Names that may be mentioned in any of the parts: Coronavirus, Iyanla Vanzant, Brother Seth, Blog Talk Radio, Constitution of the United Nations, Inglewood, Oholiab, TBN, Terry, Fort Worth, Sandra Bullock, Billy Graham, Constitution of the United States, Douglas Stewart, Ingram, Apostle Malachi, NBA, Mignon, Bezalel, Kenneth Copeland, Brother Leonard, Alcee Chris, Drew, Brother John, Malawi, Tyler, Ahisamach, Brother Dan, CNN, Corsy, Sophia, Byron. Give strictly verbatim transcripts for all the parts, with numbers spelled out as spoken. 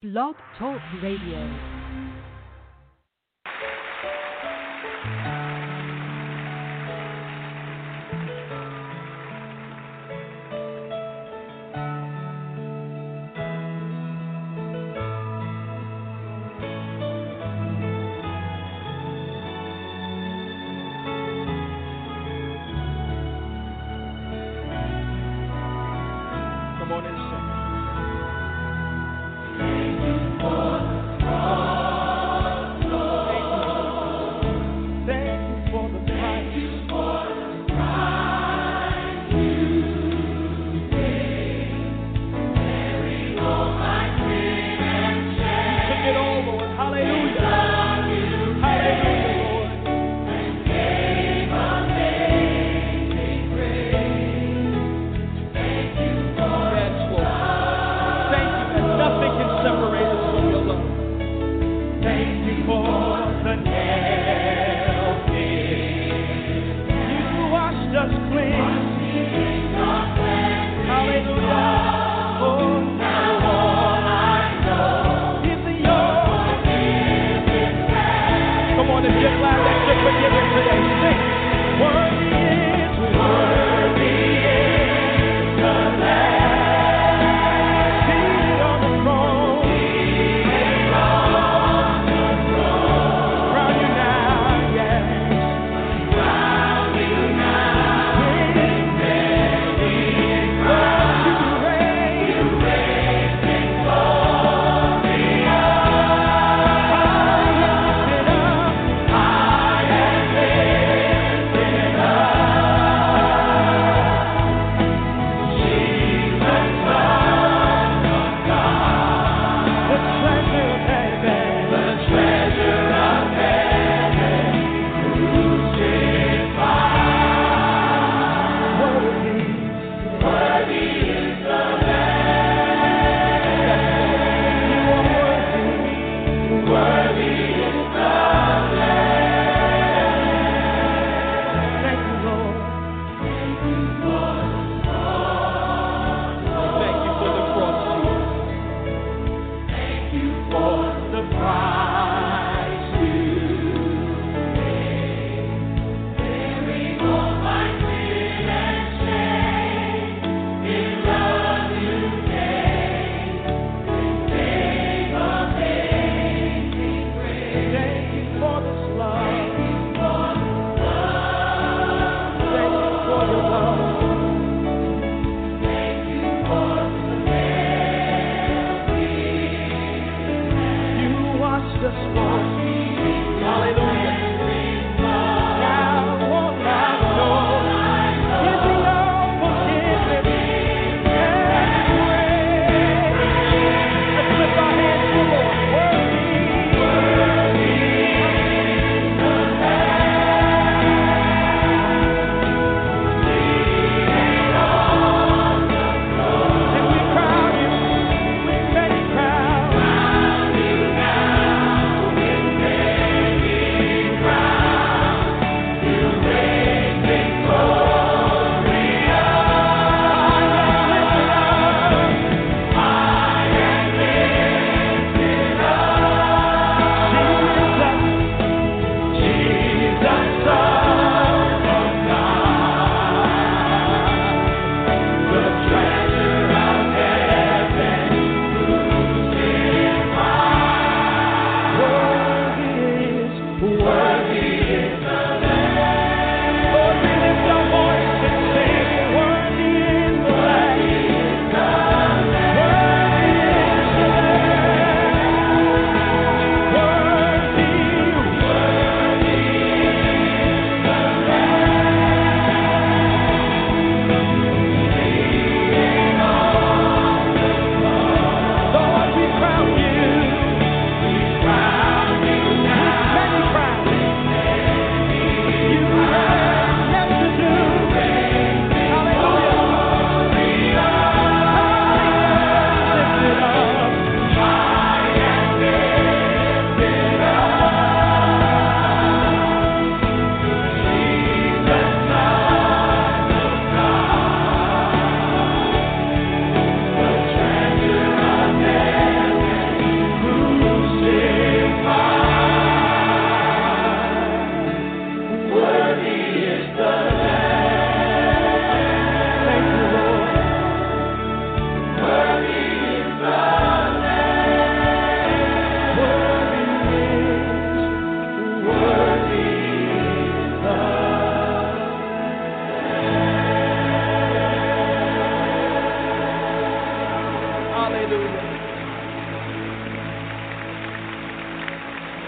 Blog Talk Radio.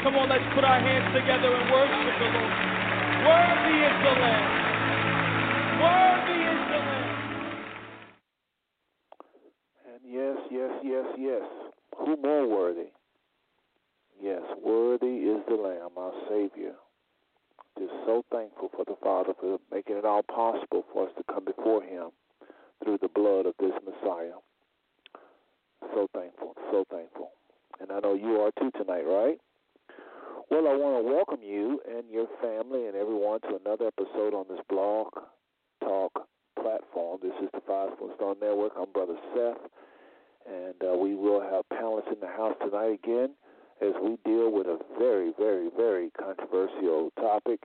Come on, let's put our hands together and worship the Lord. Worthy is the Lamb. Worthy is the Lamb. And yes, yes, yes, yes. Who more worthy? Yes, worthy is the Lamb, our Savior. Just so thankful for the Father for making it all possible for us to come before Him through the blood of this Messiah. So thankful, so thankful. And I know you are too tonight, right? Well, I want to welcome you and your family and everyone to another episode on this Blog Talk platform. This is the Five Four Stone Network. I'm Brother Seth, and uh, we will have panelists in the house tonight again as we deal with a very, very, very controversial topic.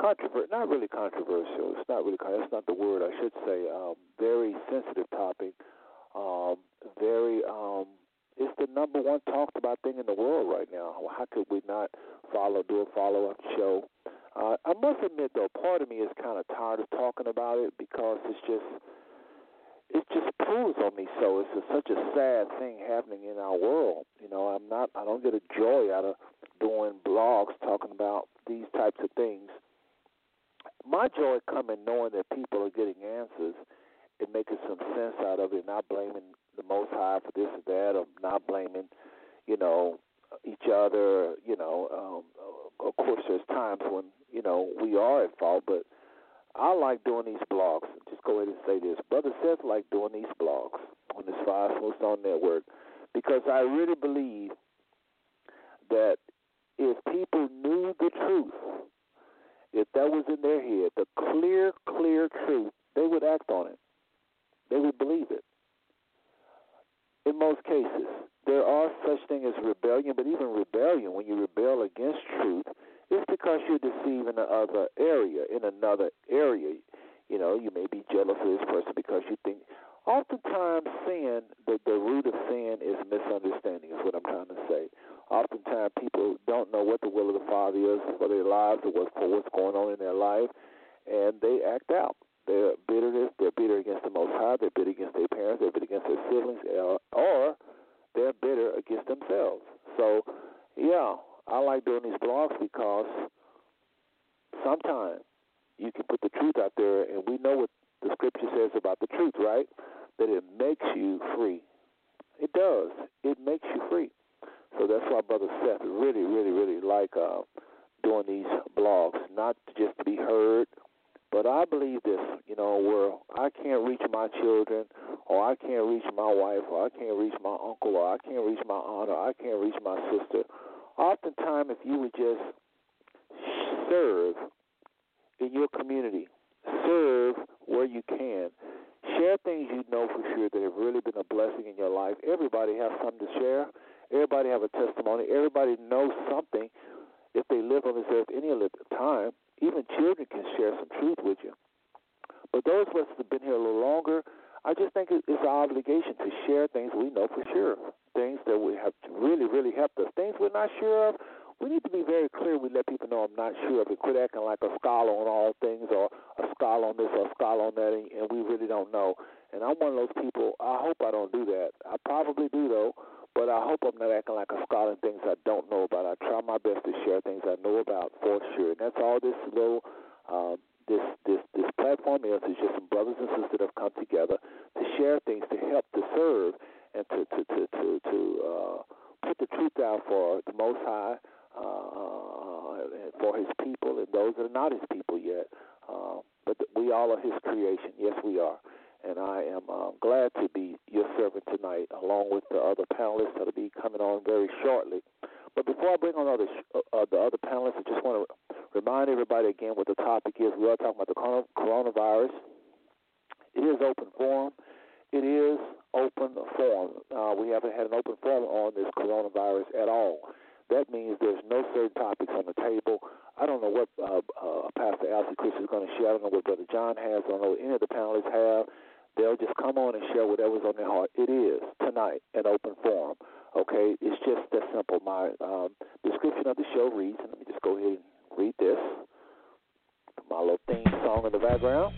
Controver- not really controversial. It's not really. That's not the word I should say. Um, very sensitive topic. Um, very. Um, it's the number one talked about thing in the world right now. How could we not follow, do a follow up show? Uh, I must admit, though, part of me is kind of tired of talking about it because it's just. It just pulls on me so. It's a, such a sad thing happening in our world. You know, I'm not, I don't get a joy out of doing blogs talking about these types of things. My joy comes in knowing that people are getting answers and making some sense out of it, not blaming the Most High for this or that, or not blaming, you know, each other. You know, um, of course, there's times when, you know, we are at fault, but I like doing these blogs. Just go ahead and say this. Brother Seth likes doing these blogs on this Five Four Stone Network because I really believe that if people knew the truth, if that was in their head, the clear, clear truth, they would act on it. They would believe it. In most cases, there are such thing as rebellion, but even rebellion, when you rebel against truth, it's because you're deceived in another area, in another area. You know, you may be jealous of this person because you think. Oftentimes sin, the, the root of sin is misunderstanding is what I'm trying to say. Oftentimes people don't know what the will of the Father is for their lives or what, for what's going on in their life, and they act out. They're bitterness, they're bitter against the Most High, they're bitter against their parents, they're bitter against their siblings, or, or they're bitter against themselves. So, yeah. I like doing these blogs because sometimes you can put the truth out there, and we know what the Scripture says about the truth, right? That it makes you free. It does. It makes you free. So that's why Brother Seth really, really, really like uh, doing these blogs, not just to be heard. But I believe this, you know, where I can't reach my children, or I can't reach my wife, or I can't reach my uncle, or I can't reach my aunt, or I can't reach my sister. Oftentimes, if you would just serve in your community, serve where you can, share things you know for sure that have really been a blessing in your life. Everybody has something to share. Everybody have a testimony. Everybody knows something. If they live on this earth any time, even children can share some truth with you. But those of us that have been here a little longer, I just think it's our obligation to share things we know for sure, things that we have really, really helped us, things we're not sure of. We need to be very clear. We let people know I'm not sure of it. Quit acting like a scholar on all things or a scholar on this or a scholar on that, and we really don't know. And I'm one of those people. I hope I don't do that. I probably do, though, but I hope I'm not acting like a scholar in things I don't know about. I try my best to share things I know about for sure. And that's all this little um, – This this this platform is it's just some brothers and sisters that have come together to share things, to help, to serve, and to to to to, to uh, put the truth out for the Most High, uh, and for His people, and those that are not His people yet. Uh, but we all are His creation. Yes, we are. And I am uh, glad to be your servant tonight, along with the other panelists that will be coming on very shortly. But before I bring on other, uh, the other panelists, I just want to remind everybody again what the topic is. We are talking about the coronavirus. It is open forum. It is open forum. Uh, we haven't had an open forum on this coronavirus at all. That means there's no certain topics on the table. I don't know what uh, uh, Pastor Alcee Chris is going to share. I don't know what Brother John has. I don't know what any of the panelists have. They'll just come on and share whatever's on their heart. It is tonight an open forum. Okay, it's just that simple. My um, description of the show reads, and let me just go ahead and read this. My little theme song in the background.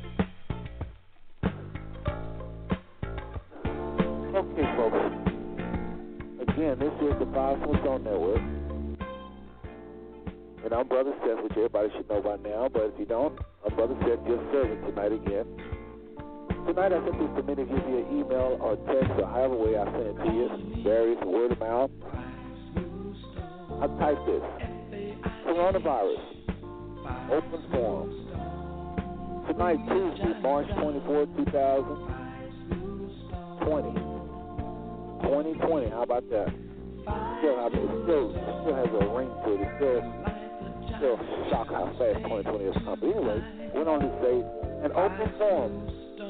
Okay, folks. Again, this is the Five Four Stone Network. And I'm Brother Seth, which everybody should know by now, but if you don't, I'm Brother Seth, your servant tonight again. Tonight I sent this to many of you via email or text or however way I sent it to you, various word of mouth. I typed this: coronavirus, open forum. Tonight, Tuesday, March twenty-fourth, twenty twenty. twenty twenty, how about that? Still, I mean, it still, still has a ring to it. It's still, still shock how fast twenty twenty has come. But anyway, went on to say an open forum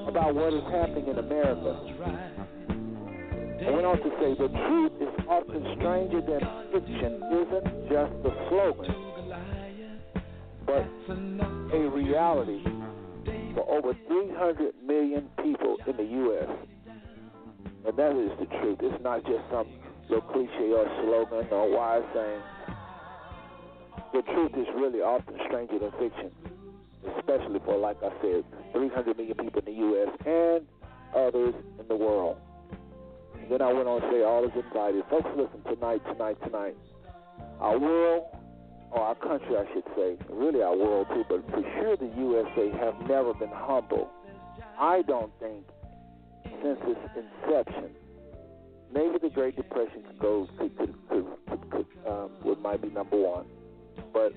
about what is happening in America. And went on to say the truth is often stranger than fiction isn't just a slogan, but a reality for over three hundred million people in the U S And that is the truth. It's not just some little cliche or slogan or wise saying. The truth is really often stranger than fiction, especially for, like I said, three hundred million people in the U S and others in the world. And then I went on to say all is invited. Folks, listen, tonight, tonight, tonight, our world, or our country, I should say, really our world too, but for sure the U S A have never been humble. I don't think since its inception. Maybe the Great Depression goes could, could, could, could, could, um, would might be number one, but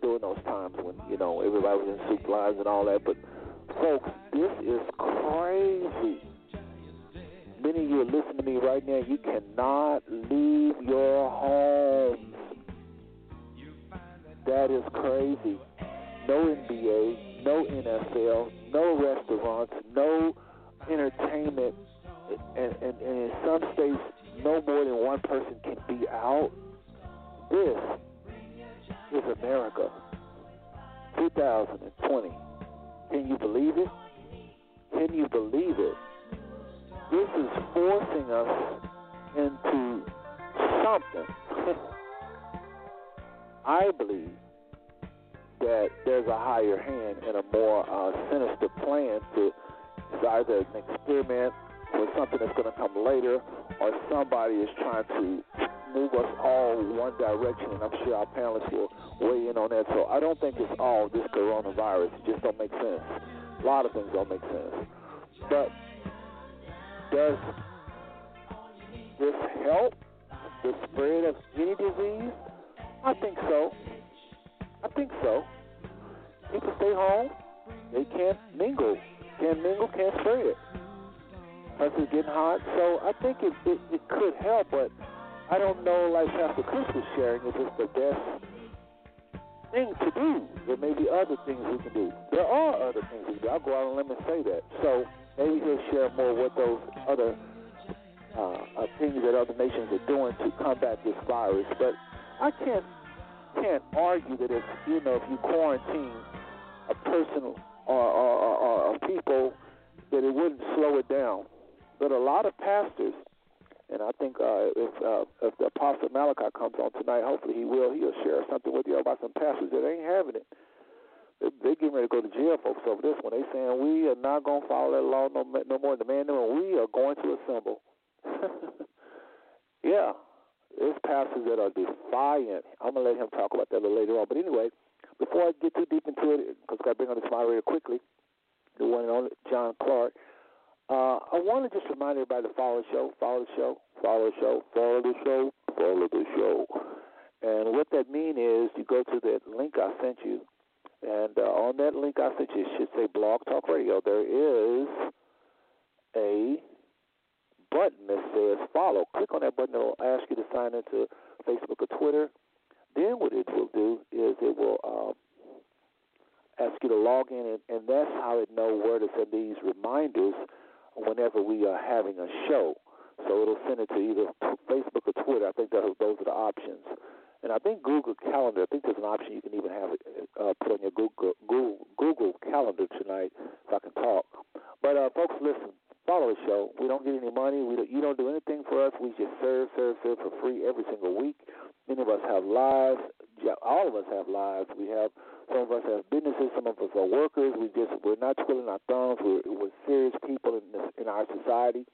during those times when, you know, everybody was in soup lines and all that. But folks, this is crazy. Many of you are listening to me right now. You cannot leave your homes. That is crazy. No N B A, no N F L, no restaurants, no entertainment, and, and, and in some states, no more than one person can be out. This is America, two thousand twenty. Can you believe it? Can you believe it? This is forcing us into something. I believe that there's a higher hand and a more uh, sinister plan to. It's either an experiment or something that's going to come later, or somebody is trying to move us all in one direction, and I'm sure our panelists will weigh in on that. So I don't think it's all this coronavirus. It just don't make sense. A lot of things don't make sense. But does this help the spread of any disease? I think so. I think so. People stay home. They can't mingle. Can't mingle, can't spread it. Plus it's getting hot, so I think it, it, it could help, but I don't know, like Pastor Chris was sharing, if it's the best thing to do. There may be other things we can do. There are other things we can do. I'll go out on a limb and say that. So maybe he'll share more what those other uh, things that other nations are doing to combat this virus. But I can't can't argue that if, you know, if you quarantine a person Or, or, or, or people, that it wouldn't slow it down. But a lot of pastors, and I think uh, if, uh, if the Apostle Malachi comes on tonight, hopefully he will, he'll share something with you about some pastors that ain't having it. They, they're getting ready to go to jail, folks, over this one. They're saying, we are not going to follow that law no, no more. The man, we are going to assemble. Yeah, there's pastors that are defiant. I'm going to let him talk about that a little later on. But anyway, before I get too deep into it, because I've got to bring on this moderator quickly, the one and only John Clark, uh, I want to just remind everybody to follow the show, follow the show, follow the show, follow the show, follow the show. And what that means is you go to that link I sent you, and uh, on that link I sent you, it should say Blog Talk Radio. There is a button that says follow. Click on that button. It will ask you to sign into Facebook or Twitter. Then what it will do is it will um, ask you to log in, and, and that's how it knows where to send these reminders whenever we are having a show. So it'll send it to either Facebook or Twitter. I think that, those are the options. And I think Google Calendar, I think there's an option you can even have it uh, put on your Google, Google, Google Calendar tonight if I can talk. But, uh, folks, listen, follow the show. We don't get any money. We don't, you don't do anything for us. We just serve, serve, serve for free every single week. Many of us have lives. All of us have lives. We have some of us have businesses. Some of us are workers. We just we're not twiddling our thumbs. We're, we're serious people in this, in our society,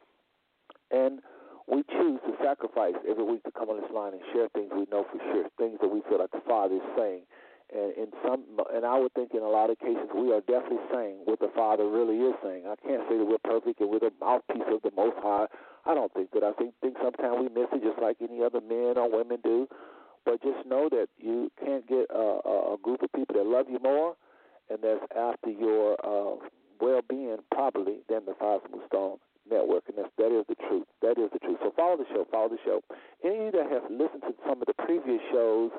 and we choose to sacrifice every week to come on this line and share things we know for sure, things that we feel like the Father is saying And in some, and I would think in a lot of cases we are definitely saying what the Father really is saying. I can't say that we're perfect and we're the mouthpiece of the Most High. I don't think that. I think, think sometimes we miss it just like any other men or women do. But just know that you can't get a, a group of people that love you more and that's after your uh, well-being probably than the Five Four Stone Network. And that's, that is the truth. That is the truth. So follow the show. Follow the show. Any of you that have listened to some of the previous shows,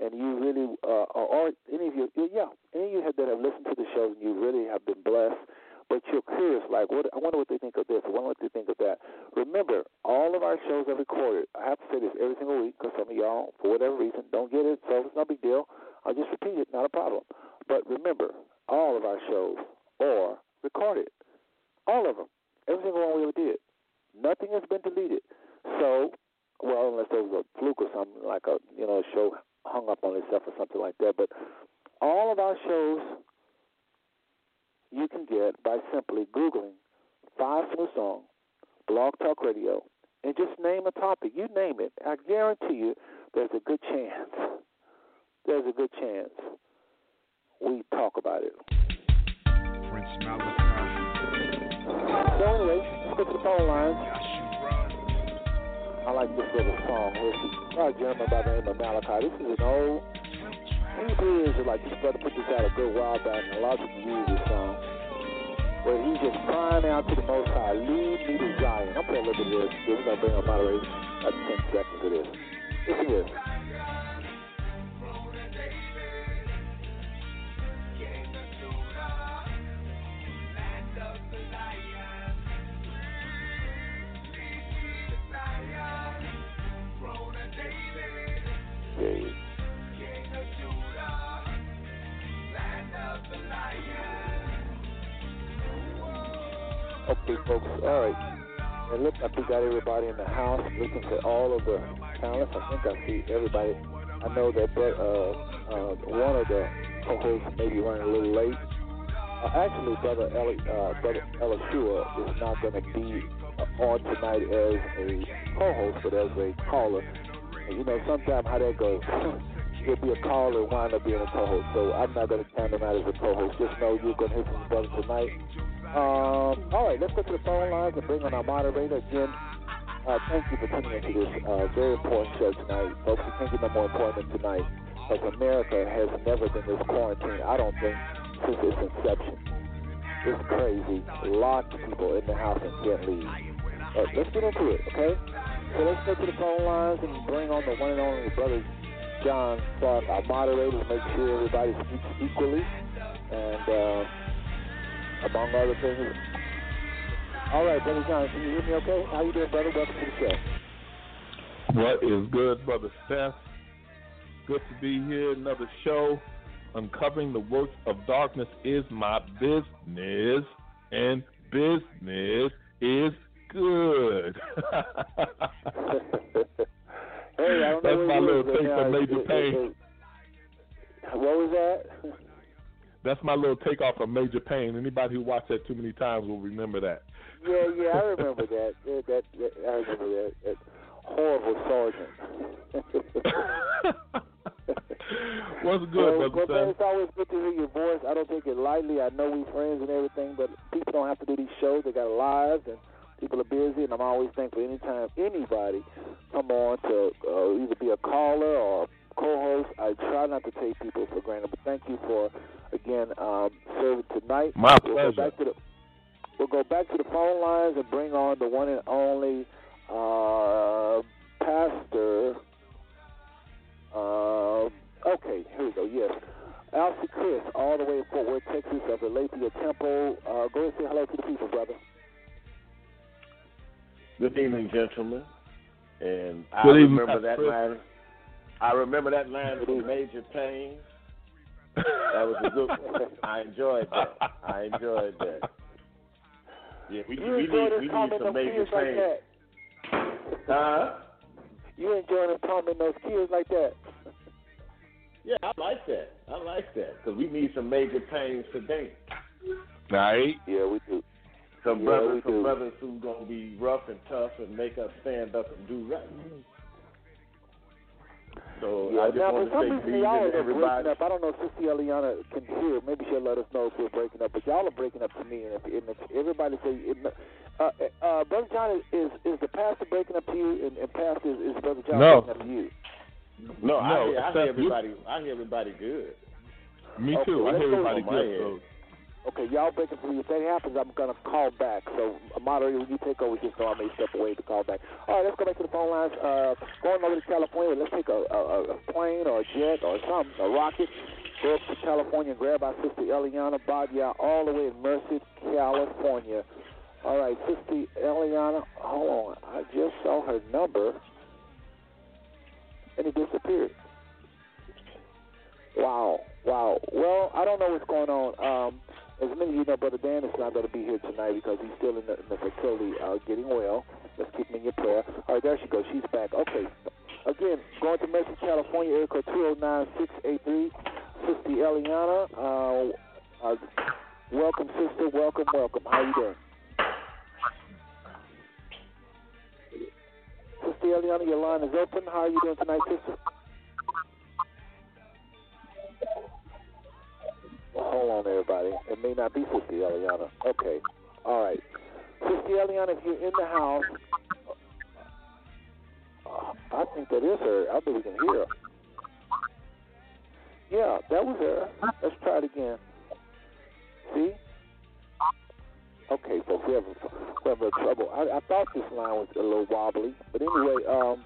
and you really, uh, or any of you, yeah, any of you have, that have listened to the show and you really have been blessed, but you're curious, like, what? I wonder what they think of this, I wonder what they think of that. Remember, all of our shows are recorded. I have to say this every single week because some of y'all, for whatever reason, don't get it, so it's no big deal. I'll just repeat it, not a problem. But remember, all of our shows are recorded. All of them. Every single one we ever did. Nothing has been deleted. So, well, unless there was a fluke or something, like a, you know, a show hung up on itself or something like that. But all of our shows you can get by simply Googling Five Four Stone, Blog Talk Radio, and just name a topic. You name it. I guarantee you there's a good chance. There's a good chance we talk about it. Prince Malachi. So anyway, let's go to the phone lines. I like this little song. It's a gentleman by the name of Malachi. This is an old Hebrew Israelite. This brother put this out a good while back, and a lot of people use this song, where he's just crying out to the Most High, lead me to Zion. I'm playing a little bit of this. This is going to bring our moderator up to ten seconds of this. Listen to this. Okay, folks, all right. It looks like we got everybody in the house. Looking to all of the talents. I think I see everybody. I know that uh, uh, one of the co-hosts may be running a little late. Uh, actually, Brother Eli, uh, Brother Elishua is not going to be on tonight as a co-host, but as a caller. And you know, sometimes how that goes. You'll be a caller and wind up being a co-host. So I'm not going to count him out as a co-host. Just know you're going to hear from your brother tonight. Um, all right, let's go to the phone lines and bring on our moderator again. Uh, thank you for tuning into this uh, very important show tonight. Folks, we can't get no more important than tonight because America has never been this quarantined, I don't think, since its inception. It's crazy. Lots of people in the house and can't leave. All right, let's get into it, okay? So let's go to the phone lines and bring on the one and only Brother John Clark, our moderator, to make sure everybody speaks equally. And uh, among other things. All right, Brother John, can you hear me okay? How you doing, brother? Welcome to the show. What is good, Brother Seth? Good to be here. Another show. Uncovering the works of darkness is my business, and business is good. Hey, I don't That's know my little take on Major Payne. What was that? That's my little takeoff of Major Payne. Anybody who watched that too many times will remember that. Yeah, yeah, I remember that. Yeah, that, that. I remember that. That horrible sergeant. What's good, well, brother? Well, it's always good to hear your voice. I don't take it lightly. I know we're friends and everything, but people don't have to do these shows. They got lives and people are busy, and I'm always thankful anytime anybody come on to uh, either be a caller or a co-host. I try not to take people for granted, but thank you for, again, um, serving tonight. My we'll pleasure. Go back to the, we'll go back to the phone lines and bring on the one and only uh, Pastor. Uh, okay, here we go, yes. Pastor Chris, all the way in Fort Worth, Texas, of the Lathia Temple. Uh, go and say hello to the people, brother. Good evening, gentlemen. And I Good remember evening, that Chris. line. I remember that line with Major Payne. That was a good one. I enjoyed that. I enjoyed that. Yeah, we, we need, we need some Major Payne. Like huh? You enjoying them pumping those kids like that? Yeah, I like that. I like that because we need some Major Paynes today. Right? Yeah, we do. Some yeah, brothers, some do. brothers who gonna be rough and tough and make us stand up and do right. So yeah, I just want to say these and everybody. I don't know if Sister Eliana can hear. Maybe she'll let us know if we're breaking up. But y'all are breaking up to me. And if, and if everybody say, uh, uh, Brother John, is is the pastor breaking up to you? And, and pastor, is, is Brother John no. breaking up to you? No, no, I hear, I hear everybody. You? I hear everybody good. Me okay, too. I hear everybody good. Okay, y'all breaking through. If that happens, I'm going to call back. So, moderator, when you take over, just know I may step away to call back. All right, let's go back to the phone lines. Uh, going over to California, let's take a, a, a plane or a jet or something, a rocket, go up to California and grab our Sister Eliana Batya all the way in Merced, California. All right, Sister Eliana, hold on. I just saw her number, and it disappeared. Wow, wow. Well, I don't know what's going on. Um... As many of you know, Brother Dan is not going to be here tonight because he's still in the, in the facility uh, getting well. Let's keep him in your prayer. All right, there she goes. She's back. Okay. Again, going to Merced, California, area code two oh nine, six eight three. Sister Eliana, uh, uh, welcome, sister. Welcome, welcome. How you doing? Sister Eliana, your line is open. How are you doing tonight, sister? Well, hold on, everybody. It may not be Sister Eliana. Okay. All right. Sister Eliana, if you're in the house, uh, I think that is her. I think we can hear her. Yeah, that was her. Let's try it again. See? Okay, folks, we have a little trouble. I, I thought this line was a little wobbly. But anyway, um,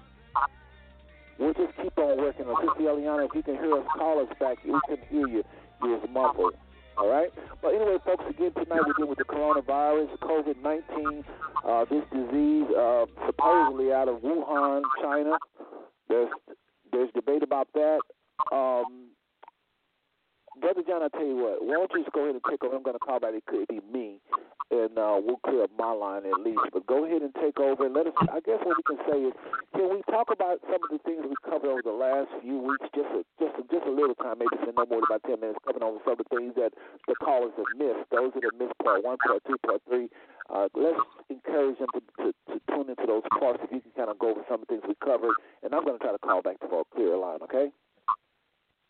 we'll just keep on working on Sister Eliana. If you can hear us, call us back. We can hear you. Is muffled, all right? But anyway, folks, again, tonight we're dealing with the coronavirus, covid nineteen, uh, this disease uh, supposedly out of Wuhan, China. There's there's debate about that. Um, Brother John, I tell you what, why don't you just go ahead and take over? I'm going to call back. It could be me, and uh, we'll clear up my line at least. But go ahead and take over. And let us. I guess what we can say is, can we talk about some of the things we covered over the last few weeks? Just a, just a, just a little time, maybe no more than about ten minutes, covering over some of the things that the callers have missed. Those that have missed part one, part two, part three. Uh, let's encourage them to, to, to tune into those parts. If you can kind of go over some of the things we covered, and I'm going to try to call back to our clear line. Okay.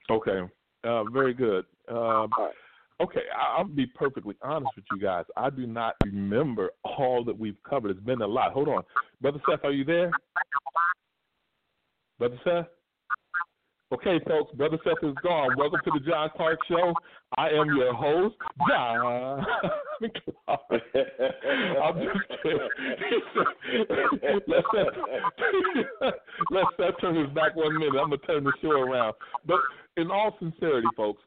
Okay. Uh, very good. Um, okay, I, I'll be perfectly honest with you guys. I do not remember all that we've covered. It's been a lot. Hold on. Brother Seth, are you there? Brother Seth? Okay, folks, Brother Seth is gone. Welcome to the John Clark Show. I am your host, John Clark. I'm just kidding. Let's Seth, let Seth turn his back one minute. I'm going to turn the show around. But in all sincerity, folks,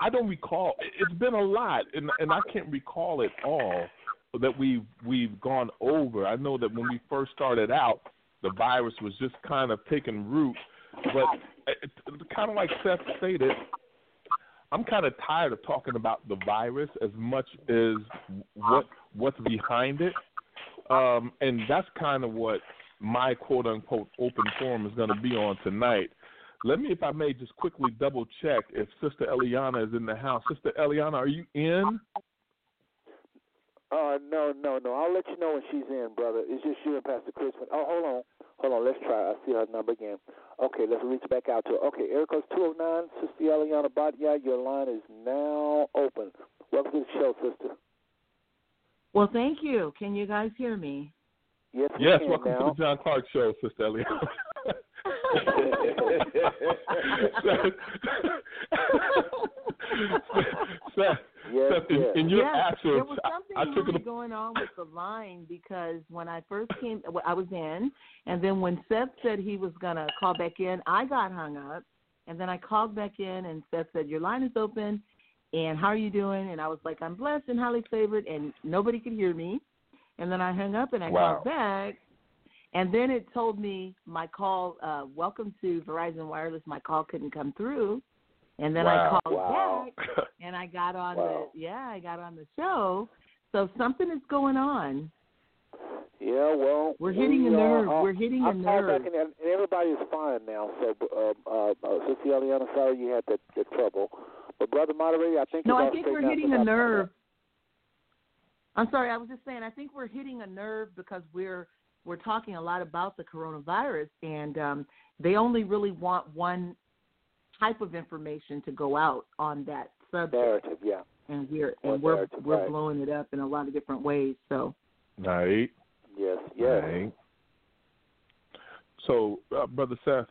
I don't recall. It's been a lot, and, and I can't recall it all that we've, we've gone over. I know that when we first started out, the virus was just kind of taking root. But it, kind of like Seth stated, I'm kind of tired of talking about the virus as much as what what's behind it, um, and that's kind of what my quote unquote open forum is going to be on tonight. Let me, if I may, just quickly double check if Sister Eliana is in the house. Sister Eliana, are you in? Uh, no, no, no. I'll let you know when she's in, brother. It's just you and Pastor Chris. Oh, hold on. Hold on. Let's try. I see her number again. Okay, let's reach back out to her. Okay, area code's two oh nine. Sister Eliana Batya, your line is now open. Welcome to the show, sister. Well, thank you. Can you guys hear me? Yes, we yes, can welcome now. To the John Clark Show, Sister Eliana. Seth, yes, Seth, in, yes. in your yes, absence, there was something I, I took really it going on with the line because when I first came, well, I was in, and then when Seth said he was going to call back in, I got hung up, and then I called back in, and Seth said, your line is open, and how are you doing? And I was like, I'm blessed and highly favored, and nobody could hear me, and then I hung up, and I wow. called back. And then it told me my call, uh, welcome to Verizon Wireless, my call couldn't come through. And then wow, I called wow. back, and I got on wow. the, yeah, I got on the show. So something is going on. Yeah, well. We're hitting we, a nerve. Uh, We're hitting I'm a nerve. Back in, and everybody is fine now. So, um, uh, uh, Sister Eliana, sorry you had that, that trouble. But, Brother Moderator, I think. No, I think we're hitting a nerve. I'm sorry, I was just saying, I think we're hitting a nerve because we're, We're talking a lot about the coronavirus, and um, They only really want one type of information to go out on that subject. Narrative, yeah. And we're and we're we're right. blowing it up in a lot of different ways. So. Right. Yes. Yeah. Right. So, uh, Brother Seth,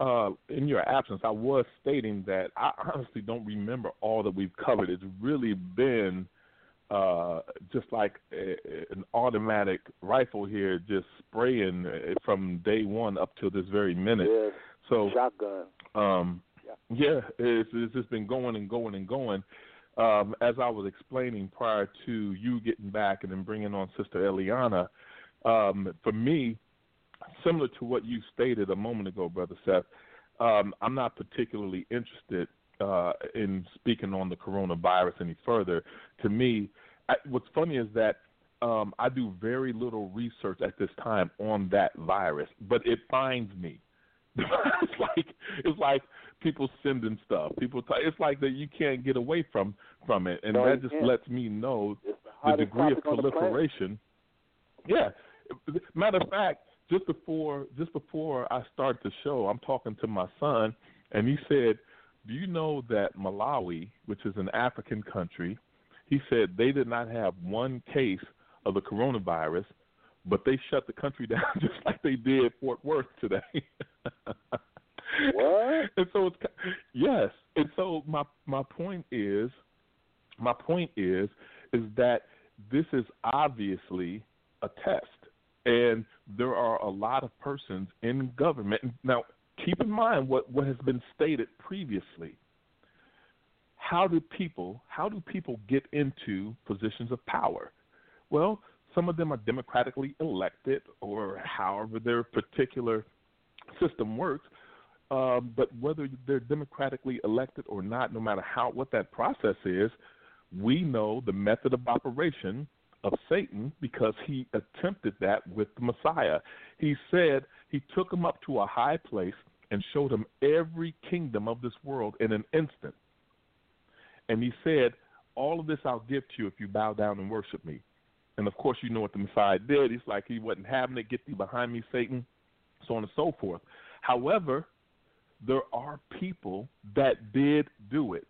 uh, in your absence, I was stating that I honestly don't remember all that we've covered. It's really been uh, just like a, an automatic rifle here, just spraying from day one up till this very minute. Yes. So, shotgun. Um, yeah, yeah it's, it's just been going and going and going. Um, as I was explaining prior to you getting back and then bringing on Sister Eliana, um, for me, similar to what you stated a moment ago, Brother Seth, um, I'm not particularly interested uh, in speaking on the coronavirus any further. To me, I, what's funny is that um, I do very little research at this time on that virus, but it finds me. it's like it's like people sending stuff. People, t- it's like that you can't get away from, from it, and no, that just can't. lets me know it's the, the degree of proliferation. Yeah, matter of fact. Just before just before I start the show, I'm talking to my son, and he said, do you know that Malawi, which is an African country, he said they did not have one case of the coronavirus, but they shut the country down just like they did Fort Worth today. What? And so it's yes. And so my my point is my point is is that this is obviously a test. And there are a lot of persons in government. Now, keep in mind what, what has been stated previously. How do people how do people get into positions of power? Well, some of them are democratically elected or however their particular system works. Um, but whether they're democratically elected or not, no matter how what that process is, we know the method of operation of Satan, because he attempted that with the Messiah. He said he took him up to a high place and showed him every kingdom of this world in an instant. And he said, all of this I'll give to you if you bow down and worship me. And of course, you know what the Messiah did. He's like, he wasn't having it. Get thee behind me, Satan, so on and so forth. However, there are people that did do it.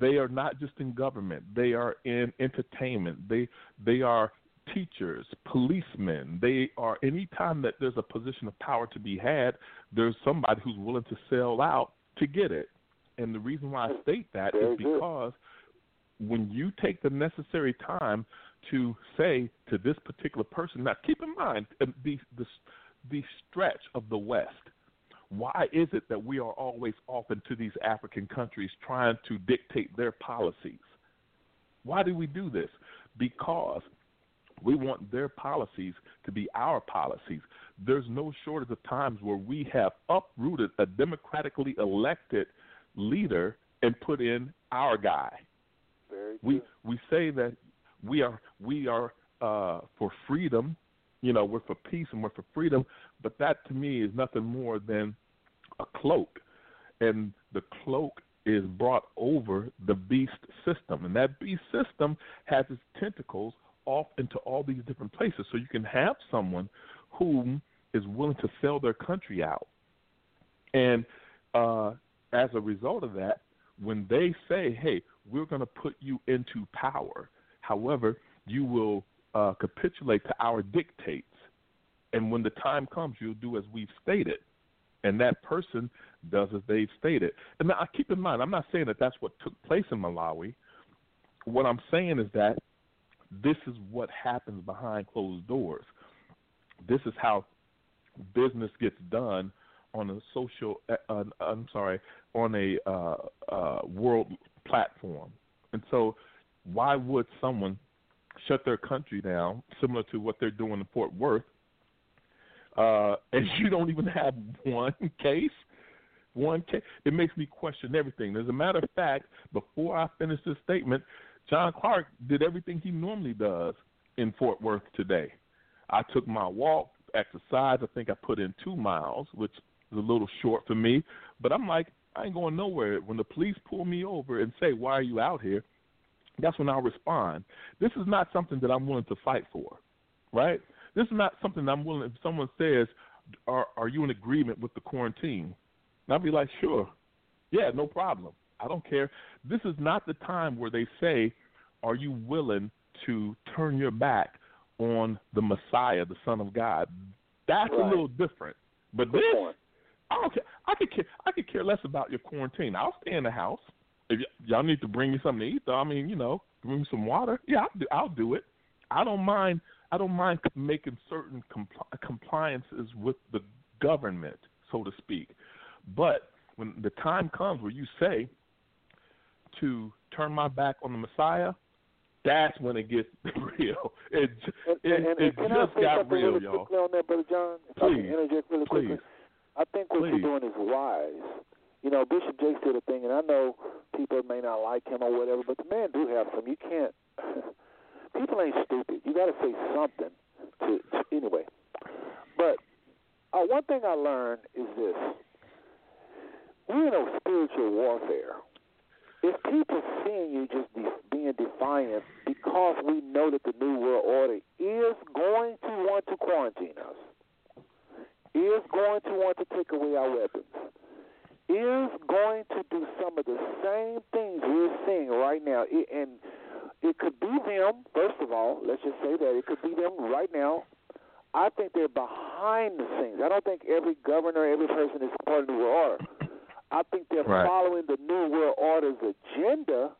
They are not just in government. They are in entertainment. They they are teachers, policemen. They are any time that there's a position of power to be had, there's somebody who's willing to sell out to get it. And the reason why I state that is because when you take the necessary time to say to this particular person, now keep in mind the the, the stretch of the West. Why is it that we are always off into these African countries trying to dictate their policies? Why do we do this? Because we want their policies to be our policies. There's no shortage of times where we have uprooted a democratically elected leader and put in our guy. Very we good. we say that we are we are uh, for freedom. You know, we're for peace and we're for freedom, but that to me is nothing more than a cloak. And the cloak is brought over the beast system. And that beast system has its tentacles off into all these different places. So you can have someone who is willing to sell their country out. And uh, as a result of that, when they say, hey, we're going to put you into power, however, you will Uh, capitulate to our dictates, and when the time comes, you'll do as we've stated, and that person does as they've stated. And now, keep in mind, I'm not saying that that's what took place in Malawi. What I'm saying is that this is what happens behind closed doors. This is how business gets done on a social. Uh, I'm sorry, on a uh, uh, world platform. And so, why would someone shut their country down, similar to what they're doing in Fort Worth, uh, and you don't even have one case? One case? It makes me question everything. As a matter of fact, before I finish this statement, John Clark did everything he normally does in Fort Worth today. I took my walk, exercise. I think I put in two miles, which is a little short for me, but I'm like, I ain't going nowhere. When the police pull me over and say, why are you out here? That's when I'll respond. This is not something that I'm willing to fight for, right? This is not something that I'm willing, if someone says, are, are you in agreement with the quarantine? And I'd be like, sure. Yeah, no problem. I don't care. This is not the time where they say, are you willing to turn your back on the Messiah, the Son of God? That's right. A little different. But good this, point. I don't care. I could care. I could care less about your quarantine. I'll stay in the house. If y- y'all need to bring me something to eat, though, I mean, you know, bring me some water. Yeah, I'll do, I'll do it. I don't mind. I don't mind making certain compl- compliances with the government, so to speak. But when the time comes where you say to turn my back on the Messiah, that's when it gets real. It, and, it, and, and, it and just got real, really y'all. On that, Brother John? If please, I can interject really please. Quickly. I think what please. You're doing is wise. You know, Bishop Jake did a thing, and I know people may not like him or whatever, but the man do have some. You can't. People ain't stupid. You got to say something to, to anyway. But uh, one thing I learned is this: we're in a spiritual warfare. If people seeing you just de- being defiant because we know that the New World Order is going to want to quarantine us, is going to want to take away our weapons, is going to do some of the same things we're seeing right now. It, and it could be them, first of all, let's just say that. It could be them right now. I think they're behind the scenes. I don't think every governor, every person is part of the New World Order. I think they're right. following the New World Order's agenda,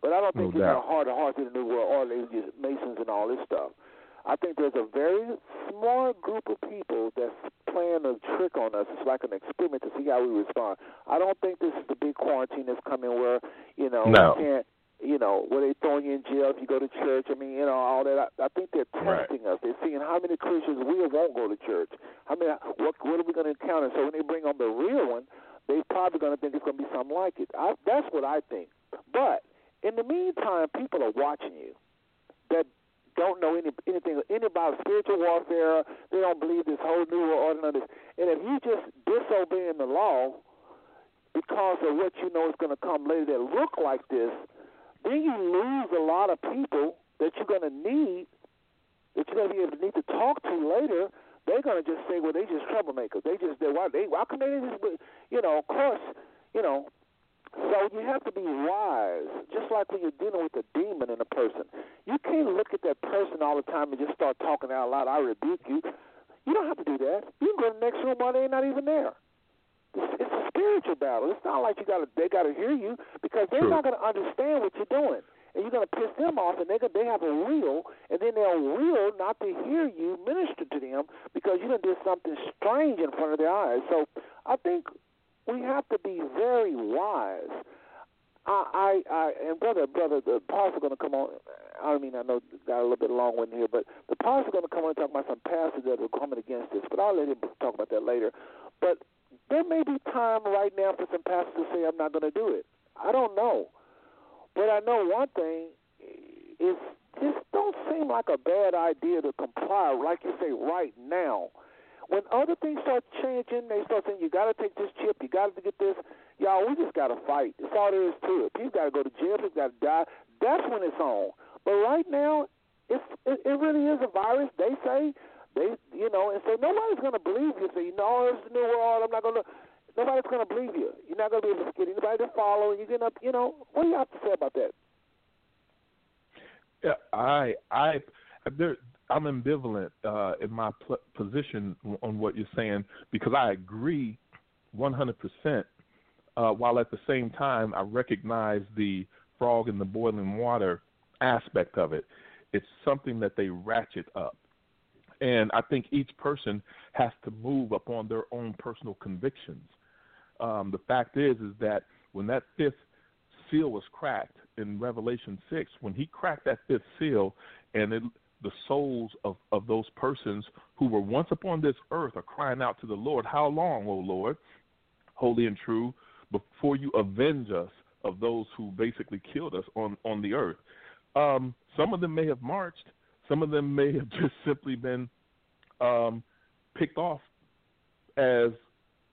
but I don't think no they're doubt. Hard to heart to the New World Order, just Masons and all this stuff. I think there's a very small group of people that's playing a trick on us. It's like an experiment to see how we respond. I don't think this is the big quarantine that's coming where, you know, no. you can't, you know, where they're throwing you in jail if you go to church. I mean, you know, all that. I, I think they're testing right. us. They're seeing how many Christians we won't go to church. I mean, what, what are we going to encounter? So when they bring on the real one, they're probably going to think it's going to be something like it. I, that's what I think. But in the meantime, people are watching you that don't know any, anything any about spiritual warfare. They don't believe this whole New World Order. And if you just disobeying the law because of what you know is going to come later that look like this, then you lose a lot of people that you're going to need, that you're going to be able to need to talk to later. They're going to just say, well, they just troublemakers. They just, they, why, they, why can they just, you know, of course, you know. So you have to be wise, just like when you're dealing with a demon in a person. You can't look at that person all the time and just start talking out loud, I rebuke you. You don't have to do that. You can go to the next room while they're not even there. It's, it's a spiritual battle. It's not like you got to, they got to hear you because they're True. Not going to understand what you're doing. And you're going to piss them off, and they they have a will, and then they'll will not to hear you minister to them because you done did something strange in front of their eyes. So I think we have to be very wise. I, I, I and brother, brother, the pastor's going to come on. I mean, I know got a little bit long one here, but the pastor's going to come on and talk about some pastors that are coming against this. But I'll let him talk about that later. But there may be time right now for some pastors to say, "I'm not going to do it." I don't know. But I know one thing, it just don't seem like a bad idea to comply, like you say, right now. When other things start changing, they start saying, you got to take this chip, you got to get this. Y'all, we just got to fight. That's all there is to it. People got to go to jail, people got to die. That's when it's on. But right now, it's, it, it really is a virus, they say. They, you know, and say, nobody's going to believe you. Say, no, it's the New World, I'm not going to. Nobody's going to believe you. You're not going to be able to get anybody to follow. You're getting up, you know. What do you have to say about that? Yeah, I, I, there, I'm ambivalent uh, in my pl- position on what you're saying because I agree one hundred percent. Uh, while at the same time, I recognize the frog in the boiling water aspect of it. It's something that they ratchet up. And I think each person has to move upon their own personal convictions. Um, the fact is, is that when that fifth seal was cracked in Revelation six, when he cracked that fifth seal and it, the souls of, of those persons who were once upon this earth are crying out to the Lord, how long, O Lord, holy and true, before you avenge us of those who basically killed us on, on the earth? Um, some of them may have marched. Some of them may have just simply been um, picked off as,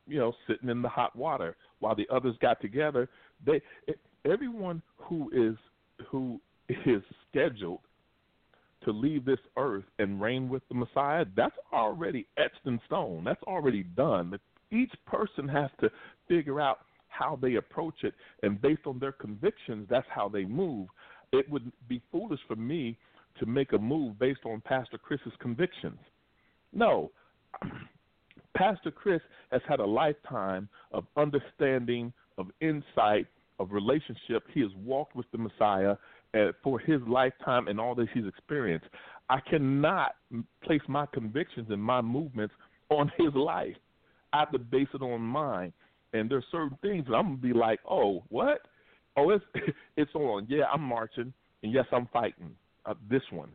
you know, sitting in the hot water while the others got together. They, everyone who is who is scheduled to leave this earth and reign with the Messiah, that's already etched in stone. That's already done. Each person has to figure out how they approach it, and based on their convictions, that's how they move. It would be foolish for me to make a move based on Pastor Chris's convictions. No. Pastor Chris has had a lifetime of understanding, of insight, of relationship. He has walked with the Messiah for his lifetime and all that he's experienced. I cannot place my convictions and my movements on his life. I have to base it on mine. And there's certain things that I'm going to be like, oh, what? Oh, it's it's on. Yeah, I'm marching, and yes, I'm fighting uh, this one.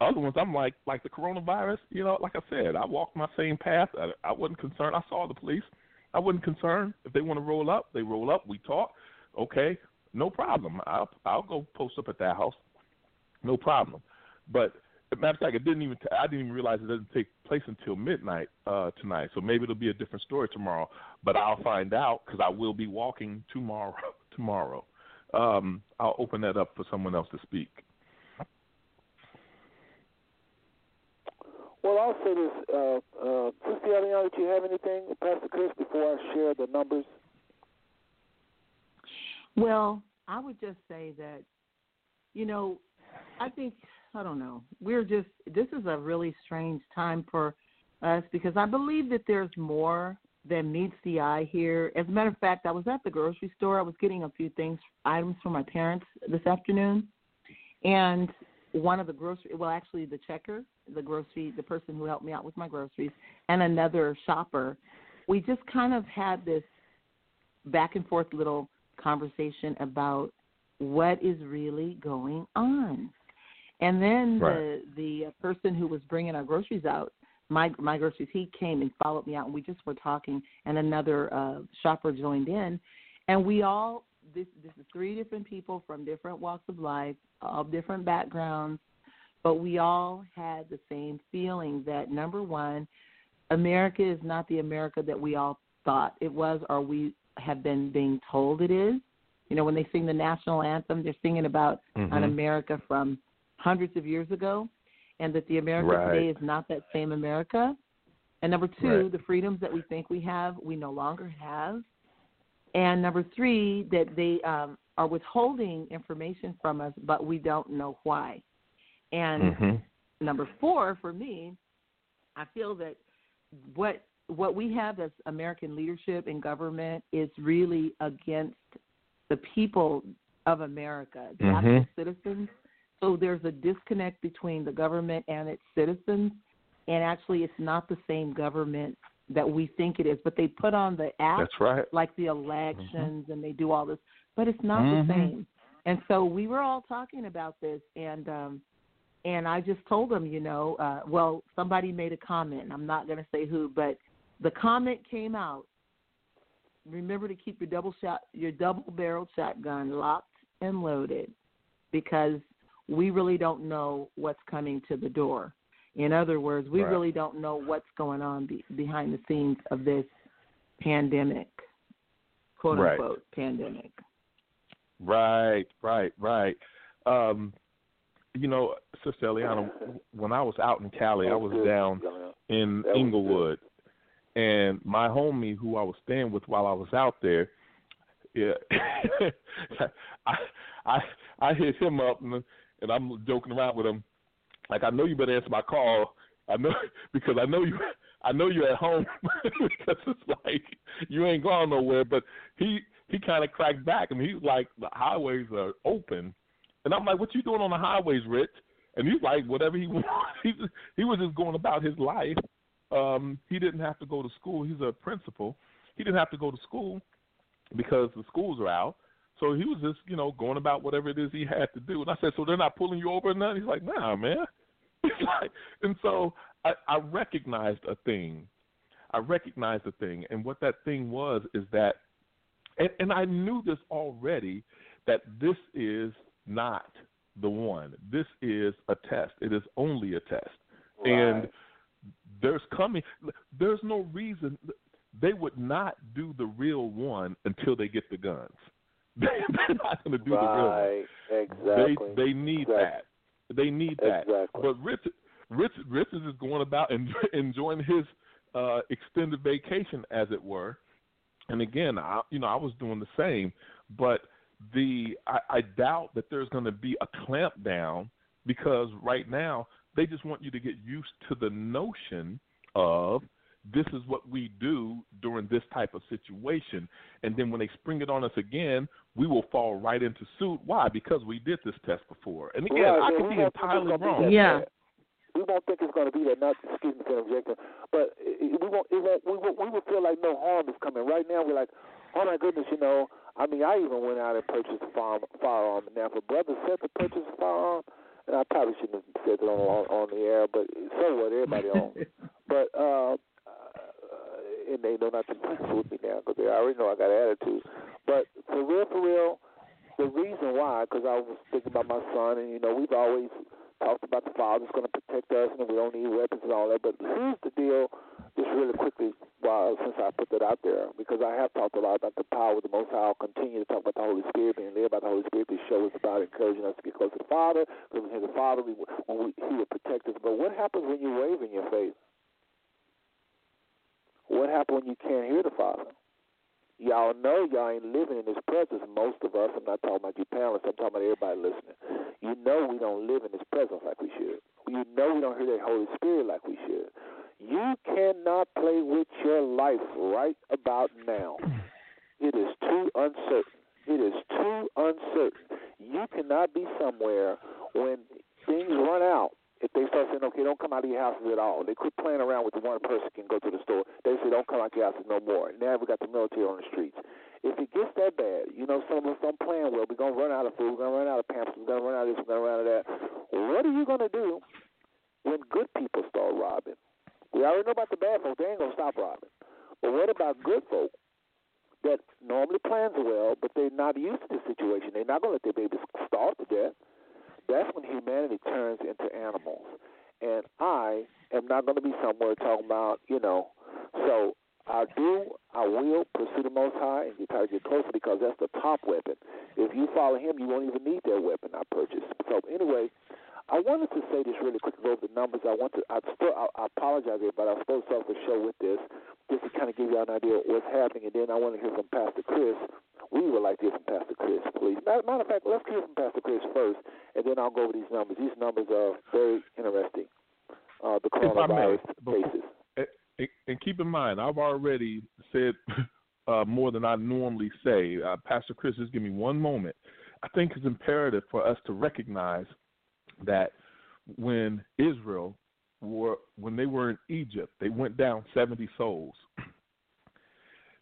Other ones, I'm like, like the coronavirus, you know, like I said, I walked my same path. I, I wasn't concerned. I saw the police. I wasn't concerned. If they want to roll up, they roll up. We talk. Okay, no problem. I'll, I'll go post up at that house. No problem. But as a matter of fact, it didn't even t- I didn't even realize it doesn't take place until midnight uh, tonight. So maybe it'll be a different story tomorrow. But I'll find out because I will be walking tomorrow. Tomorrow. Um, I'll open that up for someone else to speak. Well, I'll say this. Uh, uh, Sister Eliana, do you have anything, Pastor Chris, before I share the numbers? Well, I would just say that, you know, I think, I don't know, we're just, this is a really strange time for us because I believe that there's more than meets the eye here. As a matter of fact, I was at the grocery store. I was getting a few things, items for my parents this afternoon, and one of the grocery, well, actually the checker, the grocery, the person who helped me out with my groceries, and another shopper, we just kind of had this back and forth little conversation about what is really going on. And then right. the the person who was bringing our groceries out, my my groceries, he came and followed me out, and we just were talking, and another uh, shopper joined in, and we all, This, this is three different people from different walks of life, all different backgrounds, but we all had the same feeling that, number one, America is not the America that we all thought it was or we have been being told it is. You know, when they sing the national anthem, they're singing about mm-hmm. an America from hundreds of years ago, and that the America right. today is not that same America. And number two, right. the freedoms that we think we have, we no longer have. And number three, that they um, are withholding information from us, but we don't know why. And mm-hmm. number four, for me, I feel that what what we have as American leadership and government is really against the people of America, the mm-hmm. actual citizens. So there's a disconnect between the government and its citizens, and actually it's not the same government that we think it is, but they put on the act That's right. like the elections mm-hmm. and they do all this, but it's not mm-hmm. the same. And so we were all talking about this, and um, and I just told them, you know, uh, well, somebody made a comment. I'm not going to say who, but the comment came out. Remember to keep your double shot, your double-barreled shotgun locked and loaded, because we really don't know what's coming to the door. In other words, we right. really don't know what's going on be, behind the scenes of this pandemic, quote-unquote right. pandemic. Right, right, right. Um, you know, Sister Eliana, when I was out in Cali, I was down in Inglewood, and my homie who I was staying with while I was out there, yeah, I, I I hit him up, and, and I'm joking around with him. Like, I know you better answer my call. I know because I know you. I know you're at home because it's like you ain't going nowhere. But he he kind of cracked back, and he's like, the highways are open, and I'm like, what you doing on the highways, Rich? And he's like, whatever he wants. He he was just going about his life. Um, he didn't have to go to school. He's a principal. He didn't have to go to school because the schools are out. So he was just, you know, going about whatever it is he had to do. And I said, so they're not pulling you over or nothing? He's like, nah, man. He's like, and so I, I recognized a thing. I recognized a thing. And what that thing was is that, and, and I knew this already, that this is not the one. This is a test. It is only a test. Right. And there's coming, there's no reason they would not do the real one until they get the guns. They're not going to do right. the real one. Exactly. They, they need exactly. that. They need that. Exactly. But Richard, Richard, Richard is going about and enjoying his uh, extended vacation, as it were. And again, I, you know, I was doing the same, but the I, I doubt that there's going to be a clamp down, because right now they just want you to get used to the notion of this is what we do during this type of situation. And then when they spring it on us again, we will fall right into suit. Why? Because we did this test before. And again, right, I could be entirely wrong. Be yeah. Bad. We don't think it's going to be that, not excuse me for objecting, but we won't, it won't, we won't, we will feel like no harm is coming. Right now we're like, oh my goodness, you know, I mean, I even went out and purchased a fire, firearm. Now, for Brother Seth to purchase a firearm, and I probably shouldn't have said that on, on, on the air, but so what, everybody on. But, uh, uh, and they know not to fool with me now, because they already know I got an attitude. But for real, for real, the reason why, because I was thinking about my son, and, you know, we've always talked about the father's going to protect us and we don't need weapons and all that. But here's the deal, just really quickly, well, since I put that out there, because I have talked a lot about the power of the Most High. I'll continue to talk about the Holy Spirit, being led by the Holy Spirit. This show is about encouraging us to get close to the Father, because when the Father, we, when we, he will protect us. But what happens when you waver in your faith? What happens when you can't hear the Father? Y'all know y'all ain't living in His presence. Most of us, I'm not talking about you parents, I'm talking about everybody listening. You know we don't live in His presence like we should. You know we don't hear that Holy Spirit like we should. You cannot play with your life right about now. It is too uncertain. It is too uncertain. You cannot be somewhere when things run out. If they start saying, okay, don't come out of your houses at all. They quit playing around with the one person can go to the store. They say, don't come out of your houses no more. Now we got the military on the streets. If it gets that bad, you know, some of us don't plan well. We're going to run out of food. We're going to run out of pamphlets. We're going to run out of this. We're going to run out of that. What are you going to do when good people start robbing? We already know about the bad folks. They ain't going to stop robbing. But what about good folk that normally plans well, but they're not used to this situation? They're not going to let their babies starve to death. That's when humanity turns into animals. And I am not going to be somewhere talking about, you know, so I do, I will pursue the Most High, and you try to get closer, because that's the top weapon. If you follow Him, you won't even need that weapon I purchased. So anyway, I wanted to say this really quickly, go over the numbers. I want to, I, still, I, I apologize, but I was supposed to start the show with this just to kind of give you an idea of what's happening. And then I want to hear from Pastor Chris. We would like to hear from Pastor Chris, please. Matter of fact, let's hear from Pastor Chris first, and then I'll go over these numbers. These numbers are very interesting, uh, the coronavirus cases. And, and keep in mind, I've already said uh, more than I normally say. Uh, Pastor Chris, just give me one moment. I think it's imperative for us to recognize that when Israel were, when they were in Egypt, they went down seventy souls.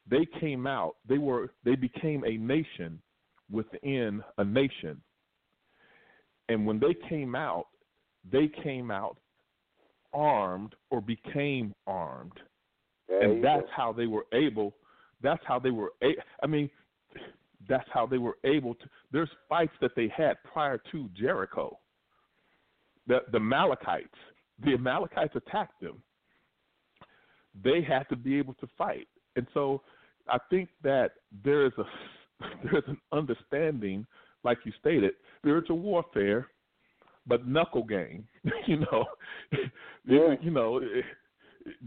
They came out, they were, they became a nation within a nation. And when they came out, they came out armed, or became armed. There and that's go. how they were able, that's how they were, a- I mean, that's how they were able to, there's fights that they had prior to Jericho. The, the Amalekites, the Amalekites attacked them. They had to be able to fight. And so I think that there is a there is an understanding, like you stated, spiritual warfare, but knuckle game. you know, yeah. you know,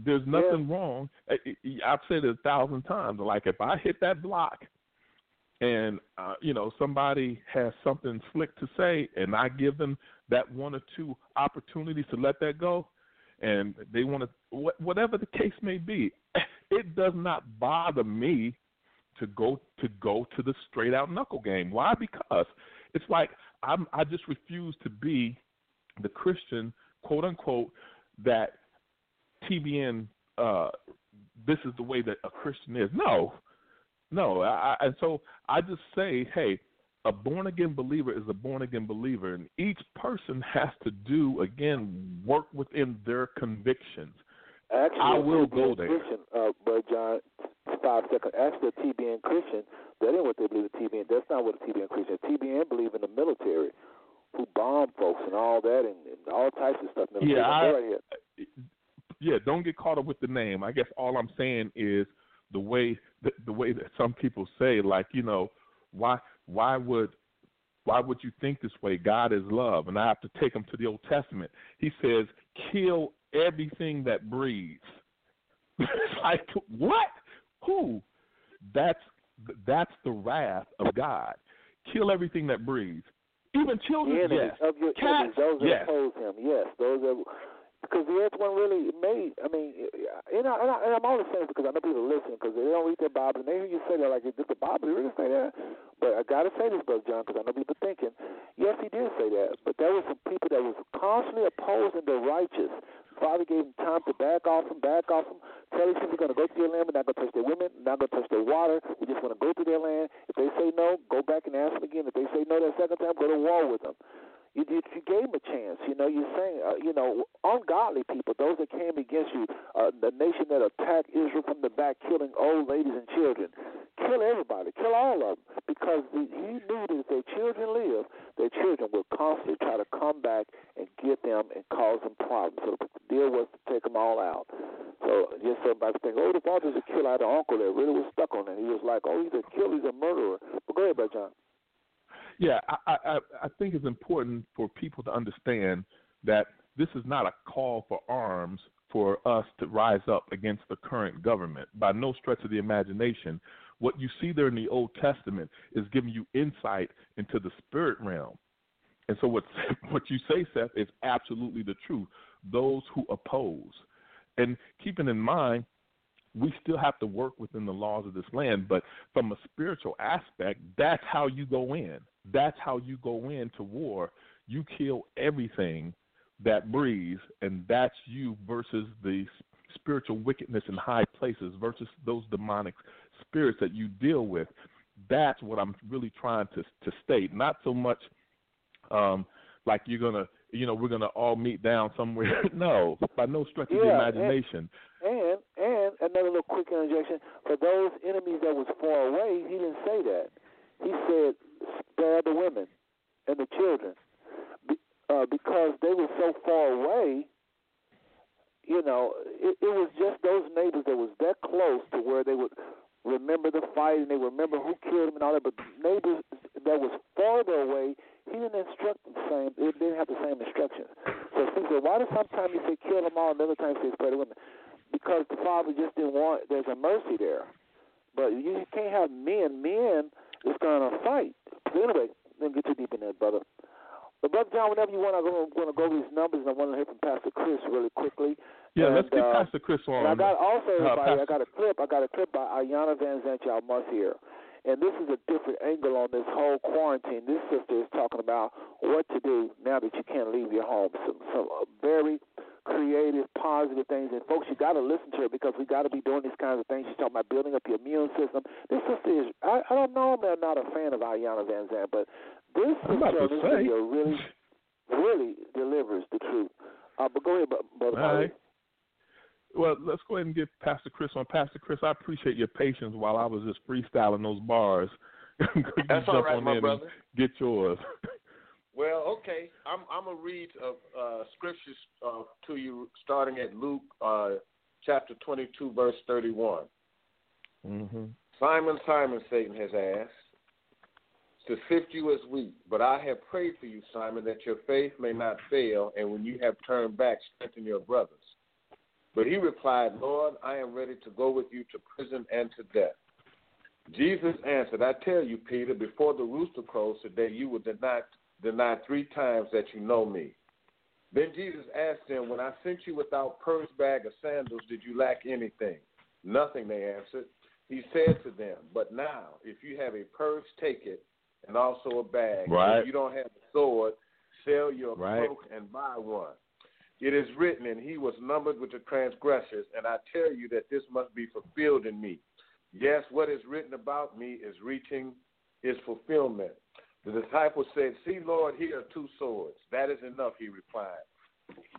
there's nothing yeah. wrong. I've said it a thousand times. Like, if I hit that block, and uh, you know, somebody has something slick to say, and I give them that one or two opportunities to let that go, and they want to, whatever the case may be, it does not bother me to go to go to the straight out knuckle game. Why? Because it's like I'm, I just refuse to be the Christian, quote unquote, that T B N. Uh, this is the way that a Christian is. No, no. I, and so I just say, hey, a born again believer is a born again believer, and each person has to do again work within their convictions. Actually, I will go there. Uh, but John, five seconds. Actually, a T B N Christian, that ain't what they believe. In T B N, that's not what a T B N Christian. A T B N believe in the military, who bomb folks and all that, and, and all types of stuff. Military, yeah, I, right here. yeah. Don't get caught up with the name. I guess all I'm saying is the way the, the way that some people say, like, you know, why why would Why would you think this way? God is love. And I have to take them to the Old Testament. He says, kill everything that breathes. Like, what? Who? That's that's the wrath of God. Kill everything that breathes. Even children, yes. Of your cats, enemies, those that yes. oppose him, yes. Those that, because the earth wasn't really made. I mean, and, I, and, I, and I'm only saying because I know people listen because they don't read their Bible and they hear you say that like, did the Bible really say that? But I gotta say this, Brother John, because I know people thinking, yes, he did say that. But there were some people that was constantly opposing the righteous. Father gave them time to back off them, back off them, tell them we're going to go through their land, we're not going to touch their women, we're not going to touch their water, we just want to go through their land. If they say no, go back and ask them again. If they say no that second time, go to war with them. You, you, you gave them a chance. You know, you're saying, uh, you know, ungodly people, those that came against you, uh, the nation that attacked Israel from the back, killing old ladies and children. Kill everybody. Kill all of them. Because he knew that if their children live, their children will constantly try to come back and get them and cause them problems. So the deal was to take them all out. So just everybody think, oh, the father's a killer. I had an uncle that really was stuck on that. He was like, oh, he's a killer. He's a murderer. But go ahead, Brother John. Yeah, I, I, I think it's important for people to understand that this is not a call for arms for us to rise up against the current government. By no stretch of the imagination, what you see there in the Old Testament is giving you insight into the spirit realm. And so what, what you say, Seth, is absolutely the truth, those who oppose. And keeping in mind, we still have to work within the laws of this land, but from a spiritual aspect, that's how you go in. That's how you go into war. You kill everything that breathes, and that's you versus the spiritual wickedness in high places versus those demonic spirits that you deal with. That's what I'm really trying to, to state. Not so much um, like you're going to, you know, we're going to all meet down somewhere. No, by no stretch of yeah, the imagination. And, and, and another little quick interjection. For those enemies that was far away, he didn't say that. He said, spare the women and the children, Be, uh, because they were so far away. You know, it, it was just those neighbors that was that close to where they would remember the fight and they remember who killed them and all that. But neighbors that was farther away, he didn't instruct the same. They didn't have the same instruction. So he said, why does sometimes he say kill them all, and other times he says spare the women? Because the father just didn't want. There's a mercy there, but you can't have men, men. It's going to fight. So anyway, let me get too deep in that, brother. But, Brother John, whenever you want, I'm going to go over these numbers, and I want to hear from Pastor Chris really quickly. Yeah, and, let's get uh, Pastor Chris on. I got also, uh, everybody, Pastor... I got a clip. I got a clip by Iyanla Vanzant, y'all must hear. And this is a different angle on this whole quarantine. This sister is talking about what to do now that you can't leave your home. So, so uh, very creative, positive things. And, folks, you got to listen to her because we got to be doing these kinds of things. She's talking about building up your immune system. This sister is – I don't know, I'm not a fan of Iyanla Vanzant, but this sister this video really, really delivers the truth. Uh, but go ahead, Brother. All right. Well, let's go ahead and get Pastor Chris on. Pastor Chris, I appreciate your patience while I was just freestyling those bars. That's all right, my brother. Get yours. Well, okay, I'm, I'm going to read uh, uh, scriptures uh, to you starting at Luke uh, chapter twenty-two, verse thirty-one. Mm-hmm. Simon, Simon, Satan has asked to sift you as wheat, but I have prayed for you, Simon, that your faith may not fail, and when you have turned back, strengthen your brothers. But he replied, Lord, I am ready to go with you to prison and to death. Jesus answered, I tell you, Peter, before the rooster crows today, you will deny Deny three times that you know me. Then Jesus asked them, when I sent you without purse, bag, or sandals, did you lack anything? Nothing, they answered. He said to them, but now, if you have a purse, take it, and also a bag. Right. If you don't have a sword, sell your right. cloak and buy one. It is written, and he was numbered with the transgressors, and I tell you that this must be fulfilled in me. Yes, what is written about me is reaching its fulfillment. The disciples said, see, Lord, here are two swords. That is enough, he replied.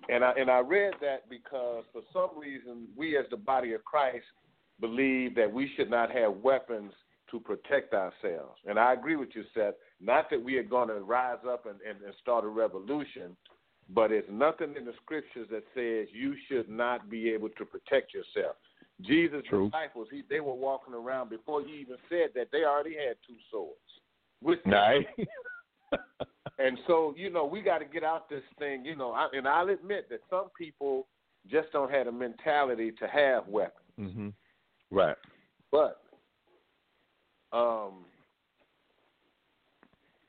And I, and I read that because for some reason we as the body of Christ believe that we should not have weapons to protect ourselves. And I agree with you, Seth, not that we are going to rise up and, and, and start a revolution, but there's nothing in the scriptures that says you should not be able to protect yourself. Jesus' True. disciples, he, they were walking around before he even said that they already had two swords. With nice. And so, you know, we got to get out this thing, you know, I, and I'll admit that some people just don't have the mentality to have weapons. Mm-hmm. Right. But um,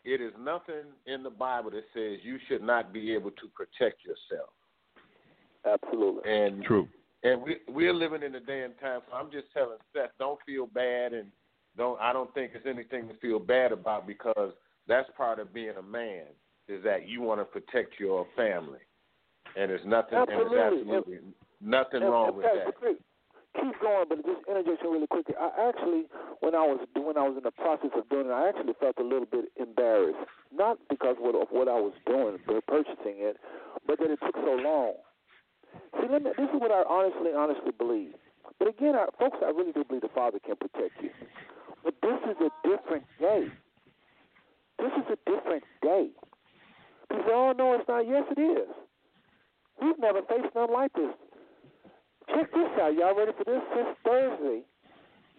it is nothing in the Bible that says you should not be able to protect yourself. Absolutely. And, True. And we, we're living in a day and time, so I'm just telling Seth, don't feel bad, and don't. I don't think there's anything to feel bad about, because that's part of being a man, is that you want to protect your family. And there's nothing absolutely. and there's absolutely and, nothing and, wrong and, with that. Great. Keep going, but just interjection really quickly. I actually, when I was when I was in the process of doing it, I actually felt a little bit embarrassed, not because of what I was doing, but purchasing it, but that it took so long. See, let me, this is what I honestly, honestly believe. But again, I, folks, I really do believe the Father can protect you. But this is a different day. This is a different day. Because we all know it's not. Yes, it is. We've never faced nothing like this. Check this out. Y'all ready for this? Since Thursday,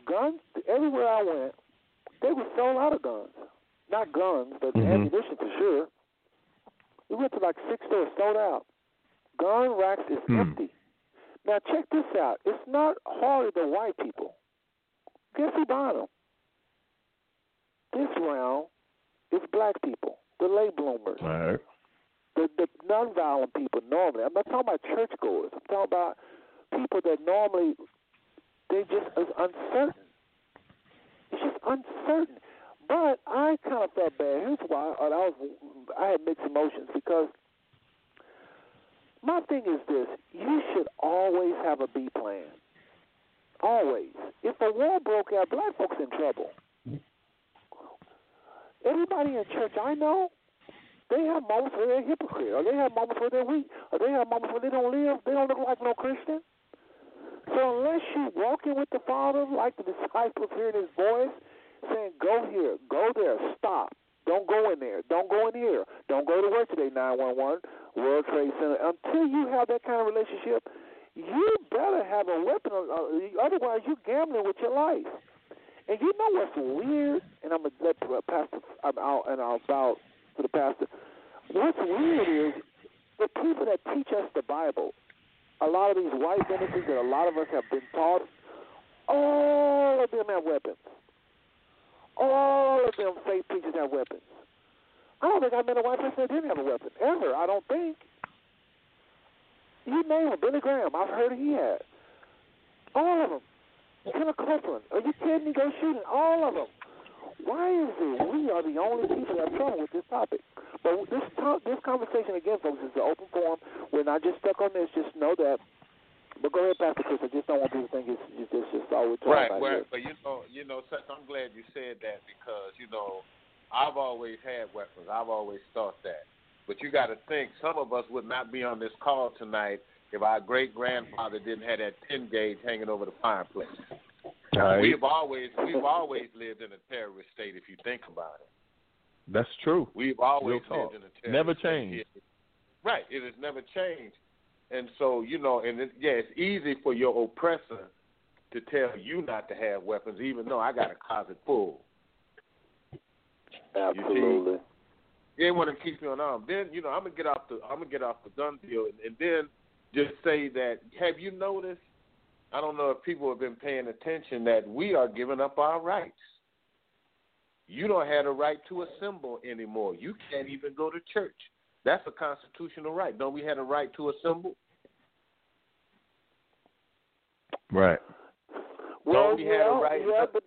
guns, everywhere I went, they were sold out of guns. Not guns, but mm-hmm. ammunition for sure. We went to like six stores sold out. Gun racks is hmm. empty. Now check this out. It's not hardly the white people. Guess who bought them? This round, it's black people, the late bloomers, all right. the the nonviolent people normally. I'm not talking about churchgoers. I'm talking about people that normally they just is uncertain. It's just uncertain. But I kind of felt bad. Here's why I was I had mixed emotions, because my thing is this: you should always have a B plan. Always. If a war broke out, black folks in trouble. Everybody in church I know, they have moments where they're hypocrite, or they have moments where they're weak, or they have moments where they don't live, they don't look like no Christian. So unless you're walking with the Father, like the disciples hearing His voice, saying, "Go here, go there, stop. Don't go in there. Don't go in here. Don't go to work today, nine one one, World Trade Center." Until you have that kind of relationship, you better have a weapon. Otherwise, you're gambling with your life. And you know what's weird? And I'm going to let the pastor, I'm out and I'll bow to the pastor. What's weird is the people that teach us the Bible, a lot of these white ministers that a lot of us have been taught, all of them have weapons. All of them faith preachers have weapons. I don't think I met a white person that didn't have a weapon, ever, I don't think. You name him, Billy Graham, I've heard he had. All of them. Kenneth Copeland, are you kidding me? Go shooting. All of them. Why is it we are the only people that have trouble with this topic? But this talk, this conversation, again, folks, is an open forum. We're not just stuck on this. Just know that. But go ahead, Pastor Chris. I just don't want people to think it's, it's, it's just all we're talking right, about. Right, right. But you know, you know, Seth, I'm glad you said that, because you know, I've always had weapons. I've always thought that. But you got to think, some of us would not be on this call tonight if our great grandfather didn't have that ten gauge hanging over the fireplace. Right. We've always we've always lived in a terrorist state. If you think about it, that's true. We've always lived in a terrorist state. Never changed. State. Right. It has never changed. And so, you know, and it, yeah, it's easy for your oppressor to tell you not to have weapons, even though I got a closet full. Absolutely. They want to keep you unarmed. Then, you know, I'm gonna get off the I'm gonna get off the gun deal, and, and then just say that, have you noticed? I don't know if people have been paying attention, that we are giving up our rights. You don't have the right to assemble anymore. You can't even go to church. That's a constitutional right. Don't we have a right to assemble? Right. Well, don't we well, have a right yeah, to... but,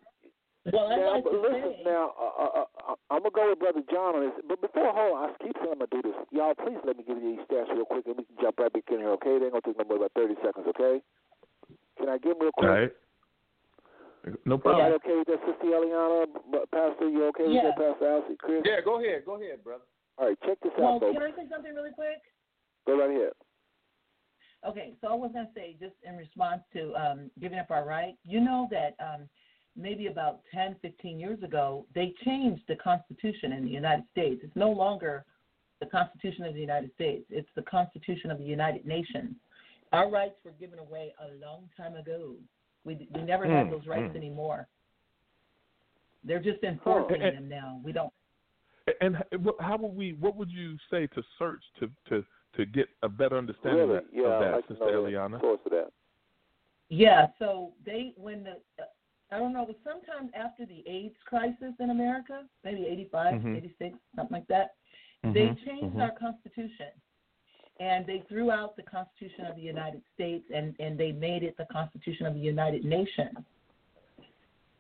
well, now, like but listen, say. now, uh, uh, I'm going to go with Brother John on this. But before, hold on, I keep saying I'm going to do this. Y'all, please let me give you these stats real quick, and we can jump right back in here, okay? It ain't going to take no more than about thirty seconds, okay? Can I get real quick? All right. No problem. Is that okay with that, Sister Eliana? Pastor, you okay yeah. with that, Pastor Alcee? Chris? Yeah, go ahead. Go ahead, brother. All right, check this out, folks. Well, can I say something really quick? Go right ahead. Okay, so I was going to say, just in response to um, giving up our right, you know that um, maybe about ten, fifteen years ago, they changed the Constitution in the United States. It's no longer the Constitution of the United States. It's the Constitution of the United Nations. Our rights were given away a long time ago. We, we never mm, had those rights mm. anymore. They're just enforcing oh. them now. We don't. And how would we? What would you say to search to, to, to get a better understanding really? yeah, of that, like Sister Eliana? Of that. Yeah. So they when the I don't know, it was sometime after the AIDS crisis in America, maybe eighty-five, mm-hmm. eighty-six, something like that. Mm-hmm. They changed mm-hmm. our Constitution, and they threw out the Constitution of the United States, and, and they made it the Constitution of the United Nations.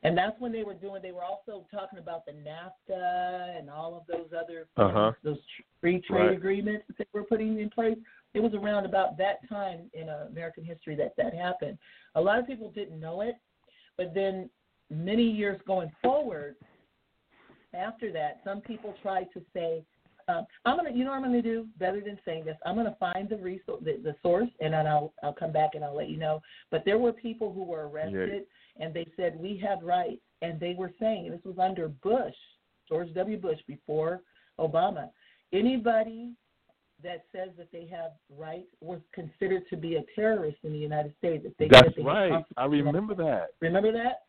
And that's when they were doing, they were also talking about the NAFTA and all of those other, uh-huh. those free trade right. agreements that they were putting in place. It was around about that time in uh, American history that that happened. A lot of people didn't know it, but then many years going forward after that, some people tried to say, uh, I'm gonna, you know what I'm going to do better than saying this? I'm going to find the, resource, the the source, and then I'll, I'll come back and I'll let you know. But there were people who were arrested. Yeah. And they said, we have rights. And they were saying, this was under Bush, George W. Bush, before Obama. Anybody that says that they have rights was considered to be a terrorist in the United States. If they That's they right. I remember that. Remember that?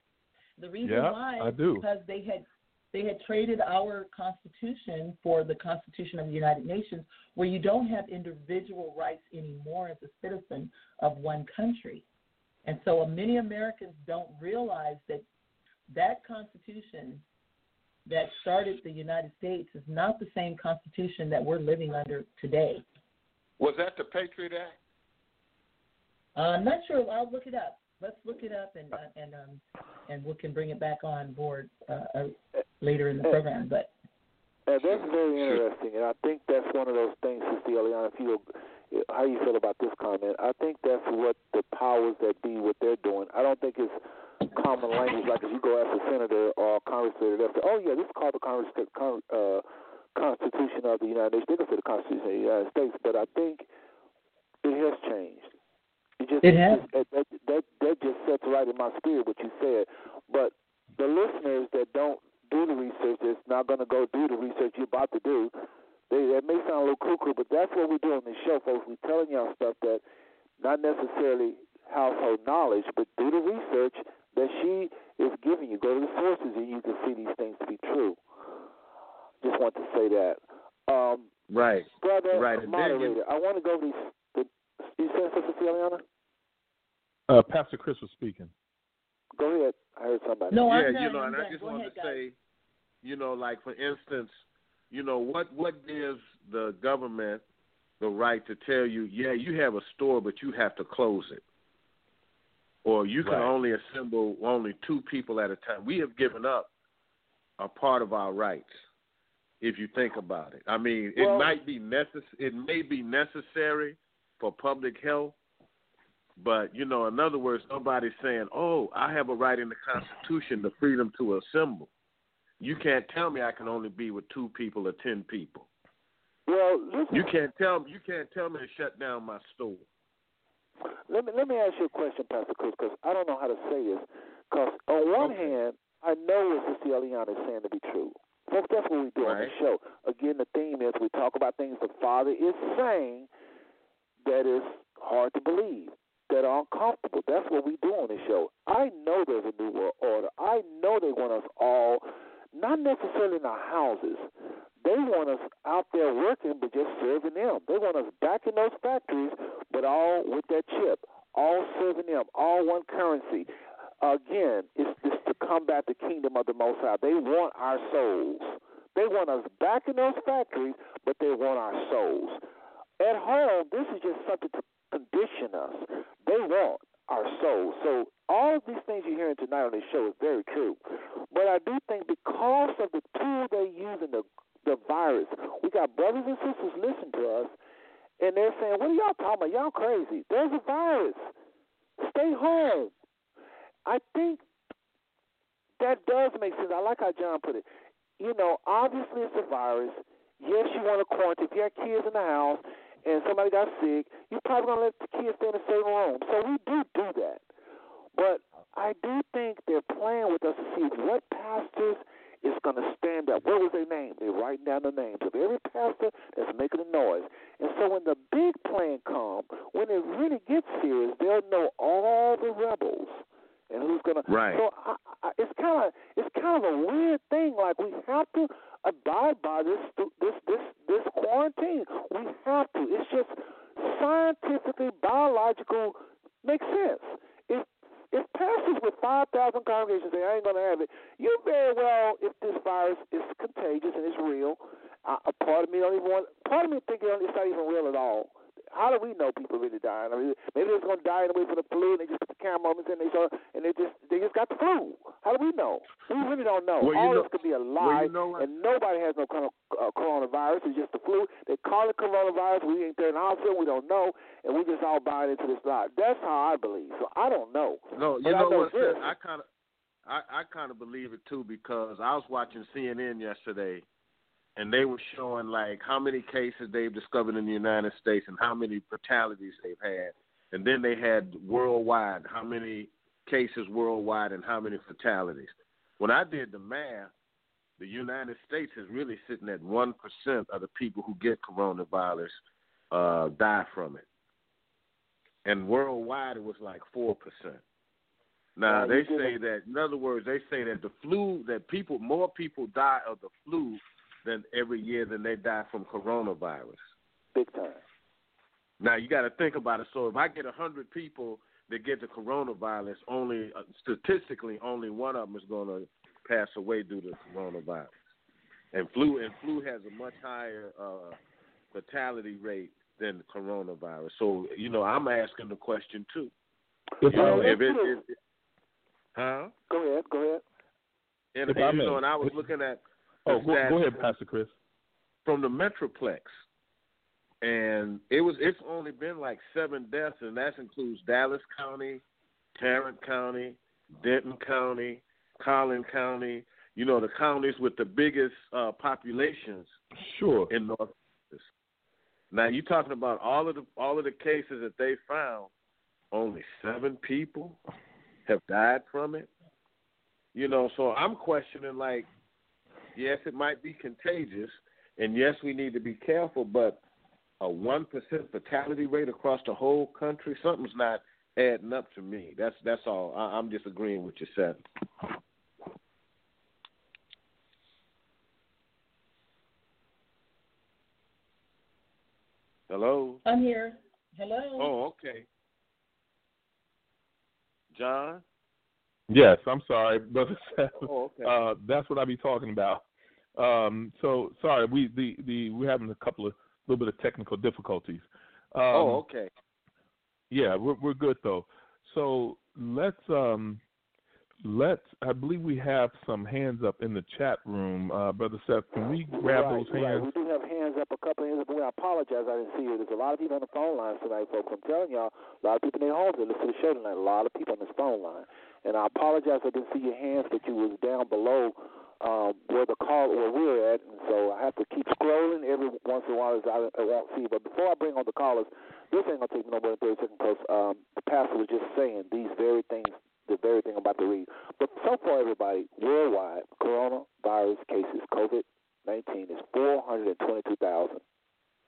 The reason yeah, why I do. is because they had, they had traded our Constitution for the Constitution of the United Nations, where you don't have individual rights anymore as a citizen of one country. And so many Americans don't realize that that Constitution that started the United States is not the same Constitution that we're living under today. Was that the Patriot Act? Uh, I'm not sure. I'll look it up. Let's look it up, and uh, and um, and we can bring it back on board uh, uh, later in the program. But uh, that's very interesting, and I think that's one of those things, Sister Eliana, if you how you feel about this comment. I think that's what the powers that be, what they're doing. I don't think it's common language. Like if you go ask a senator or a congressman, they'll say, oh, yeah, this is called the Congress, uh, Constitution of the United States. They can say the Constitution of the United States, but I think it has changed. It, just, it has. It, that, that, that just sets right in my spirit what you said. But the listeners that don't do the research, that's not going to go do the research you're about to do, They, that may sound a little cuckoo, but that's what we do on this show, folks. We're telling y'all stuff that not necessarily household knowledge, but do the research that she is giving you. Go to the sources, and you can see these things to be true. Just want to say that. Um, right. Brother, right. moderator, you... I want to go to these. The, you said something, Eliana? Uh, Pastor Chris was speaking. Go ahead. I heard somebody. No, I'm yeah, you know, and I just wanted to say, you know, like, for instance, You know, what, what gives the government the right to tell you, yeah, you have a store, but you have to close it? Or you can right. only assemble only two people at a time. We have given up a part of our rights, if you think about it. I mean, well, it might be necess- it may be necessary for public health, but, you know, in other words, nobody's saying, oh, I have a right in the Constitution, the freedom to assemble. You can't tell me I can only be with two people or ten people. Well, listen, you can't tell me you can't tell me to shut down my store. Let me let me ask you a question, Pastor Chris, because I don't know how to say this. Because on one okay. hand, I know what Sister Eliana is saying to be true. Folks, that's what we do right. on the show. Again, the theme is we talk about things the Father is saying that is hard to believe, that are uncomfortable. That's what we do on the show. I know there's a new world order. I know they want us all. Not necessarily in our houses. They want us out there working, but just serving them. They want us back in those factories, but all with that chip, all serving them, all one currency. Again, it's just to combat the kingdom of the Most High. They want our souls. They want us back in those factories, but they want our souls. At home, this is just something to condition us. They want our souls. So all of these things you're hearing tonight on this show is very true. But I do think because of the tool they use in the, the virus, we got brothers and sisters listening to us, and they're saying, what are y'all talking about? Y'all crazy. There's a virus. Stay home. I think that does make sense. I like how John put it. You know, obviously it's a virus. Yes, you want to quarantine. If you have kids in the house and somebody got sick, you're probably going to let the kids stay in a certain room. So we do do that. But I do think they're playing with us to see what pastors is going to stand up. What was their name? They're writing down the names of every pastor that's making a noise. And so when the big plan comes, when it really gets serious, they'll know all the rebels and who's going to. Right. So I, I, it's kind of it's kind of a weird thing. Like we have to abide by this this this this quarantine. We have to. It's just scientifically, biological, makes sense. If if pastors with five thousand congregations say I ain't gonna have it, you very well, if this virus is contagious and it's real, I, a part of me don't even want. Part of me thinking it's not even real at all. How do we know people really dying? I mean, maybe they're going to die anyway for the flu, and they just put the camera on and they show, and they just they just got the flu. How do we know? We really don't know. Well, all know, this could be a lie, well, you know, and nobody has no kind of uh, coronavirus. It's just the flu. They call it coronavirus. We ain't there in the hospital. We don't know, and we just all buying into this lie. That's how I believe. So I don't know. No, you but know, know what? This. I kind of I, I kind of believe it too, because I was watching C N N yesterday. And they were showing, like, how many cases they've discovered in the United States and how many fatalities they've had. And then they had worldwide, how many cases worldwide and how many fatalities. When I did the math, the United States is really sitting at one percent of the people who get coronavirus uh, die from it. And worldwide, it was like four percent. Now, they say that, in other words, they say that the flu, that people, more people die of the flu than every year than they die from coronavirus. Big time. Now, you got to think about it. So if I get one hundred people that get the coronavirus, only uh, statistically only one of them is going to pass away due to coronavirus. And flu and flu has a much higher uh, fatality rate than coronavirus. So, you know, I'm asking the question, too. You know, if it, if it, huh? Go ahead, go ahead. And, if and, you know, and I was looking at Oh, go, go ahead, Pastor Chris. From the Metroplex, and it was it's only been like seven deaths, and that includes Dallas County, Tarrant County, Denton County, Collin County. You know, the counties with the biggest uh, populations. Sure. In North Texas. Now you're talking about all of the all of the cases that they found. Only seven people have died from it. You know, so I'm questioning like. Yes, it might be contagious, and yes, we need to be careful, but a one percent fatality rate across the whole country, something's not adding up to me. That's that's all. I, I'm just agreeing with you, Seth. Hello? I'm here. Hello? Oh, okay. John? Yes, I'm sorry, Brother Seth. Oh, okay. uh, that's what I be talking about. Um, so sorry, we the, the we're having a couple of little bit of technical difficulties. Um, oh, okay. Yeah, we're we're good though. So let's um, let's. I believe we have some hands up in the chat room, uh, Brother Seth. Can we grab right, those hands? Right. We do have hands up, a couple of hands up. I apologize, I didn't see you. There's a lot of people on the phone lines tonight, folks. I'm telling y'all, a lot of people in their homes. They listen to the show tonight. A lot of people on this phone line, and I apologize I didn't see your hands, but you was down below. Um, where the call where we're at, and so I have to keep scrolling every once in a while as I, I won't see. But before I bring on the callers, this ain't gonna take no more than thirty seconds. Because um, the pastor was just saying these very things, the very thing I'm about to read. But so far, everybody worldwide, coronavirus cases, COVID nineteen is four hundred twenty-two thousand.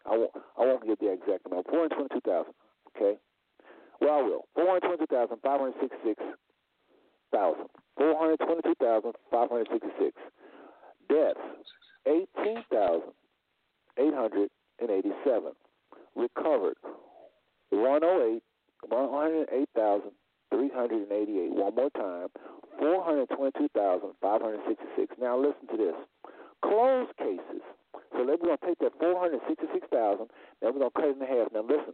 I won't, I won't get the exact amount. four hundred twenty-two thousand. Okay. Well, I will. four hundred twenty-two thousand five hundred sixty-six thousand. four hundred twenty-two thousand five hundred sixty-six. Deaths, eighteen thousand eight hundred eighty-seven. Recovered, one hundred eight thousand three hundred eighty-eight. One more time, four hundred twenty-two thousand five hundred sixty-six. Now listen to this. Closed cases. So we're going to take that four hundred sixty-six thousand, now we're going to cut it in half. Now listen,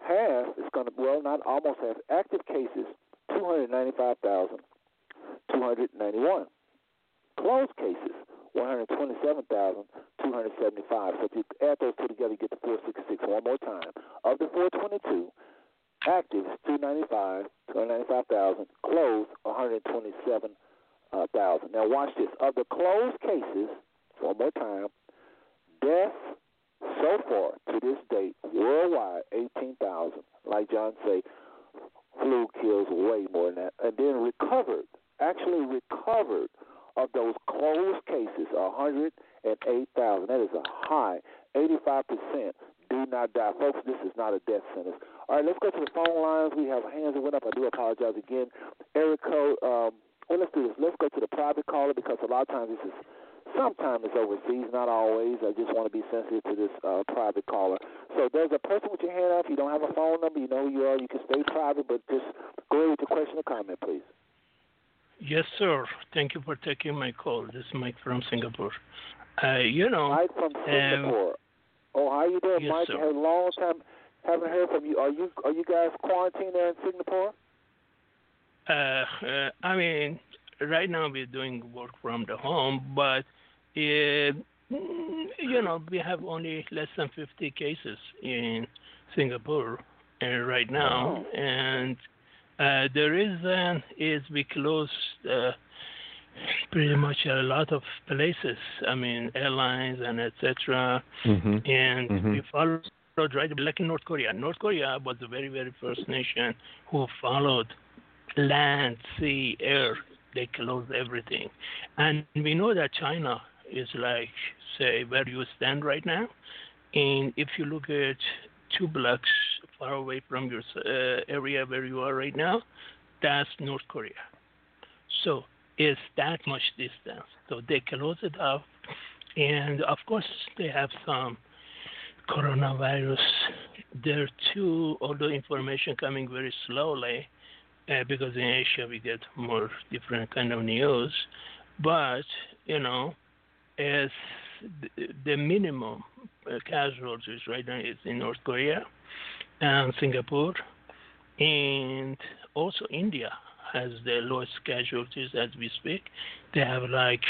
half is going to, well, not almost half, active cases, two hundred ninety-five thousand two hundred ninety-one. Closed cases, one hundred twenty-seven thousand two hundred seventy-five. So if you add those two together, you get the four hundred sixty-six. One more time. Of the four hundred twenty-two, active is two hundred ninety-five thousand, closed, one hundred twenty-seven thousand. Now watch this. Of the closed cases, one more time, deaths so far to this date, worldwide, eighteen thousand. Like John say, flu kills way more than that. And then recovered, actually recovered of those closed cases, one hundred eight thousand. That is a high. eighty-five percent do not die. Folks, this is not a death sentence. All right, let's go to the phone lines. We have hands that went up. I do apologize again. Eric Cole, um, well, let's do this. Let's go to the private caller because a lot of times this is Sometimes it's overseas, not always. I just want to be sensitive to this uh, private caller. So there's a person with your hand up. You don't have a phone number. You know who you are. You can stay private, but just go ahead with your question or comment, please. Yes, sir. Thank you for taking my call. This is Mike from Singapore. Uh, you know, Mike from Singapore. Um, oh, how you doing, yes, Mike? Sir. I had a long time haven't heard from you. Are you are you guys quarantined there in Singapore? Uh, uh, I mean, right now we're doing work from the home, but uh, you know we have only less than fifty cases in Singapore uh, right now, oh. and uh, the reason is we closed uh, pretty much a lot of places. I mean, airlines and et cetera. Mm-hmm. And mm-hmm. we followed right like in North Korea. North Korea was the very very first nation who followed land, sea, air. They close everything. And we know that China is like, say, where you stand right now. And if you look at two blocks far away from your uh, area where you are right now, that's North Korea. So it's that much distance. So they close it off. And, of course, they have some coronavirus there, too, although information coming very slowly. Uh, because in Asia we get more different kind of news, but you know, as the, the minimum uh, casualties right now is in North Korea and Singapore, and also India has the lowest casualties as we speak. They have like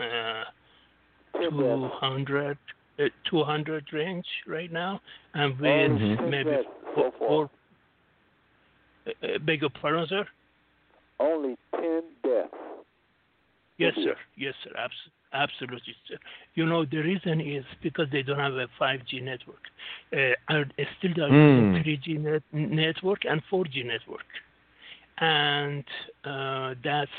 uh, two hundred, uh, two hundred range right now, and with mm-hmm. maybe four. four Uh, beg your pardon, sir? Only ten deaths. Yes, sir. Yes, sir. Abs- absolutely, sir. You know, the reason is because they don't have a five G network. Uh, and still there mm. is a three G net- network and four G network. And uh, that's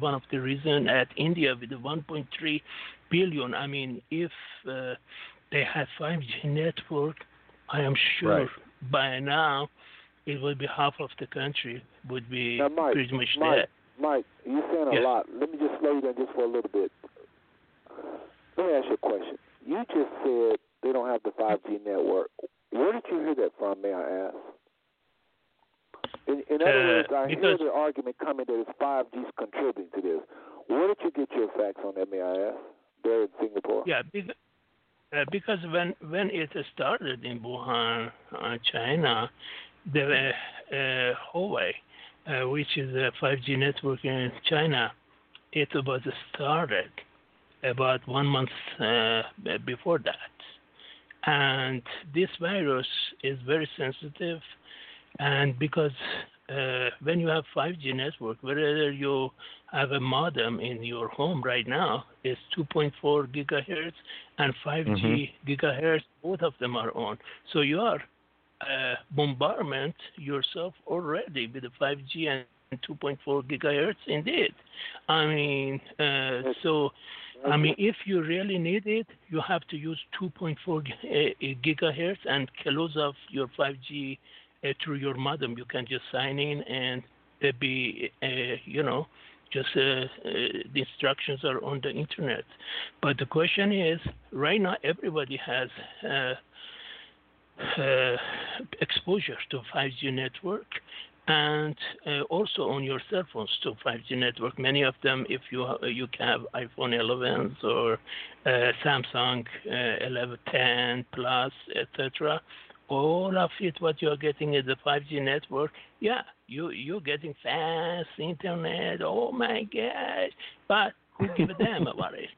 one of the reasons at India with the one point three billion. I mean, if uh, they had five G network, I am sure right. by now, it would be half of the country would be now, Mike, pretty much Mike, dead. Mike, you're saying yes. a lot. Let me just slow you down just for a little bit. Let me ask you a question. You just said they don't have the five G network. Where did you hear that from, may I ask? In, in other uh, words, I hear the argument coming that it's five G's contributing to this. Where did you get your facts on that, may I ask? There in Singapore? Yeah, because, uh, because when, when it started in Wuhan, uh, China, the uh, uh, Huawei, uh, which is a five G network in China, it was started about one month uh, before that. And this virus is very sensitive, and because uh, when you have five G network, whether you have a modem in your home right now, it's two point four gigahertz and five G mm-hmm. gigahertz, both of them are on. So you are Uh, bombardment yourself already with the five G and two point four gigahertz indeed. I mean, uh, so, I mean, if you really need it, you have to use two point four gigahertz and close off your five G uh, through your modem. You can just sign in and uh, be, uh, you know, just uh, uh, the instructions are on the internet. But the question is, right now everybody has uh, Uh, exposure to five G network, and uh, also on your cell phones to five G network. Many of them, if you ha- you can have iPhone elevens or uh, Samsung uh, eleven, ten plus, et cetera. All of it, what you are getting is the five G network. Yeah, you you're getting fast internet. Oh my gosh! But who give a damn about it?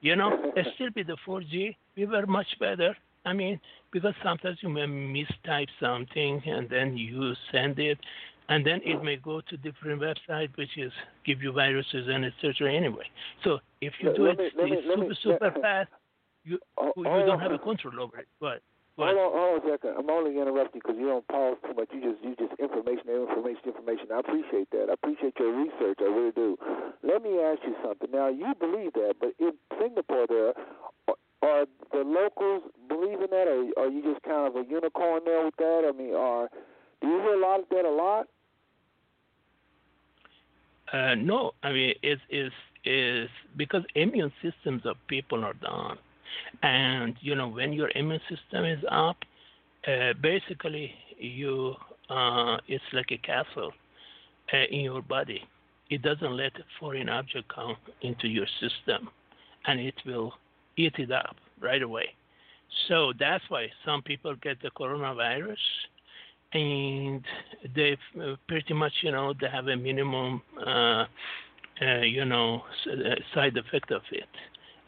You know, still with the four G, we were much better. I mean, because sometimes you may mistype something and then you send it, and then it may go to different website, which is give you viruses and et cetera anyway. So if you let, do let it me, it's me, super, me, super fast, you oh, you don't on, have a control over it. But, but hold on, hold on a second. I'm only interrupting because you don't pause too much. You just you just information, information, information. I appreciate that. I appreciate your research. I really do. Let me ask you something. Now you believe that, but in Singapore there. Are the locals believing that, or are you just kind of a unicorn there with that? I mean, are do you hear a lot of that a lot? Uh, no, I mean, it's, it's, is because immune systems of people are down. And, you know, when your immune system is up, uh, basically you uh, it's like a castle uh, in your body. It doesn't let a foreign object come into your system, and it will eat it up right away. So that's why some people get the coronavirus, and they pretty much, you know, they have a minimum, uh, uh, you know, side effect of it.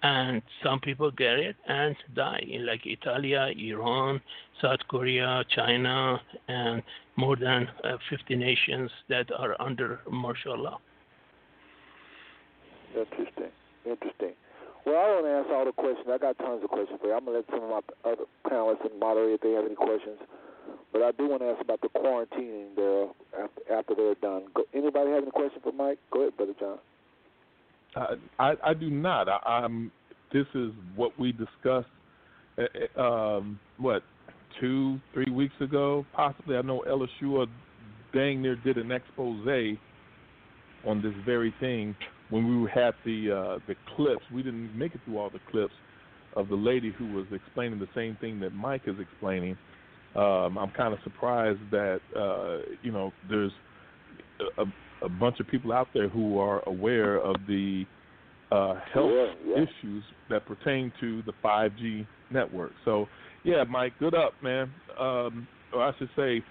And some people get it and die, like Italy, Iran, South Korea, China, and more than uh, fifty nations that are under martial law. Interesting. Interesting. Well, I want to answer all the questions. I got tons of questions for you. I'm going to let some of my other panelists and moderators, if they have any questions. But I do want to ask about the quarantining there after they're done. Go, anybody have any question for Mike? Go ahead, Brother John. I, I, I do not. I, I'm. This is what we discussed. Uh, um, what, two, three weeks ago, possibly. I know Elishua dang near did an expose on this very thing when we had the uh, the clips. We didn't make it through all the clips of the lady who was explaining the same thing that Mike is explaining. Um, I'm kind of surprised that uh, you know there's a, a a bunch of people out there who are aware of the uh, health yeah, yeah. issues that pertain to the five G network. So, yeah, Mike, good up, man. Um, or I should say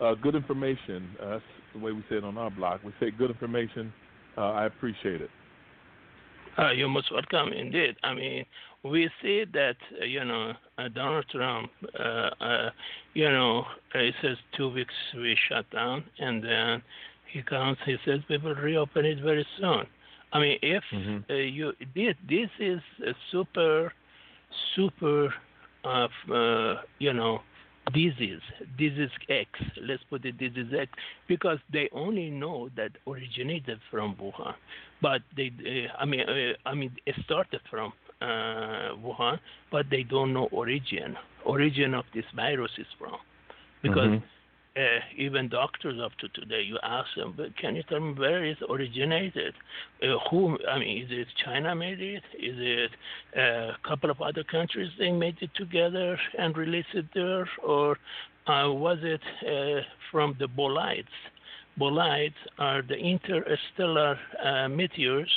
uh, good information. Uh, that's the way we say it on our blog. We say good information. Uh, I appreciate it. Uh, you're most welcome, indeed. I mean, we see that, uh, you know, uh, Donald Trump, uh, uh, you know, uh, he says two weeks we shut down, and then he comes, he says, we will reopen it very soon. I mean, if mm-hmm. uh, you this, this is a super, super, uh, uh, you know, disease, disease X, let's put it disease X, because they only know that originated from Wuhan. But they, uh, I mean, uh, I mean, it started from uh, Wuhan, but they don't know origin. Origin of this virus is from, because mm-hmm. Uh, even doctors up to today, you ask them, but can you tell me where it originated? Uh, who? I mean, is it China made it? Is it a couple of other countries they made it together and released it there? Or uh, was it uh, from the bolides? Bolides are the interstellar uh, meteors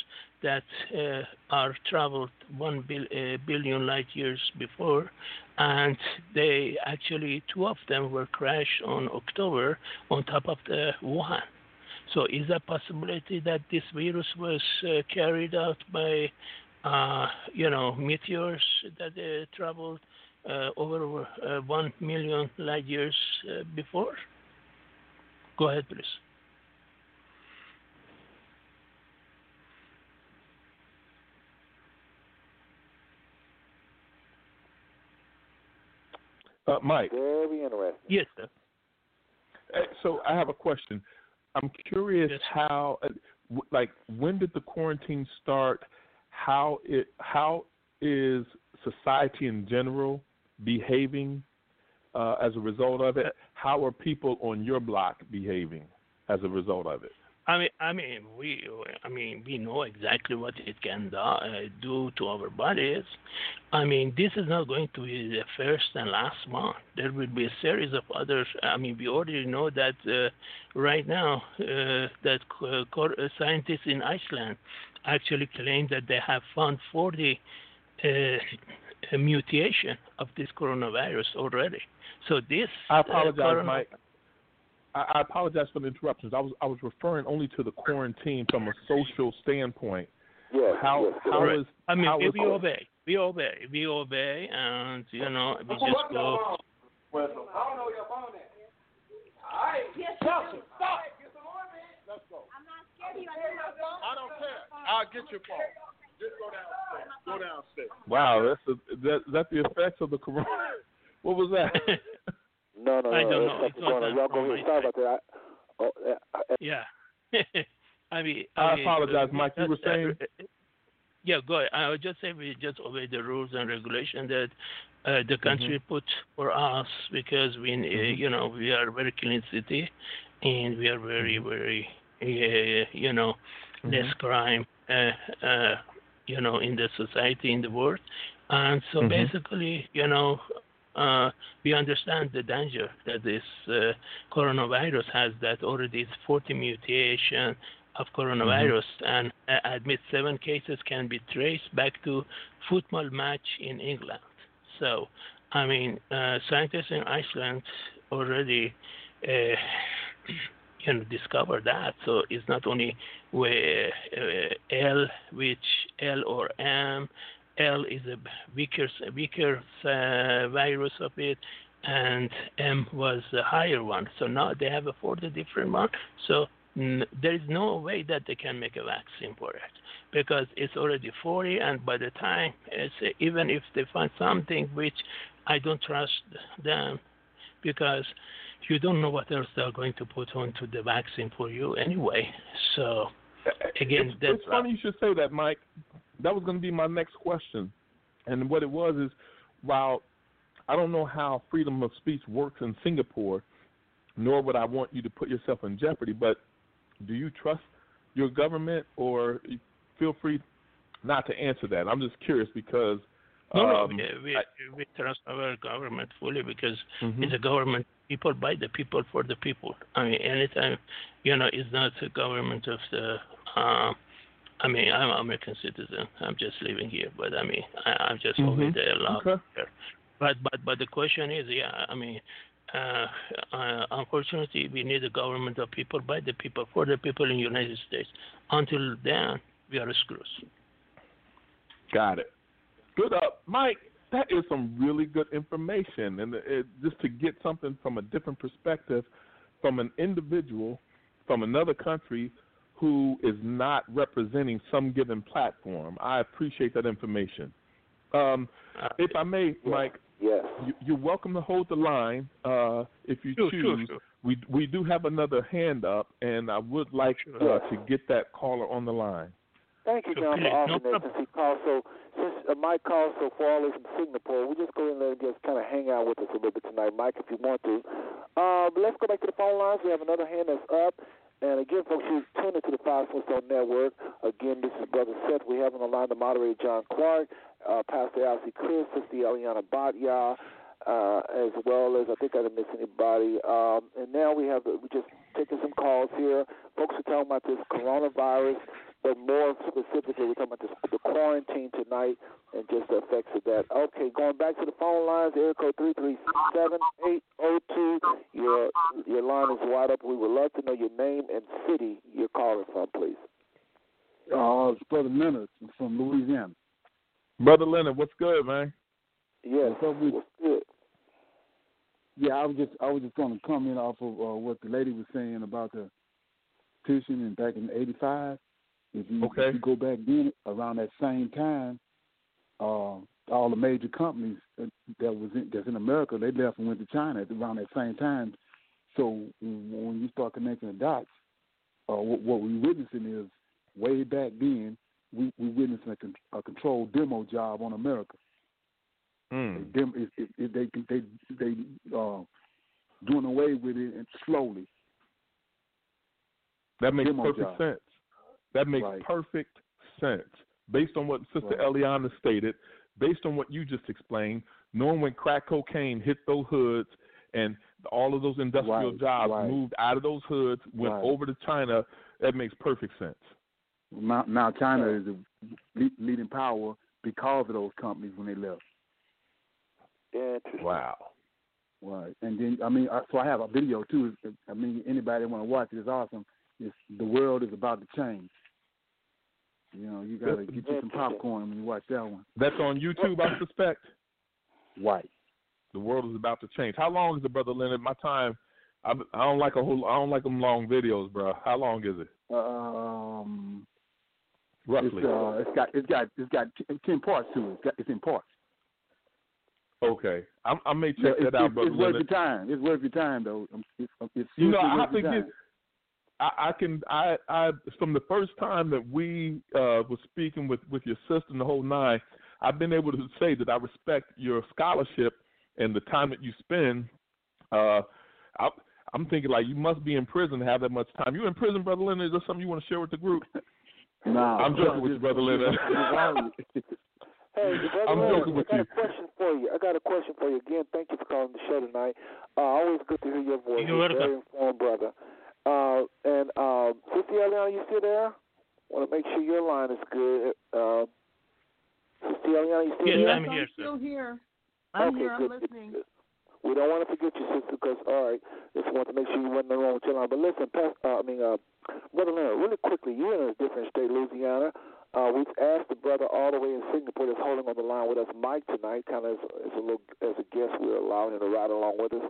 that uh, are traveled one bil- uh, billion light years before, and they actually, two of them were crashed on October on top of the Wuhan. So is there a possibility that this virus was uh, carried out by, uh, you know, meteors that uh, traveled uh, over uh, one million light years uh, before? Go ahead, please. Uh, Mike. Very interesting. Yes, sir. So I have a question. I'm curious yes. how, like, when did the quarantine start? How it? How is society in general behaving uh, as a result of it? How are people on your block behaving as a result of it? I mean, I mean, we, I mean, we know exactly what it can do, uh, do to our bodies. I mean, this is not going to be the first and last one. There will be a series of others. I mean, we already know that uh, right now uh, that uh, scientists in Iceland actually claim that they have found forty uh, mutations of this coronavirus already. So this. I apologize, uh, corona- Mike. I apologize for the interruptions. I was I was referring only to the quarantine from a social standpoint. Yeah. How yes, how right. is I mean how if is we obey. It? We obey. We obey and you know we just go I don't know your phone at. All right. Yes, stop. Get some more, man. Let's go. I'm not scared of you. I don't care. I'll get your phone. Just go downstairs. Go downstairs. Wow, that's a, that that the effects of the corona. What was that? No, no, no. I don't know. It's not that Y'all go ahead. Sorry about that. I, oh, uh, uh, yeah. I mean, I, I mean, apologize, uh, Mike. You were saying? Uh, yeah, go ahead. I would just say we just obey the rules and regulation that uh, the country mm-hmm. put for us, because we, uh, you know, we are a very clean city, and we are very, very, uh, you know, mm-hmm. less crime uh, uh, you know, in the society, in the world. And so mm-hmm. basically, you know, uh, we understand the danger that this uh, coronavirus has, that already is forty mutation of coronavirus, mm-hmm. and uh, admit seven cases can be traced back to football match in England. So, I mean, uh, scientists in Iceland already uh, you know, discovered that. So it's not only where, uh, L, which L or M, L is a weaker, weaker uh, virus of it, and M was a higher one. So now they have a forty different one. So n- there is no way that they can make a vaccine for it, because it's already forty, and by the time, it's, uh, even if they find something, which I don't trust them, because you don't know what else they're going to put onto the vaccine for you anyway. So, again, it's, that's... It's funny you should say that, Mike. That was going to be my next question. And what it was is, while I don't know how freedom of speech works in Singapore, nor would I want you to put yourself in jeopardy, but do you trust your government, or feel free not to answer that? I'm just curious because... No, no, um, we, we, we trust our government fully, because mm-hmm. it's a government, people by the people, for the people. I mean, anytime, you know, it's not a government of the... Um, I mean, I'm an American citizen. I'm just living here, but I mean, I, I'm just mm-hmm. over there a lot. Okay. But but but the question is, yeah, I mean, uh, uh, unfortunately, we need a government of people, by the people, for the people in the United States. Until then, we are screwed. Got it. Good up, Mike. That is some really good information, and it, just to get something from a different perspective, from an individual, from another country, who is not representing some given platform. I appreciate that information. Um, if I may, Mike, yes. you, you're welcome to hold the line uh, if you sure, choose. Sure, sure. We we do have another hand up, and I would like uh, yes. to get that caller on the line. Thank you, John, for offering that, since he called so, since uh, Mike called so far from Singapore. We'll just go in there and just kind of hang out with us a little bit tonight, Mike, if you want to. Uh, but let's go back to the phone lines. We have another hand that's up. And again, folks, you're tuned into the Five Four Stone Network. Again, this is Brother Seth. We have on the line the moderator John Clark, uh, Pastor Alcee Chris, Sister Eliana Batya, uh, as well as I think I didn't miss anybody. Um, and now we have we just taking some calls here. Folks are talking about this coronavirus, but more specifically, we're talking about this, the quarantine tonight and just the effects of that. Okay, going back to the phone lines, area code three three seven eight zero two. Your, your line is wide up. We would love to know your name and city you're calling from, please. Uh, it's Brother Leonard from Louisiana. Brother Leonard, what's good, man? Yes, what's, up, what's good? Yeah, I was just I was just going to comment off of uh, what the lady was saying about the petition and back in eighty-five. If you, okay. if you go back then, around that same time, uh, all the major companies that, that was in, that's in America, they left and went to China at around that same time. So when you start connecting the dots, uh, what, what we're witnessing is way back then, we, we're witnessing a, con- a controlled demo job on America. Mm. They, dem- it, it, it, they they they uh, doing away with it and slowly. That makes demo perfect job. sense. That makes right. perfect sense. Based on what Sister right. Eliana stated, based on what you just explained, knowing when crack cocaine hit those hoods and all of those industrial right. jobs right. moved out of those hoods, went right. over to China, that makes perfect sense. Now, now China is the leading power because of those companies when they left. Wow. Right. And then, I mean, so I have a video, too. I mean, anybody want to watch it, it's awesome. It's, the world is about to change. You know, you got to get you some popcorn when you watch that one. That's on YouTube, I suspect. Right. The world is about to change. How long is it, Brother Leonard? My time, I, I don't like a whole. I don't like them long videos, bro. How long is it? Um, roughly. It's, uh, it's got it's got it's got ten parts to it. It's, got, it's in parts. Okay, I, I may check yeah, that out, Brother Leonard. It's worth your time. It's worth your time, though. It's, it's you know, I have to get. I can I, I from the first time that we uh, was speaking with, with your sister and the whole nine, I've been able to say that I respect your scholarship and the time that you spend. Uh, I, I'm thinking like you must be in prison to have that much time. You in prison, Brother Leonard? Is there something you want to share with the group? No, I'm joking with you, Brother Leonard. Hey, Brother I'm Leonard, joking with I got you. a question for you. I got a question for you. Again, thank you for calling the show tonight. Uh, always good to hear your voice. You're very informed, brother. Uh, and uh, Sister Eliana, you still there? Want to make sure your line is good. Uh, Sister Eliana, you still yes, there? I'm here, sir. I'm still here. I'm okay, here. I'm good. listening. Good. We don't want to forget you, sister, because, all right, just want to make sure you wasn't wrong with your line. But listen, Pastor, uh, I mean, uh, Brother Leonard, really quickly, you're in a different state, Louisiana. Uh, we've asked the brother all the way in Singapore that's holding on the line with us, Mike, tonight, kind of as, as a little, as a guest. We're allowing him to ride along with us.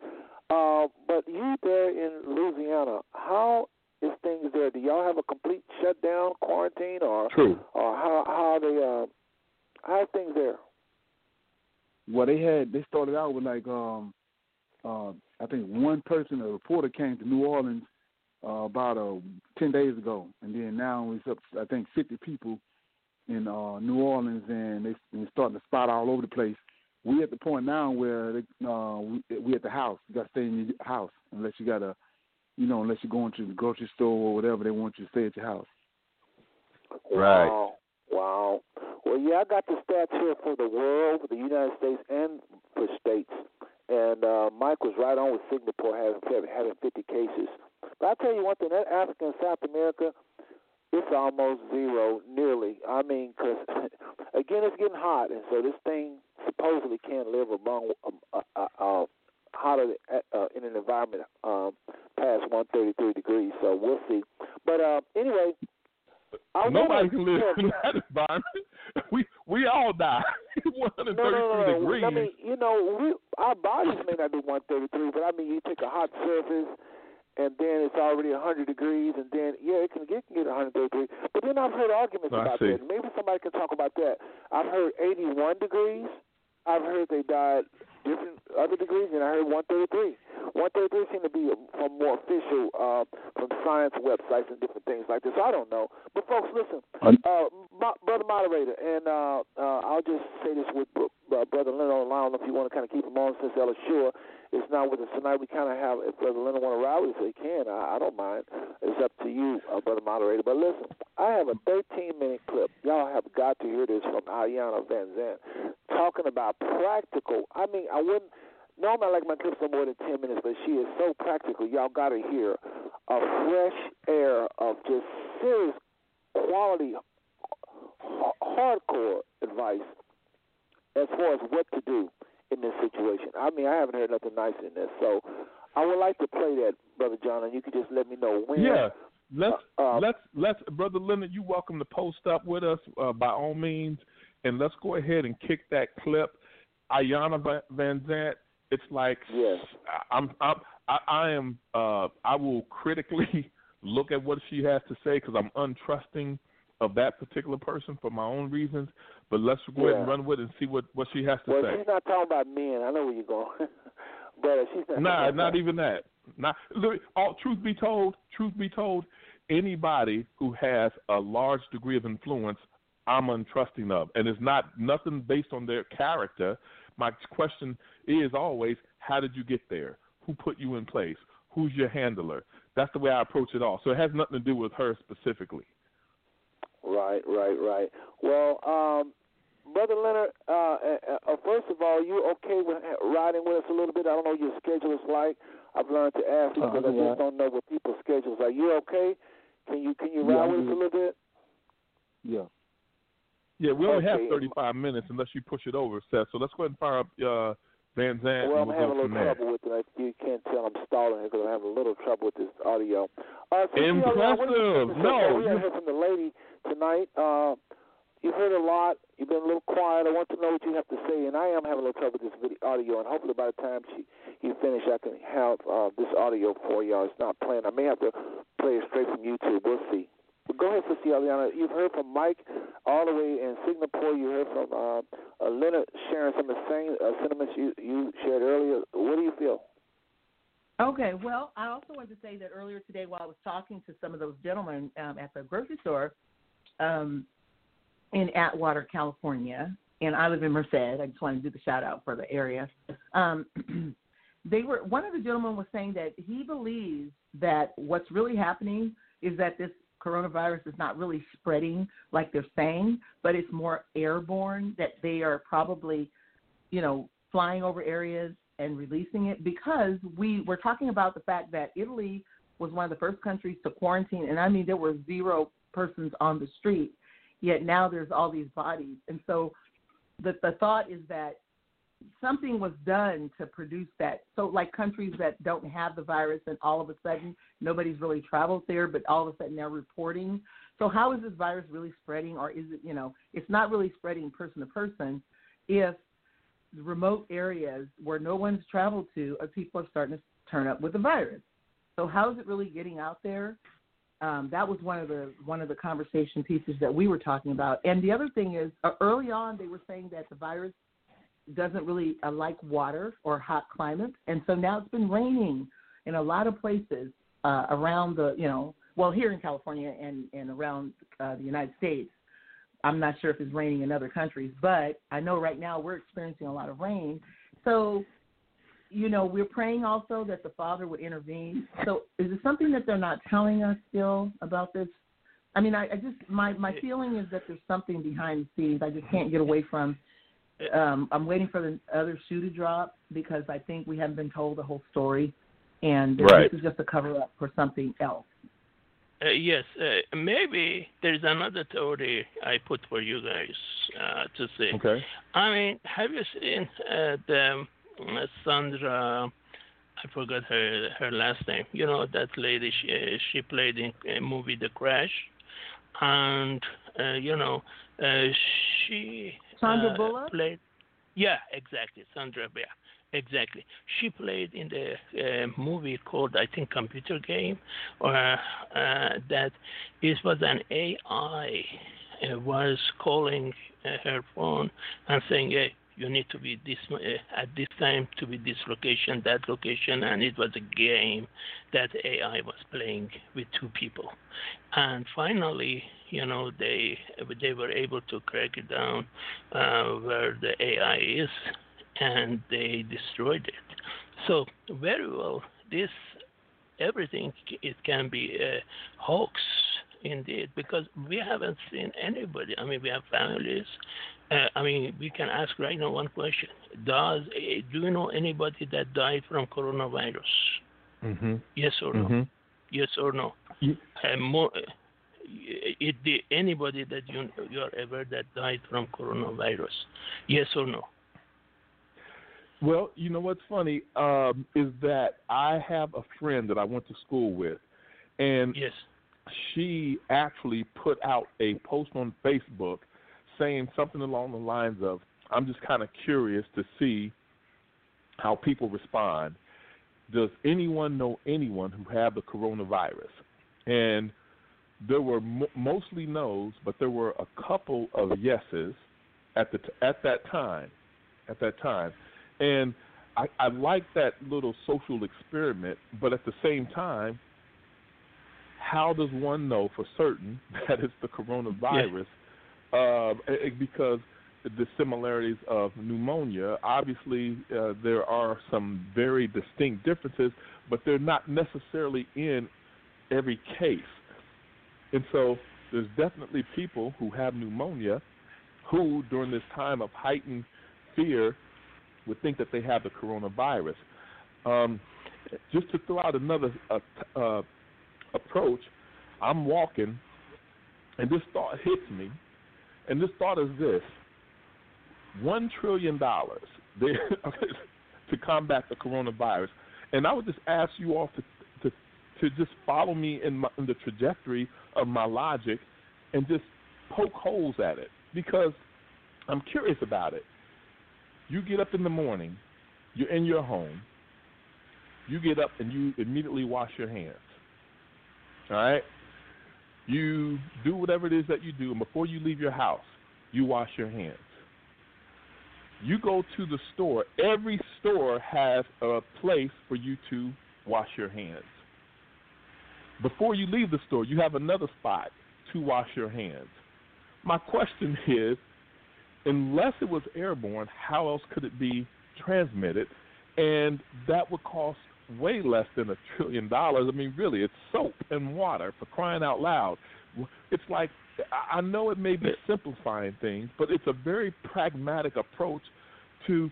Uh, but you there in Louisiana, how is things there? Do y'all have a complete shutdown, quarantine, or True. or how how they uh, how are things there? Well, they had they started out with like um. Uh, I think one person, a reporter, came to New Orleans uh, about uh, ten days ago, and then now it's up to, I think, fifty people in uh, New Orleans, and they, and they're starting to spot all over the place. We're at the point now where they, uh, we we're at the house. You got to stay in your house unless you got a, you know, unless you're going to the grocery store or whatever. They want you to stay at your house. Right. Wow. Wow. Well, yeah, I got the stats here for the world, for the United States, and for states. And uh, Mike was right on with Singapore having, having fifty cases. But I'll tell you one thing, that Africa and South America, it's almost zero, nearly. I mean, because, again, it's getting hot, and so this thing supposedly can't live among, uh, uh, uh, hotter uh, in an environment um, past one hundred thirty-three degrees, so we'll see. But uh, anyway, I Nobody can live in that environment. We we all die. one hundred thirty-three no, no, no. degrees. I mean, you know, we, our bodies may not be one hundred thirty-three, but I mean, you take a hot surface, and then it's already one hundred degrees, and then, yeah, it can get, it can get one hundred thirty-three. But then I've heard arguments I about see. that. Maybe somebody can talk about that. I've heard eighty-one degrees. I've heard they died different other degrees, and I heard one hundred thirty-three. one hundred thirty-three seemed to be from more official, uh, from science websites and different things like this. I don't know. But, folks, listen, uh, my, Brother Moderator, and uh, uh, I'll just say this with uh, Brother Leonard online, if you want to kind of keep him on, since Ella Shore is not with us tonight. We kind of have, if Brother Leonard want to ride with us, he can. I, I don't mind. It's up to you, uh, Brother Moderator. But, listen, I have a thirteen-minute clip. Y'all have got to hear this from Iyanla Vanzant talking about practical. I mean, I wouldn't. Normally, I like my clips no more than ten minutes, but she is so practical. Y'all got to hear a fresh air of just serious quality, h- hardcore advice as far as what to do in this situation. I mean, I haven't heard nothing nice in this, so I would like to play that, Brother John, and you can just let me know when. Yeah, let's uh, let's let's Brother Leonard, you welcome to post up with us uh, by all means, and let's go ahead and kick that clip, Iyanla Vanzant. It's like yes. I'm, I'm, I, I am. Uh, I will critically look at what she has to say because I'm untrusting of that particular person for my own reasons. But let's go yeah. ahead and run with it and see what, what she has to well, say. Well, she's not talking about men. I know where you're going, but she's not. Nah, not that. even that. Not. Look, all, truth be told, truth be told, anybody who has a large degree of influence, I'm untrusting of, and it's not nothing based on their character. My question is always, how did you get there? Who put you in place? Who's your handler? That's the way I approach it all. So it has nothing to do with her specifically. Right, right, right. Well, um, Brother Leonard, uh, uh, uh, first of all, you okay with riding with us a little bit? I don't know what your schedule is like. I've learned to ask you because uh, yeah. I just don't know what people's schedules are. You okay? Can you can you ride yeah, with us a little bit? Yeah. Yeah, we only okay. have thirty-five minutes unless you push it over, Seth. So let's go ahead and fire up uh, Vanzant. Well, I'm we'll having a little trouble with it. You can't tell I'm stalling here because I'm having a little trouble with this audio. Uh, so Impressive. You know, you no. We heard from the lady tonight. Uh, you've heard a lot. You've been a little quiet. I want to know what you have to say. And I am having a little trouble with this video audio. And hopefully by the time she, you finish, I can have uh, this audio for y'all. It's not playing. I may have to play it straight from YouTube. We'll see. Go ahead, Sister Eliana. You've heard from Mike all the way in Singapore. You heard from uh, uh, Leonard sharing some of the same uh, sentiments you, you shared earlier. What do you feel? Okay, well, I also wanted to say that earlier today while I was talking to some of those gentlemen um, at the grocery store um, in Atwater, California, and I live in Merced. I just wanted to do the shout-out for the area. Um, they were one of the gentlemen was saying that he believes that what's really happening is that this coronavirus is not really spreading like they're saying, but it's more airborne, that they are probably, you know, flying over areas and releasing it, because we were talking about the fact that Italy was one of the first countries to quarantine. And I mean, there were zero persons on the street, yet now there's all these bodies. And so the, the thought is that something was done to produce that. So like countries that don't have the virus, and all of a sudden nobody's really traveled there, but all of a sudden they're reporting. So how is this virus really spreading? Or is it, you know, it's not really spreading person to person if remote areas where no one's traveled to, or people are starting to turn up with the virus. So how is it really getting out there? Um, that was one of the one of the conversation pieces that we were talking about. And the other thing is, uh, early on they were saying that the virus doesn't really uh, like water or hot climates, and so now it's been raining in a lot of places uh, around the, you know, well, here in California and, and around uh, the United States. I'm not sure if it's raining in other countries, but I know right now we're experiencing a lot of rain. So, you know, we're praying also that the Father would intervene. So is it something that they're not telling us still about this? I mean, I, I just, my, my feeling is that there's something behind the scenes I just can't get away from. Um, I'm waiting for the other shoe to drop, because I think we haven't been told the whole story, and right. This is just a cover-up for something else. Uh, yes, uh, maybe there's another theory I put for you guys uh, to see. Okay. I mean, have you seen uh, the uh, Sandra, I forgot her her last name, you know, that lady, she, she played in a movie, The Crash, and, uh, you know, uh, she... Sandra uh, Bullock? Played, yeah, exactly, Sandra Bullock. Exactly. She played in the uh, movie called, I think, Computer Game, or uh, that it was an A I uh, was calling uh, her phone and saying, hey, you need to be this uh, at this time to be this location, that location, and it was a game that A I was playing with two people. And finally, you know, they, they were able to crack it down uh, where the A I is, and they destroyed it. So very well, this everything it can be a hoax indeed, because we haven't seen anybody. I mean, we have families. Uh, I mean, we can ask right now one question: Does do you know anybody that died from coronavirus? Mm-hmm. Yes or no? Mm-hmm. Yes or no? Yeah. Uh, more. It, it, anybody that you you are aware that died from coronavirus? Yes or no? Well, you know what's funny um, is that I have a friend that I went to school with, and yes. She actually put out a post on Facebook saying something along the lines of, I'm just kind of curious to see how people respond. Does anyone know anyone who had the coronavirus? And there were mo- mostly no's, but there were a couple of yeses at the t- at that time, at that time. And I, I like that little social experiment, but at the same time, how does one know for certain that it's the coronavirus? Yeah. Uh, because the similarities of pneumonia, obviously uh, there are some very distinct differences, but they're not necessarily in every case. And so there's definitely people who have pneumonia who, during this time of heightened fear, would think that they have the coronavirus. Um, just to throw out another uh, uh, approach, I'm walking, and this thought hits me, and this thought is this: one trillion dollars to combat the coronavirus. And I would just ask you all to to, to just follow me in, my, in the trajectory of my logic, and just poke holes at it, because I'm curious about it. You get up in the morning, you're in your home, you get up and you immediately wash your hands, all right? You do whatever it is that you do, and before you leave your house, you wash your hands. You go to the store. Every store has a place for you to wash your hands. Before you leave the store, you have another spot to wash your hands. My question is, unless it was airborne, how else could it be transmitted? And that would cost way less than a trillion dollars. I mean, really, it's soap and water, for crying out loud. It's like, I know it may be simplifying things, but it's a very pragmatic approach to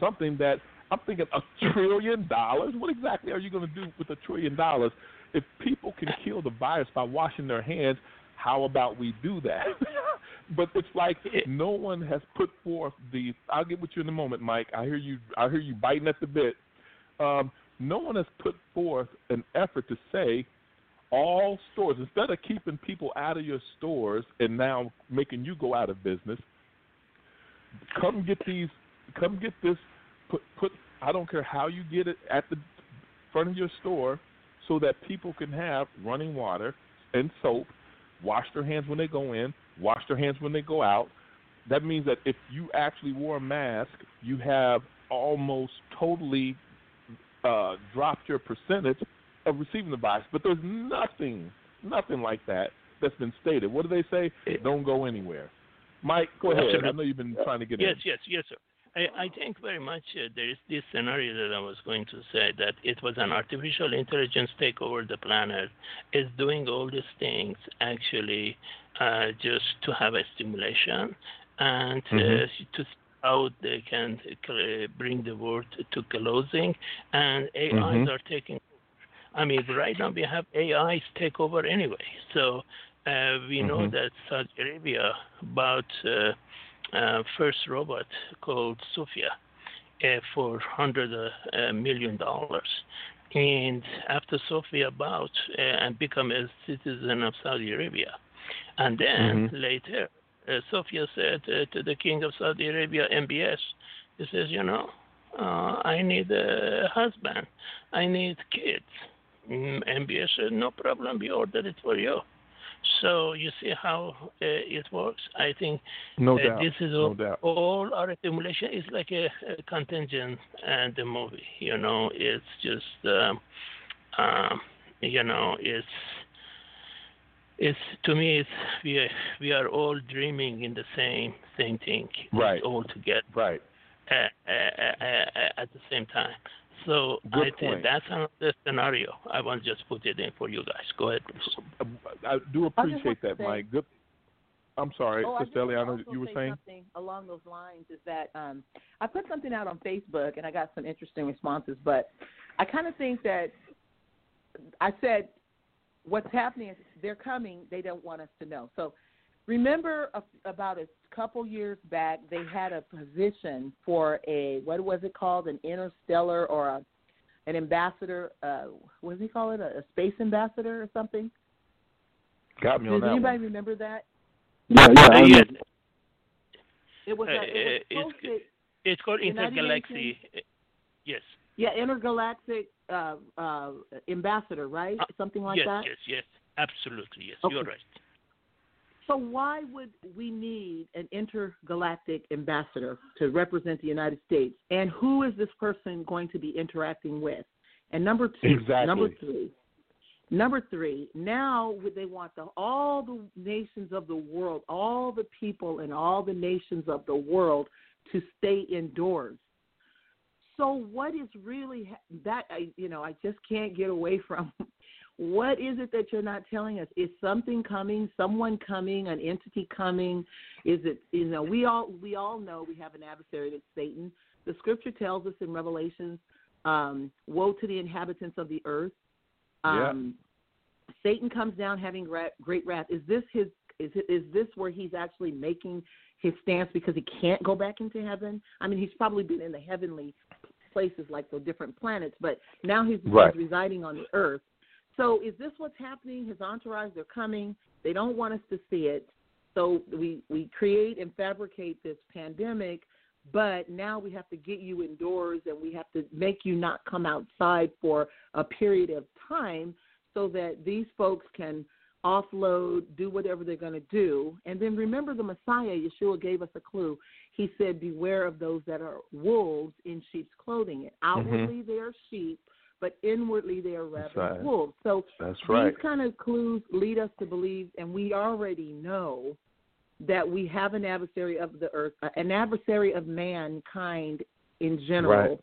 something that I'm thinking, a trillion dollars? What exactly are you going to do with a trillion dollars? If people can kill the virus by washing their hands, how about we do that? But it's like no one has put forth the – I'll get with you in a moment, Mike. I hear you, I hear you biting at the bit. Um, no one has put forth an effort to say all stores – instead of keeping people out of your stores and now making you go out of business, come get these – come get this put, – put, I don't care how you get it at the front of your store so that people can have running water and soap, wash their hands when they go in, wash their hands when they go out. That means that if you actually wore a mask, you have almost totally uh, dropped your percentage of receiving the virus. But there's nothing, nothing like that that's been stated. What do they say? It, Don't go anywhere. Mike, go ahead. Sir, I know you've been trying to get yes, in. Yes, yes, yes, sir. I, I think very much uh, there is this scenario that I was going to say, that it was an artificial intelligence take over the planet, is doing all these things actually uh, just to have a stimulation and uh, mm-hmm. to how they can uh, bring the world to closing, and A Is mm-hmm. are taking over. I mean, right now we have A Is take over anyway. So uh, we mm-hmm. know that Saudi Arabia about... Uh, Uh, first robot called Sophia uh, for one hundred million dollars, and after Sophia bought uh, and become a citizen of Saudi Arabia, and then mm-hmm. later uh, Sophia said uh, to the king of Saudi Arabia, M B S, he says, you know, uh, I need a husband, I need kids. M B S said, no problem, we ordered it for you. So you see how uh, it works. I think no uh, doubt. this is all, no doubt. all our accumulation is like a, a contingent and the movie. You know, it's just um, um, you know, it's it's to me, it's we are, we are all dreaming in the same same thing, right? It's all together, right? Uh, uh, uh, uh, at the same time. So Good I think point. that's another scenario. I want to just put it in for you guys. Go ahead. I do appreciate I that, Mike. Good. I'm sorry, oh, Sister Eliana, you were saying? Something along those lines is that um, I put something out on Facebook, and I got some interesting responses, but I kind of think that I said what's happening is they're coming. They don't want us to know. So remember a, about a couple years back, they had a position for a, what was it called, an interstellar or a, an ambassador, uh, what do they call it, a, a space ambassador or something? Got me on that. Does anybody remember that? Yeah, yeah. yeah. It was, uh, it was posted, it's, it's called intergalactic. Yes. Yeah, intergalactic uh, uh, ambassador, right? Uh, Something like yes, that? Yes, yes, yes. Absolutely, yes. Okay. You're right. So why would we need an intergalactic ambassador to represent the United States? And who is this person going to be interacting with? And number two, exactly. number three, number three, now they want the, all the nations of the world, all the people in all the nations of the world to stay indoors. So what is really that, I, you know, I just can't get away from what is it that you're not telling us? Is something coming, someone coming, an entity coming? Is it, you know, we all we all know we have an adversary that's Satan. The scripture tells us in Revelation, um, woe to the inhabitants of the earth. Um, yeah. Satan comes down having ra- great wrath. Is this his? Is is this where he's actually making his stance because he can't go back into heaven? I mean, he's probably been in the heavenly places like the different planets, but now he's, right. he's residing on the earth. So is this what's happening? His entourage, they're coming. They don't want us to see it. So we, we create and fabricate this pandemic, but now we have to get you indoors and we have to make you not come outside for a period of time so that these folks can offload, do whatever they're going to do. And then remember the Messiah, Yeshua gave us a clue. He said, beware of those that are wolves in sheep's clothing. And outwardly mm-hmm. they are sheep, but inwardly they are ravenous right. wolves. So That's these right. kind of clues lead us to believe, and we already know that we have an adversary of the earth, an adversary of mankind in general, right.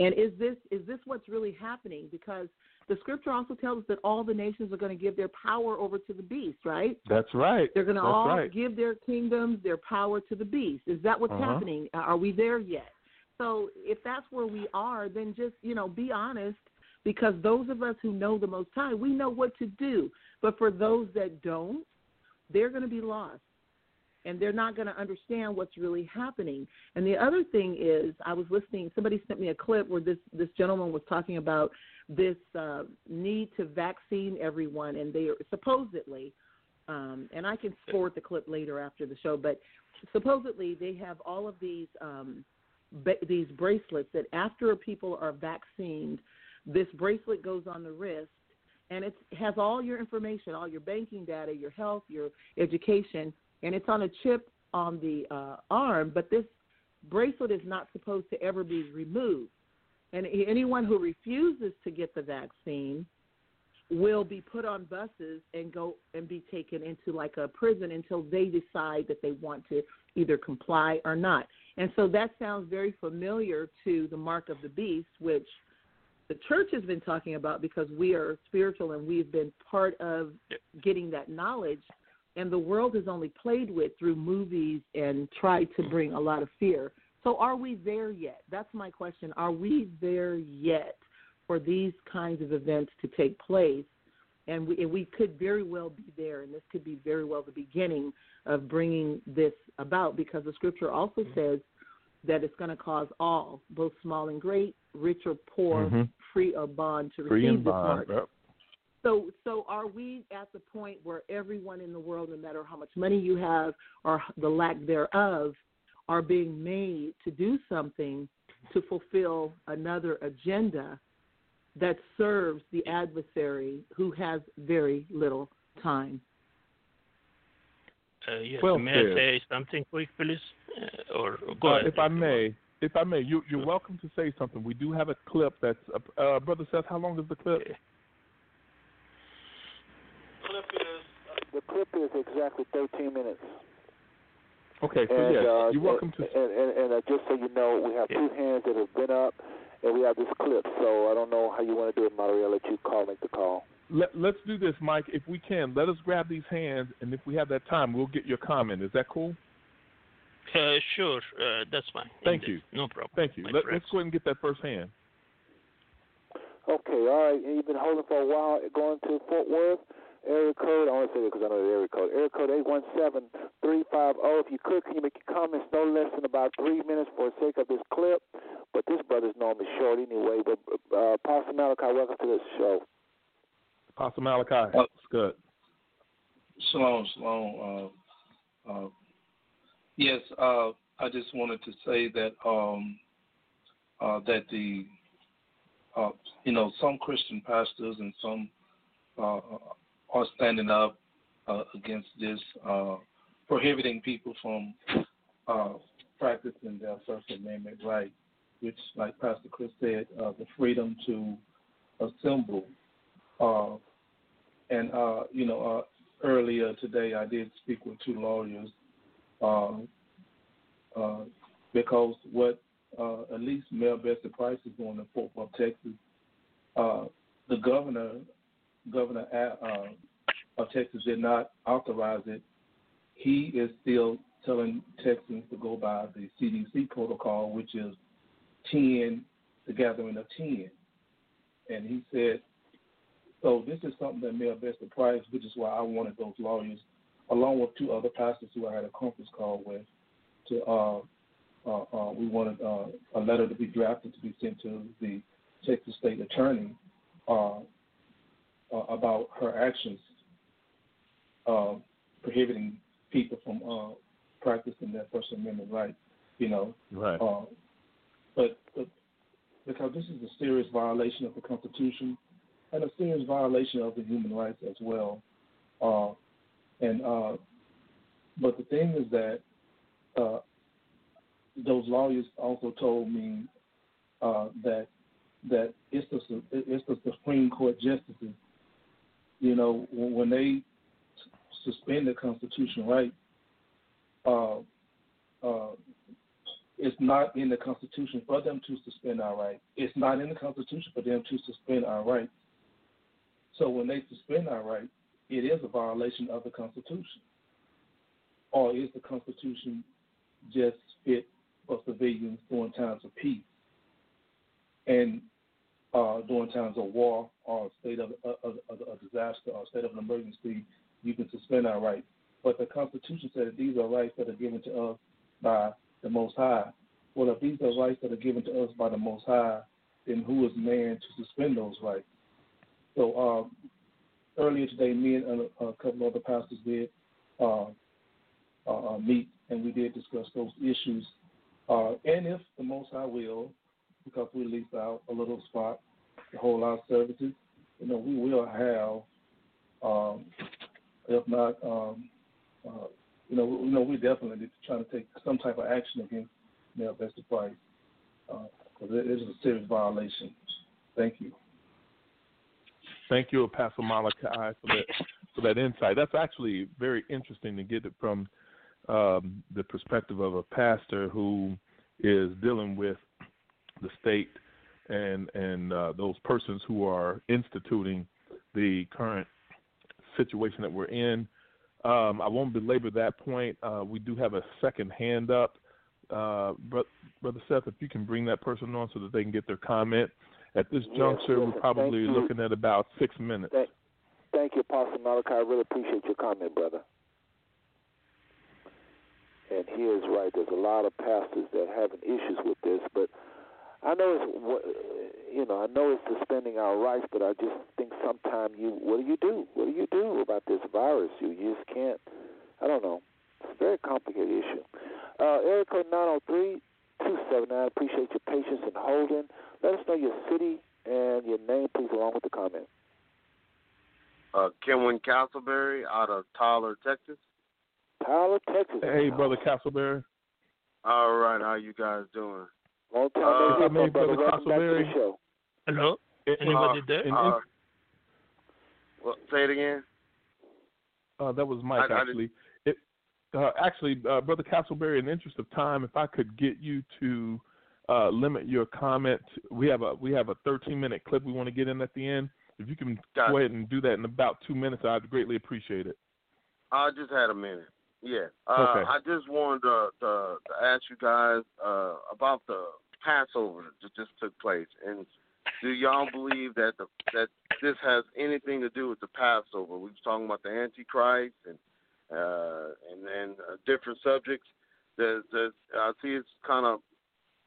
And is this is this what's really happening? Because the scripture also tells us that all the nations are going to give their power over to the beast, right? That's right. They're going to That's all right. give their kingdoms, their power to the beast. Is that what's uh-huh. happening? Are we there yet? So if that's where we are, then just, you know, be honest, because those of us who know the Most High, we know what to do. But for those that don't, they're going to be lost, and they're not going to understand what's really happening. And the other thing is, I was listening, somebody sent me a clip where this, this gentleman was talking about this uh, need to vaccine everyone, and they are supposedly, um, and I can forward the clip later after the show, but supposedly they have all of these um, ba- these bracelets that after people are vaccinated, this bracelet goes on the wrist, and it has all your information, all your banking data, your health, your education, and it's on a chip on the uh, arm, but this bracelet is not supposed to ever be removed. And anyone who refuses to get the vaccine will be put on buses and go and be taken into like a prison until they decide that they want to either comply or not. And so that sounds very familiar to the mark of the beast, which the church has been talking about, because we are spiritual and we've been part of getting that knowledge. And the world has only played with through movies and tried to bring a lot of fear. So are we there yet? That's my question. Are we there yet for these kinds of events to take place? And we, and we could very well be there, and this could be very well the beginning of bringing this about, because the scripture also mm-hmm. says that it's going to cause all, both small and great, rich or poor, mm-hmm. free or bond, to free receive this mark. Yep. So so are we at the point where everyone in the world, no matter how much money you have or the lack thereof, are being made to do something to fulfill another agenda that serves the adversary who has very little time? Uh, yes, well, may I say something quick, please? Uh, or go uh, ahead. If I may, if I may, you, you're welcome to say something. We do have a clip that's uh, uh, Brother Seth, how long is the clip? The clip is exactly thirteen minutes. Okay, so and, yeah, uh, you're welcome and, to. And, and, and uh, just so you know, we have yeah. two hands that have been up, and we have this clip. So I don't know how you want to do it, Mario. I'll let you call, make the call. Let, let's do this, Mike, if we can. Let us grab these hands, and if we have that time, we'll get your comment. Is that cool? Uh, sure, uh, that's fine. Thank Indeed. you. No problem. Thank you. Let, let's go ahead and get that first hand. Okay, all right. You've been holding for a while. Going to Fort Worth. Area code, I want to say that because I know the area code. Area code eight one seven three five zero. If you could, can you make your comments no less than about three minutes for the sake of this clip? But this brother's normally short anyway. But uh, Pastor Malachi, welcome to this show. Pastor Malachi, what's uh, good? Shalom, shalom. Uh, uh, yes, uh, I just wanted to say that um, uh, that the uh, you know some Christian pastors and some. Uh, are standing up uh, against this, uh, prohibiting people from uh, practicing their First Amendment right, which, like Pastor Chris said, uh, the freedom to assemble. Uh, and, uh, you know, uh, earlier today I did speak with two lawyers uh, uh, because what uh, at least Mayor Betsy Price is doing in Fort Worth, Texas, uh, the governor Governor uh, of Texas did not authorize it. He is still telling Texans to go by the C D C protocol, which is ten, the gathering of ten. And he said, so this is something that Mayor Betsy Price, which is why I wanted those lawyers, along with two other pastors who I had a conference call with, to uh, uh, uh, we wanted uh, a letter to be drafted to be sent to the Texas State Attorney uh Uh, about her actions uh, prohibiting people from uh, practicing their First Amendment right, you know. Right. Uh, but, but because this is a serious violation of the Constitution and a serious violation of the human rights as well. Uh, and uh, but the thing is that uh, those lawyers also told me uh, that that it's the it's the Supreme Court justices. You know, when they suspend the constitutional right, uh, uh, It's not in the Constitution for them to suspend our rights. It's not in the Constitution for them to suspend our rights. So when they suspend our rights, it is a violation of the Constitution. Or is the Constitution just fit for civilians during times of peace and uh, during times of war or state of a disaster or state of an emergency? You can suspend our rights. But the Constitution said that these are rights that are given to us by the Most High. Well, if these are rights that are given to us by the Most High, then who is man to suspend those rights? So uh, earlier today, me and a, a couple other pastors did uh, uh, meet, and we did discuss those issues. Uh, and if the Most High will, because we leased out a little spot to hold our services, you know, we will have, um, if not, um, uh, you know, you know, we're definitely trying to take some type of action against male vested rights because uh, it is a serious violation. Thank you. Thank you, Pastor Malachi, for that for that insight. That's actually very interesting to get it from um, the perspective of a pastor who is dealing with the state and and uh, those persons who are instituting the current situation that we're in. Um, I won't belabor that point. Uh, we do have a second hand up. Uh, Brother Seth, if you can bring that person on so that they can get their comment. At this juncture, yes, yes, we're probably looking at about six minutes. Thank, thank you, Pastor Malachi. I really appreciate your comment, brother. And he is right. There's a lot of pastors that are having issues with this, but I know it's you know I know it's suspending our rights, but I just think sometimes you what do you do? What do you do about this virus? You, you just can't. I don't know. It's a very complicated issue. Uh, area code nine oh three two seven nine. I appreciate your patience and holding. Let us know your city and your name, please, along with the comment. Uh, Kenwin Castleberry out of Tyler, Texas. Tyler, Texas. Hey, wow. Brother Castleberry. All right, how you guys doing? Long time uh, no see, brother. Welcome back to the show. Hello? Anybody uh, there? Uh, well, say it again. Uh, that was Mike, I, actually. I it, uh, actually, uh, Brother Castleberry, in the interest of time, if I could get you to... Uh, limit your comment. We have a we have a thirteen minute clip we want to get in at the end. If you can Got go ahead and do that in about two minutes, I'd greatly appreciate it. I just had a minute. Yeah. Uh, okay. I just wanted to, to, to ask you guys uh, about the Passover that just took place, and do y'all believe that the, that this has anything to do with the Passover? We were talking about the Antichrist and uh, and then uh, different subjects. The the I see it's kind of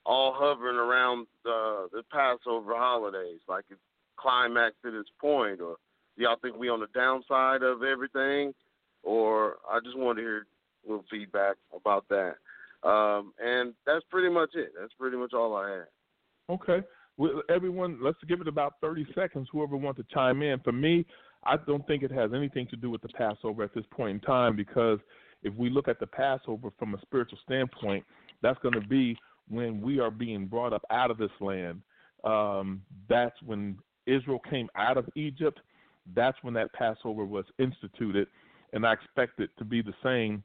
all hovering around the, the Passover holidays, like it's climaxed at this point, or do y'all think we on the downside of everything? Or I just want to hear a little feedback about that. Um, and that's pretty much it. That's pretty much all I had. Okay. Well, everyone, let's give it about thirty seconds, whoever wants to chime in. For me, I don't think it has anything to do with the Passover at this point in time, because if we look at the Passover from a spiritual standpoint, that's going to be when we are being brought up out of this land. Um, that's when Israel came out of Egypt. That's when that Passover was instituted. And I expect it to be the same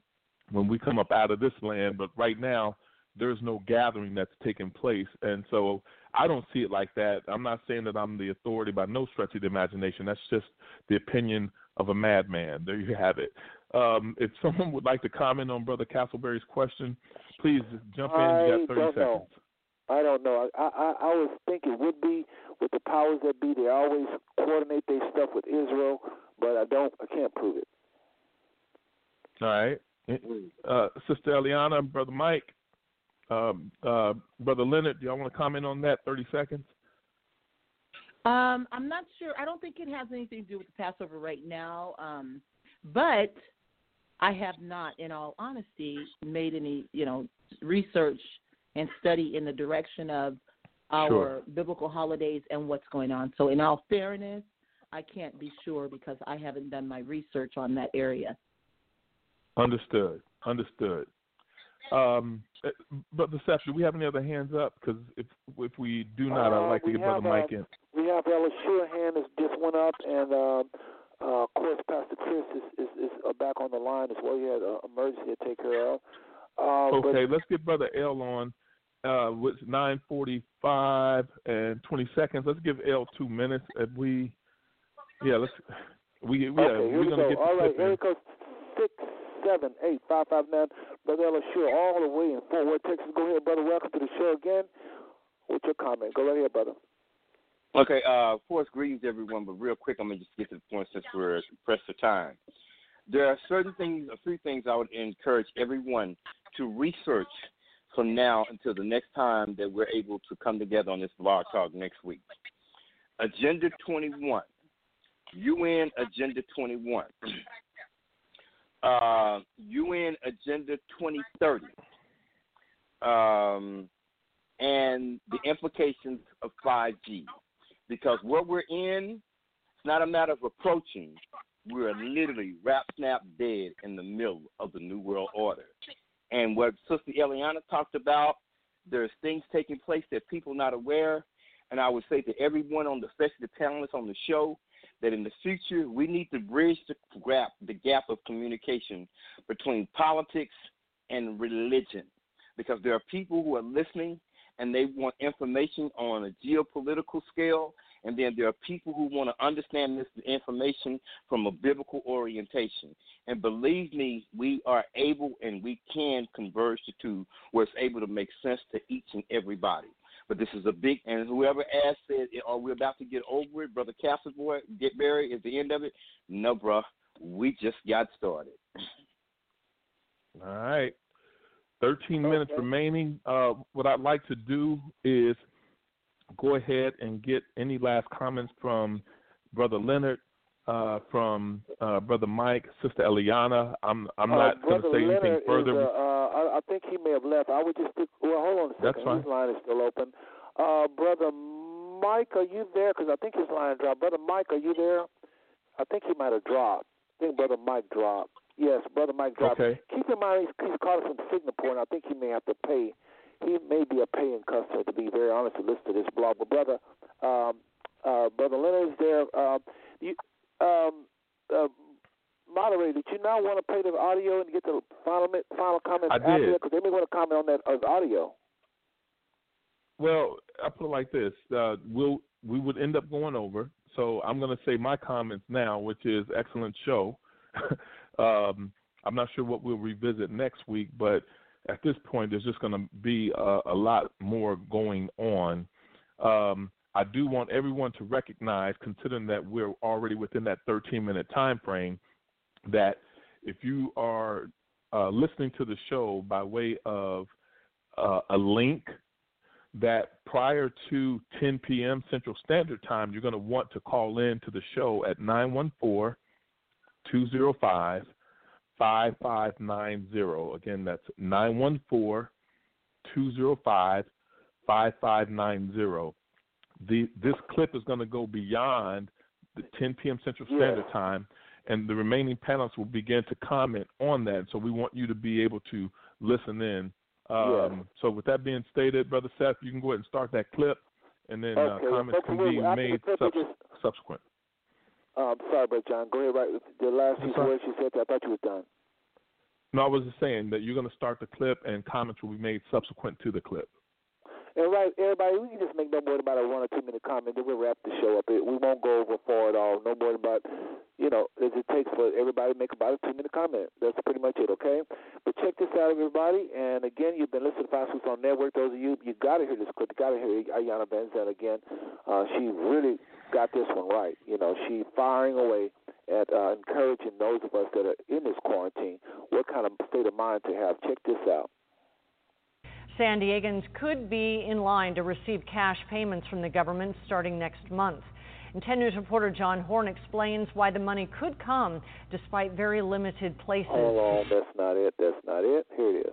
when we come up out of this land. But right now, there's no gathering that's taking place. And so I don't see it like that. I'm not saying that I'm the authority by no stretch of the imagination. That's just the opinion of a madman. There you have it. Um, if someone would like to comment on Brother Castleberry's question, please jump in. You got thirty seconds. Know. I don't know. I, I, I always think it would be with the powers that be. They always coordinate their stuff with Israel, but I don't. I can't prove it. All right. Uh, Sister Eliana, Brother Mike, um, uh, Brother Leonard, do y'all want to comment on that? thirty seconds. Um, I'm not sure. I don't think it has anything to do with the Passover right now, um, but I have not, in all honesty, made any, you know, research and study in the direction of our sure. biblical holidays and what's going on. So in all fairness, I can't be sure because I haven't done my research on that area. Understood. Understood. Um, Brother Seth, do we have any other hands up? Because if if we do not, uh, I'd like to get have, Brother Mike uh, in. We have Ella Shurahan is just went up, and uh, uh, of course Pastor Chris is, is, is back on the line as well. He had an emergency to take her out. Uh, okay, but, let's get Brother L on, uh, with nine forty-five and twenty seconds. Let's give L two minutes. If we, yeah, let's. We, we okay, yeah, here we're we gonna go. Get all right, area code six seven eight five five nine. Brother Ellis, sure, all the way in Fort Worth, Texas. Go ahead, brother. Welcome to the show again. What's your comment? Go right here, brother. Okay, uh, of course, greetings everyone. But real quick, I'm gonna just get to the point since we're pressed for time. There are certain things, a few things I would encourage everyone to research from now until the next time that we're able to come together on this blog talk next week. Agenda twenty-one, U N Agenda twenty-one, uh, U N Agenda twenty thirty, um, and the implications of five G. Because what we're in, it's not a matter of approaching. We're literally rap, snap, dead in the middle of the New World Order. And what Sister Eliana talked about, there's things taking place that people are not aware. And I would say to everyone, on the, especially the panelists on the show, that in the future we need to bridge the gap, the gap of communication between politics and religion. Because there are people who are listening and they want information on a geopolitical scale. And then there are people who want to understand this information from a biblical orientation. And believe me, we are able and we can converge the two where it's able to make sense to each and everybody. But this is a big, and whoever asked said, are we about to get over it? Brother Castle Boy, get buried at the end of it? No, bruh. We just got started. All right. thirteen minutes okay. remaining. Uh, what I'd like to do is go ahead and get any last comments from Brother Leonard, uh, from uh, Brother Mike, Sister Eliana. I'm I'm uh, not going to say Leonard anything further. Is, uh, uh, I think he may have left. I would just stick, well, hold on a second. That's fine. His line is still open. Uh, Brother Mike, are you there? Because I think his line dropped. Brother Mike, are you there? I think he might have dropped. I think Brother Mike dropped. Yes, Brother Mike dropped. Okay. Keep in mind he's, he's caught us on Singapore, and I think he may have to pay. He may be a paying customer, to be very honest, to listen to this blog. But, Brother um, uh, brother Leonard is there. Uh, you, um, uh, moderator, did you not want to play the audio and get the final, final comments I after did. that? Because they may want to comment on that uh, audio. Well, I put it like this. Uh, we'll, we would end up going over. So I'm going to say my comments now, which is excellent show. um, I'm not sure what we'll revisit next week, but at this point, there's just going to be a, a lot more going on. Um, I do want everyone to recognize, considering that we're already within that thirteen-minute time frame, that if you are uh, listening to the show by way of uh, a link, that prior to ten p.m. Central Standard Time, you're going to want to call in to the show at nine one four, two zero five, two zero five. five five nine zero. Again, that's nine one four, two zero five, five five nine zero. The, this clip is going to go beyond the ten p.m. Central Standard yeah. Time, and the remaining panelists will begin to comment on that. So we want you to be able to listen in. Um, yeah. So with that being stated, Brother Seth, you can go ahead and start that clip, and then okay. uh, comments That's can be well, made sub- just... subsequent. Um, sorry, Brother John. Go ahead. Right, the last few words you said, that I thought you were done. No, I was just saying that you're going to start the clip, and comments will be made subsequent to the clip. And right, everybody, we can just make no more about a one or two minute comment, then we'll wrap the show up. It, we won't go over far at all. No more about, you know, as it takes for everybody to make about a two minute comment. That's pretty much it, okay? But check this out, everybody. And again, you've been listening to Five Four Stone Network. Those of you, you got to hear this clip. You got to hear Iyanla Vanzant again. Uh, she really got this one right. You know, she firing away at uh, encouraging those of us that are in this quarantine what kind of state of mind to have. Check this out. San Diegans could be in line to receive cash payments from the government starting next month. And ten News reporter John Horn explains why the money could come despite very limited places. Hold on, that's not it, that's not it. Here it is.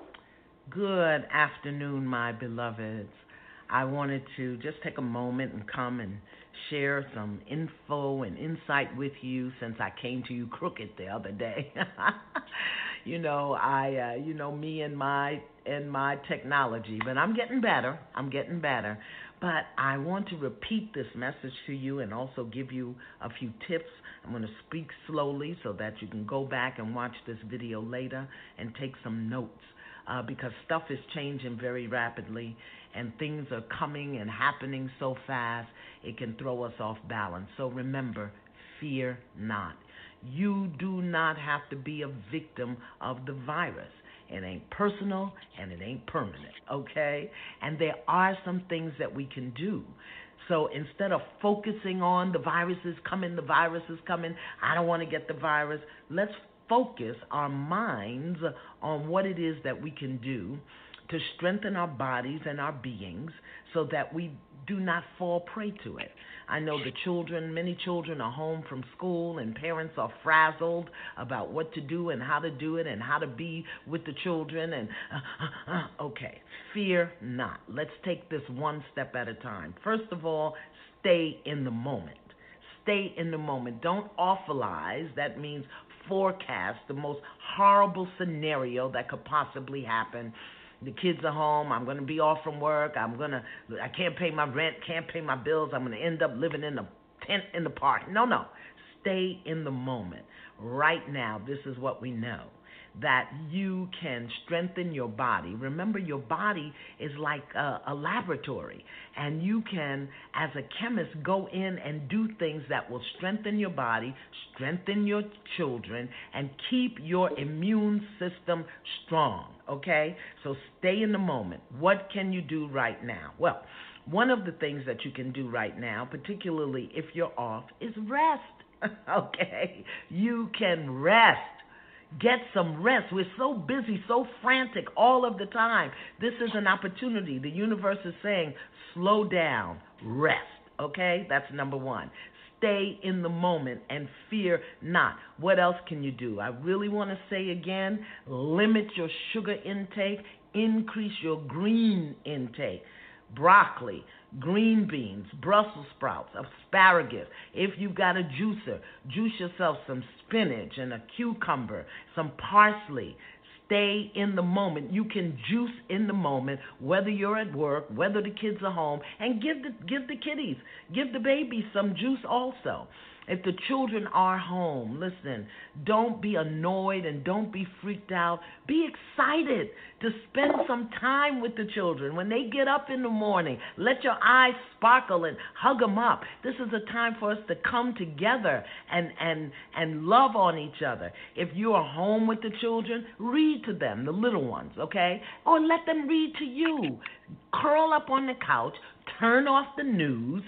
Good afternoon, my beloveds. I wanted to just take a moment and come and share some info and insight with you since I came to you crooked the other day. You know, I, uh, you know, me and my and my technology, but I'm getting better. I'm getting better. But I want to repeat this message to you and also give you a few tips. I'm going to speak slowly so that you can go back and watch this video later and take some notes. uh, because stuff is changing very rapidly and things are coming and happening so fast, it can throw us off balance. So remember, fear not. You do not have to be a victim of the virus. It ain't personal and it ain't permanent, okay? And there are some things that we can do. So instead of focusing on the virus is coming, the virus is coming, I don't want to get the virus, let's focus our minds on what it is that we can do to strengthen our bodies and our beings so that we do not fall prey to it. I know the children, many children are home from school and parents are frazzled about what to do and how to do it and how to be with the children. And uh, uh, uh, okay, fear not. Let's take this one step at a time. First of all, stay in the moment. Stay in the moment. Don't awfulize. That means forecast the most horrible scenario that could possibly happen. The kids are home. I'm going to be off from work. I'm going to, I can't pay my rent, can't pay my bills. I'm going to end up living in a tent in the park. No, no. Stay in the moment. Right now, this is what we know, that you can strengthen your body. Remember, your body is like a, a laboratory, and you can, as a chemist, go in and do things that will strengthen your body, strengthen your children, and keep your immune system strong, okay? So stay in the moment. What can you do right now? Well, one of the things that you can do right now, particularly if you're off, is rest, okay? You can rest. Get some rest. We're so busy, so frantic all of the time. This is an opportunity. The universe is saying, slow down, rest, okay? That's number one. Stay in the moment and fear not. What else can you do? I really want to say again, limit your sugar intake, increase your green intake. Broccoli, green beans, Brussels sprouts, asparagus. If you've got a juicer, juice yourself some spinach and a cucumber, some parsley. Stay in the moment. You can juice in the moment, whether you're at work, whether the kids are home, and give the, give the kiddies, give the babies some juice also. If the children are home, listen, don't be annoyed and don't be freaked out. Be excited to spend some time with the children. When they get up in the morning, let your eyes sparkle and hug them up. This is a time for us to come together and, and, and love on each other. If you are home with the children, read to them, the little ones, okay? Or let them read to you. Curl up on the couch, turn off the news,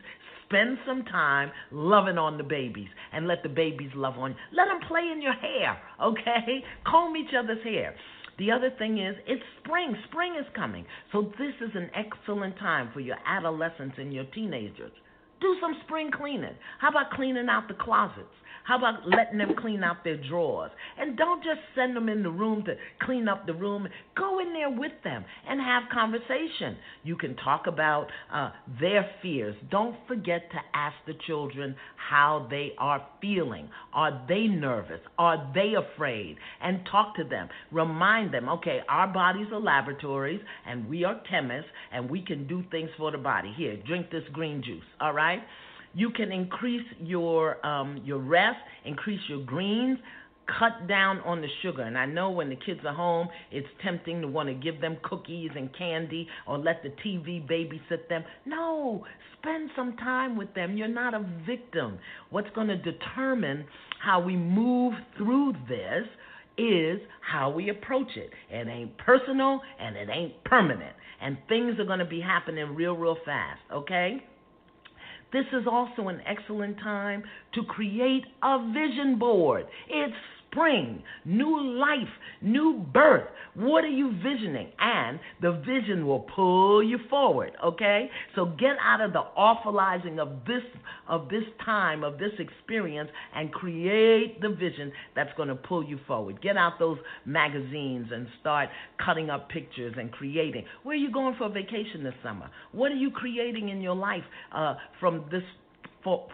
spend some time loving on the babies and let the babies love on you. Let them play in your hair, okay? Comb each other's hair. The other thing is, it's spring. Spring is coming. So this is an excellent time for your adolescents and your teenagers. Do some spring cleaning. How about cleaning out the closets? How about letting them clean out their drawers? And don't just send them in the room to clean up the room. Go in there with them and have conversation. You can talk about uh, their fears. Don't forget to ask the children how they are feeling. Are they nervous? Are they afraid? And talk to them. Remind them, okay, our bodies are laboratories, and we are chemists, and we can do things for the body. Here, drink this green juice, all right? You can increase your um, your rest, increase your greens, cut down on the sugar. And I know when the kids are home, it's tempting to want to give them cookies and candy or let the T V babysit them. No, spend some time with them. You're not a victim. What's going to determine how we move through this is how we approach it. It ain't personal and it ain't permanent. And things are going to be happening real, real fast, okay? This is also an excellent time to create a vision board. It's spring, new life, new birth. What are you visioning? And the vision will pull you forward, okay? So get out of the awfulizing of this of this time, of this experience, and create the vision that's going to pull you forward. Get out those magazines and start cutting up pictures and creating. Where are you going for a vacation this summer? What are you creating in your life uh, from this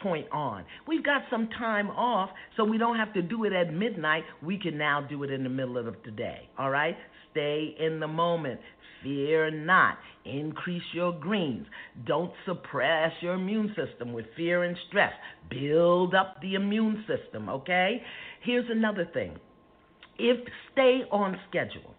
point on? We've got some time off, so we don't have to do it at midnight. We can now do it in the middle of the day, all right? Stay in the moment. Fear not. Increase your greens. Don't suppress your immune system with fear and stress. Build up the immune system, okay? Here's another thing. If stay on schedule.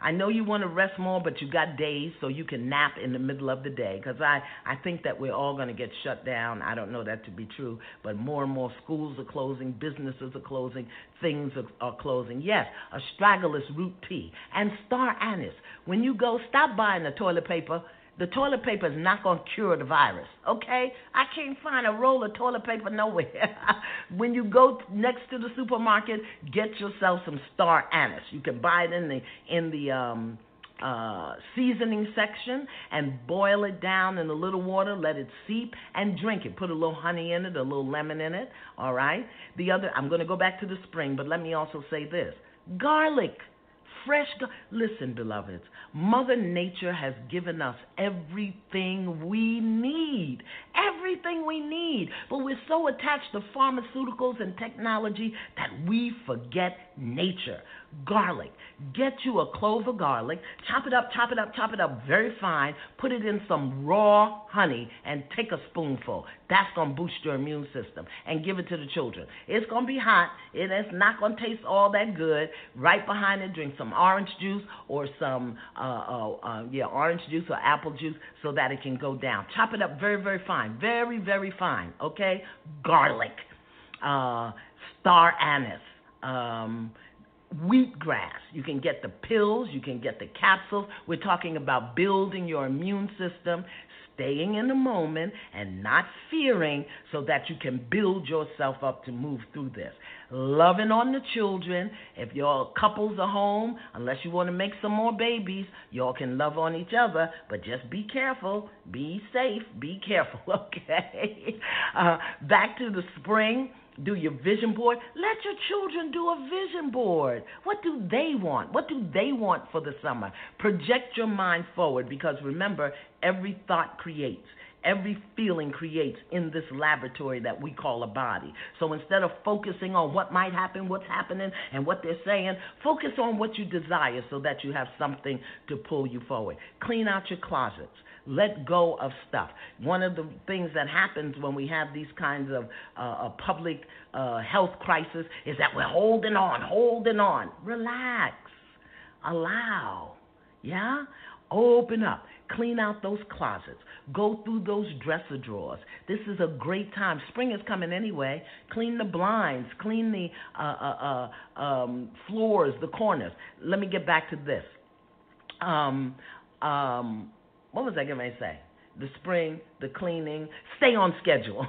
I know you want to rest more, but you got days, so you can nap in the middle of the day, because I, I think that we're all going to get shut down. I don't know that to be true, but more and more schools are closing, businesses are closing, things are, are closing. Yes, astragalus root tea and star anise. When you go, stop buying the toilet paper. The toilet paper is not going to cure the virus, okay? I can't find a roll of toilet paper nowhere. When you go next to the supermarket, get yourself some star anise. You can buy it in the in the um, uh, seasoning section and boil it down in a little water, let it seep, and drink it. Put a little honey in it, a little lemon in it, all right? The other, I'm going to go back to the spring, but let me also say this. Garlic. Fresh, go- listen, beloveds, Mother Nature has given us everything we need, everything we need, but we're so attached to pharmaceuticals and technology that we forget nature. Garlic, get you a clove of garlic, chop it up, chop it up, chop it up very fine, put it in some raw honey and take a spoonful. That's going to boost your immune system, and give it to the children. It's going to be hot, and it's not going to taste all that good. Right behind it, drink some orange juice or some, uh, uh, uh, yeah, orange juice or apple juice so that it can go down. Chop it up very, very fine, very, very fine, okay? Garlic, uh, star anise, um, wheatgrass. You can get the pills, you can get the capsules. We're talking about building your immune system, staying in the moment and not fearing so that you can build yourself up to move through this. Loving on the children. If your couples are home, unless you want to make some more babies, y'all can love on each other, but just be careful, be safe, be careful, okay? Uh, back to the spring. Do your vision board. Let your children do a vision board. What do they want? What do they want for the summer? Project your mind forward, because remember, every thought creates. Every feeling creates in this laboratory that we call a body. So instead of focusing on what might happen, what's happening, and what they're saying, focus on what you desire so that you have something to pull you forward. Clean out your closets. Let go of stuff. One of the things that happens when we have these kinds of uh, public uh, health crisis is that we're holding on, holding on. Relax. Allow. Yeah? Open up. Clean out those closets. Go through those dresser drawers. This is a great time. Spring is coming anyway. Clean the blinds. Clean the uh, uh, uh, um, floors, the corners. Let me get back to this. Um, um, what was I going to say? The spring, the cleaning, stay on schedule.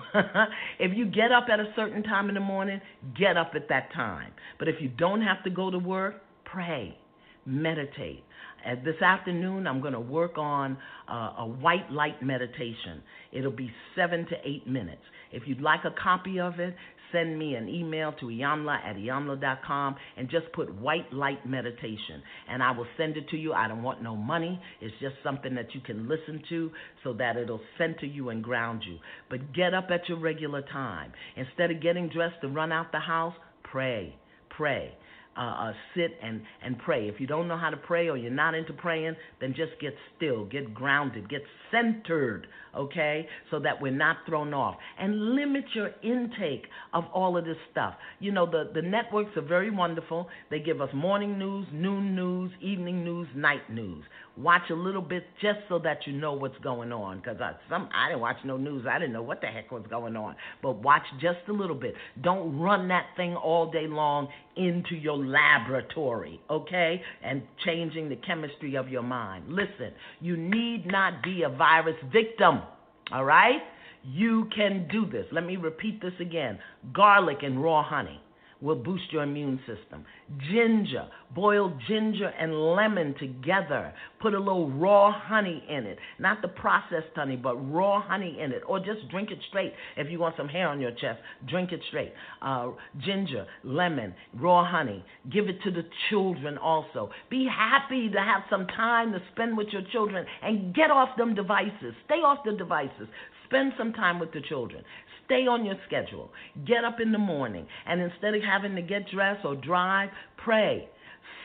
If you get up at a certain time in the morning, get up at that time. But if you don't have to go to work, pray, meditate. Uh, this afternoon, I'm going to work on uh, a white light meditation. It'll be seven to eight minutes. If you'd like a copy of it, send me an email to iyanla at iyanla dot com and just put white light meditation, and I will send it to you. I don't want no money. It's just something that you can listen to so that it'll center you and ground you. But get up at your regular time. Instead of getting dressed to run out the house, pray, pray. Uh, uh, sit and, and pray. If you don't know how to pray or you're not into praying, then just get still, get grounded, get centered, okay, so that we're not thrown off. And limit your intake of all of this stuff. You know, the, the networks are very wonderful. They give us morning news, noon news, evening news, night news. Watch a little bit just so that you know what's going on, because I, some, I didn't watch no news. I didn't know what the heck was going on, but watch just a little bit. Don't run that thing all day long into your laboratory, okay, and changing the chemistry of your mind. Listen, you need not be a virus victim, all right? You can do this. Let me repeat this again. Garlic and raw honey will boost your immune system. Ginger, boil ginger and lemon together. Put a little raw honey in it. Not the processed honey, but raw honey in it. Or just drink it straight. If you want some hair on your chest, drink it straight. Uh, ginger, lemon, raw honey. Give it to the children also. Be happy to have some time to spend with your children and get off them devices. Stay off the devices. Spend some time with the children. Stay on your schedule. Get up in the morning, and instead of having to get dressed or drive, pray.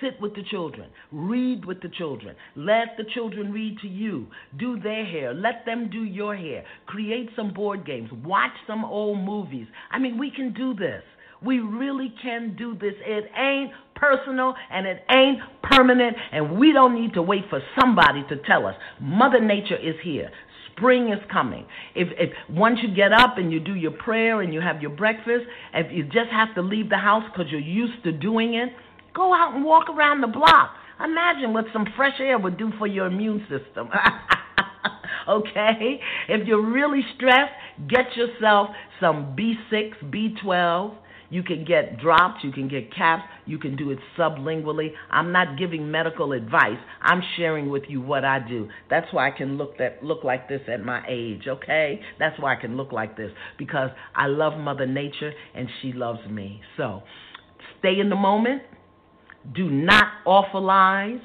Sit with the children. Read with the children. Let the children read to you. Do their hair. Let them do your hair. Create some board games. Watch some old movies. I mean, we can do this. We really can do this. It ain't personal and it ain't permanent, and we don't need to wait for somebody to tell us. Mother Nature is here. Spring is coming. If, if once you get up and you do your prayer and you have your breakfast, if you just have to leave the house because you're used to doing it, go out and walk around the block. Imagine what some fresh air would do for your immune system. Okay? If you're really stressed, get yourself some B six, B twelve. You can get drops, you can get caps, you can do it sublingually. I'm not giving medical advice. I'm sharing with you what I do. That's why I can look that look like this at my age, okay? That's why I can look like this, because I love Mother Nature and she loves me. So stay in the moment. Do not awfulize.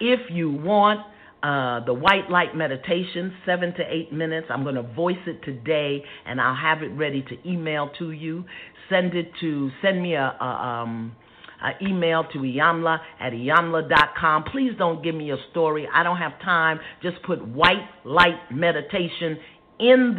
If you want uh, the white light meditation, seven to eight minutes, I'm going to voice it today, and I'll have it ready to email to you. Send it to send me a, a um a email to Iyanla at Iyanla dot com. Please don't give me a story. I don't have time. Just put white light meditation in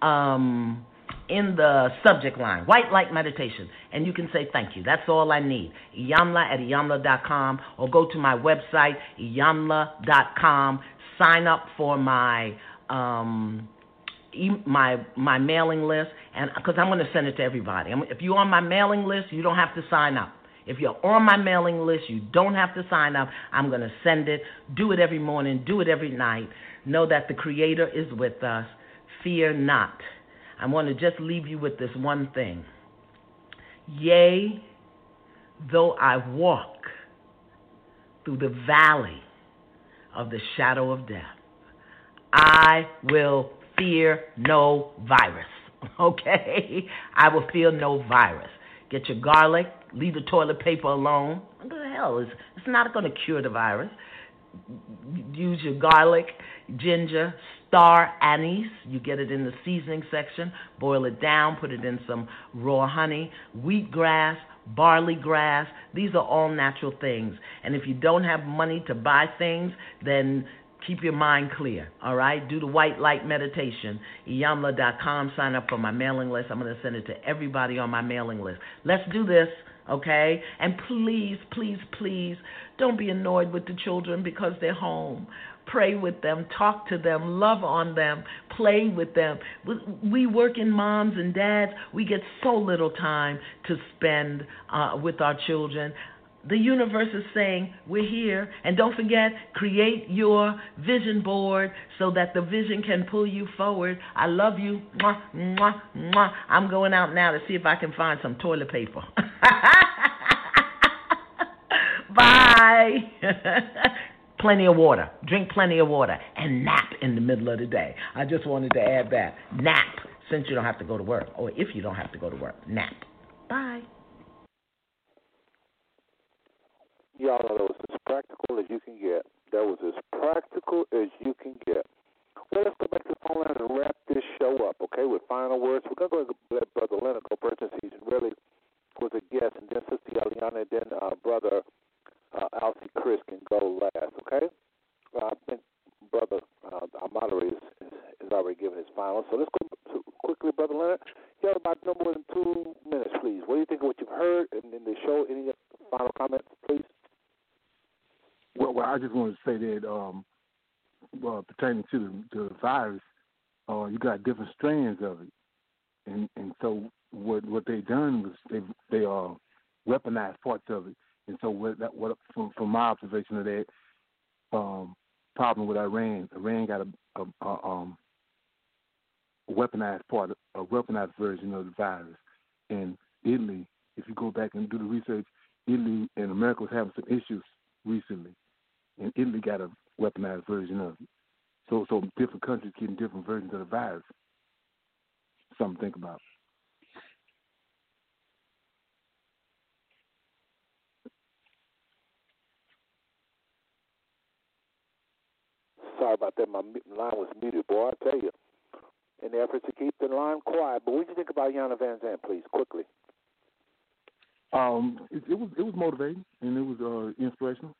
the um. in the subject line, white light meditation, and you can say thank you. That's all I need. Iyanla at Iyanla dot com, or go to my website, Iyanla dot com. Sign up for my um, e- my my mailing list, and because I'm going to send it to everybody. If you're on my mailing list, you don't have to sign up. If you're on my mailing list, you don't have to sign up. I'm going to send it. Do it every morning. Do it every night. Know that the Creator is with us. Fear not. I want to just leave you with this one thing. Yea, though I walk through the valley of the shadow of death, I will fear no virus, okay? I will fear no virus. Get your garlic, leave the toilet paper alone. What the hell? It's, it's not going to cure the virus. Use your garlic, ginger, star anise. You get it in the seasoning section. Boil it down. Put it in some raw honey. Wheatgrass, barley grass. These are all natural things. And if you don't have money to buy things, then keep your mind clear, all right? Do the white light meditation. Iyanla dot com. Sign up for my mailing list. I'm going to send it to everybody on my mailing list. Let's do this. Okay? And please, please, please don't be annoyed with the children because they're home. Pray with them. Talk to them. Love on them. Play with them. We working moms and dads, we get so little time to spend uh, with our children. The universe is saying we're here. And don't forget, create your vision board so that the vision can pull you forward. I love you. Mwah, mwah, mwah. I'm going out now to see if I can find some toilet paper. Bye. Plenty of water. Drink plenty of water. And nap in the middle of the day. I just wanted to add that. Nap, since you don't have to go to work. Or if you don't have to go to work, nap. Bye. Y'all know that was as practical as you can get. That was as practical as you can get. Well, let's go back to the phone line and wrap this show up, okay, with final words. We're going to go let Brother Leonard go first, since he's really was a guest, and then Sister Eliana, and then uh, Brother uh, Alcee Chris can go last, okay? Uh, I think Brother, uh, our moderator, is, is already giving his final. So let's go to quickly, Brother Leonard. You have about no more than two minutes, please. What do you think of what you've heard? And then the show, any final comments, please? Well, well, I just wanted to say that um, well, pertaining to the, the virus, uh, you got different strands of it, and and so what what they done was they they uh, weaponized parts of it, and so what that what from, from my observation of that um, problem with Iran, Iran got a, a, a um weaponized part, a weaponized version of the virus, and Italy, if you go back and do the research, Italy and America was having some issues recently. And Italy got a weaponized version of it. So so different countries getting different versions of the virus. Something to think about. Sorry about that. My line was muted, boy, I tell you. In the efforts to keep the line quiet. But what did you think about Iyanla Vanzant, please, quickly? Um, it, it was it was motivating, and it was uh, inspirational.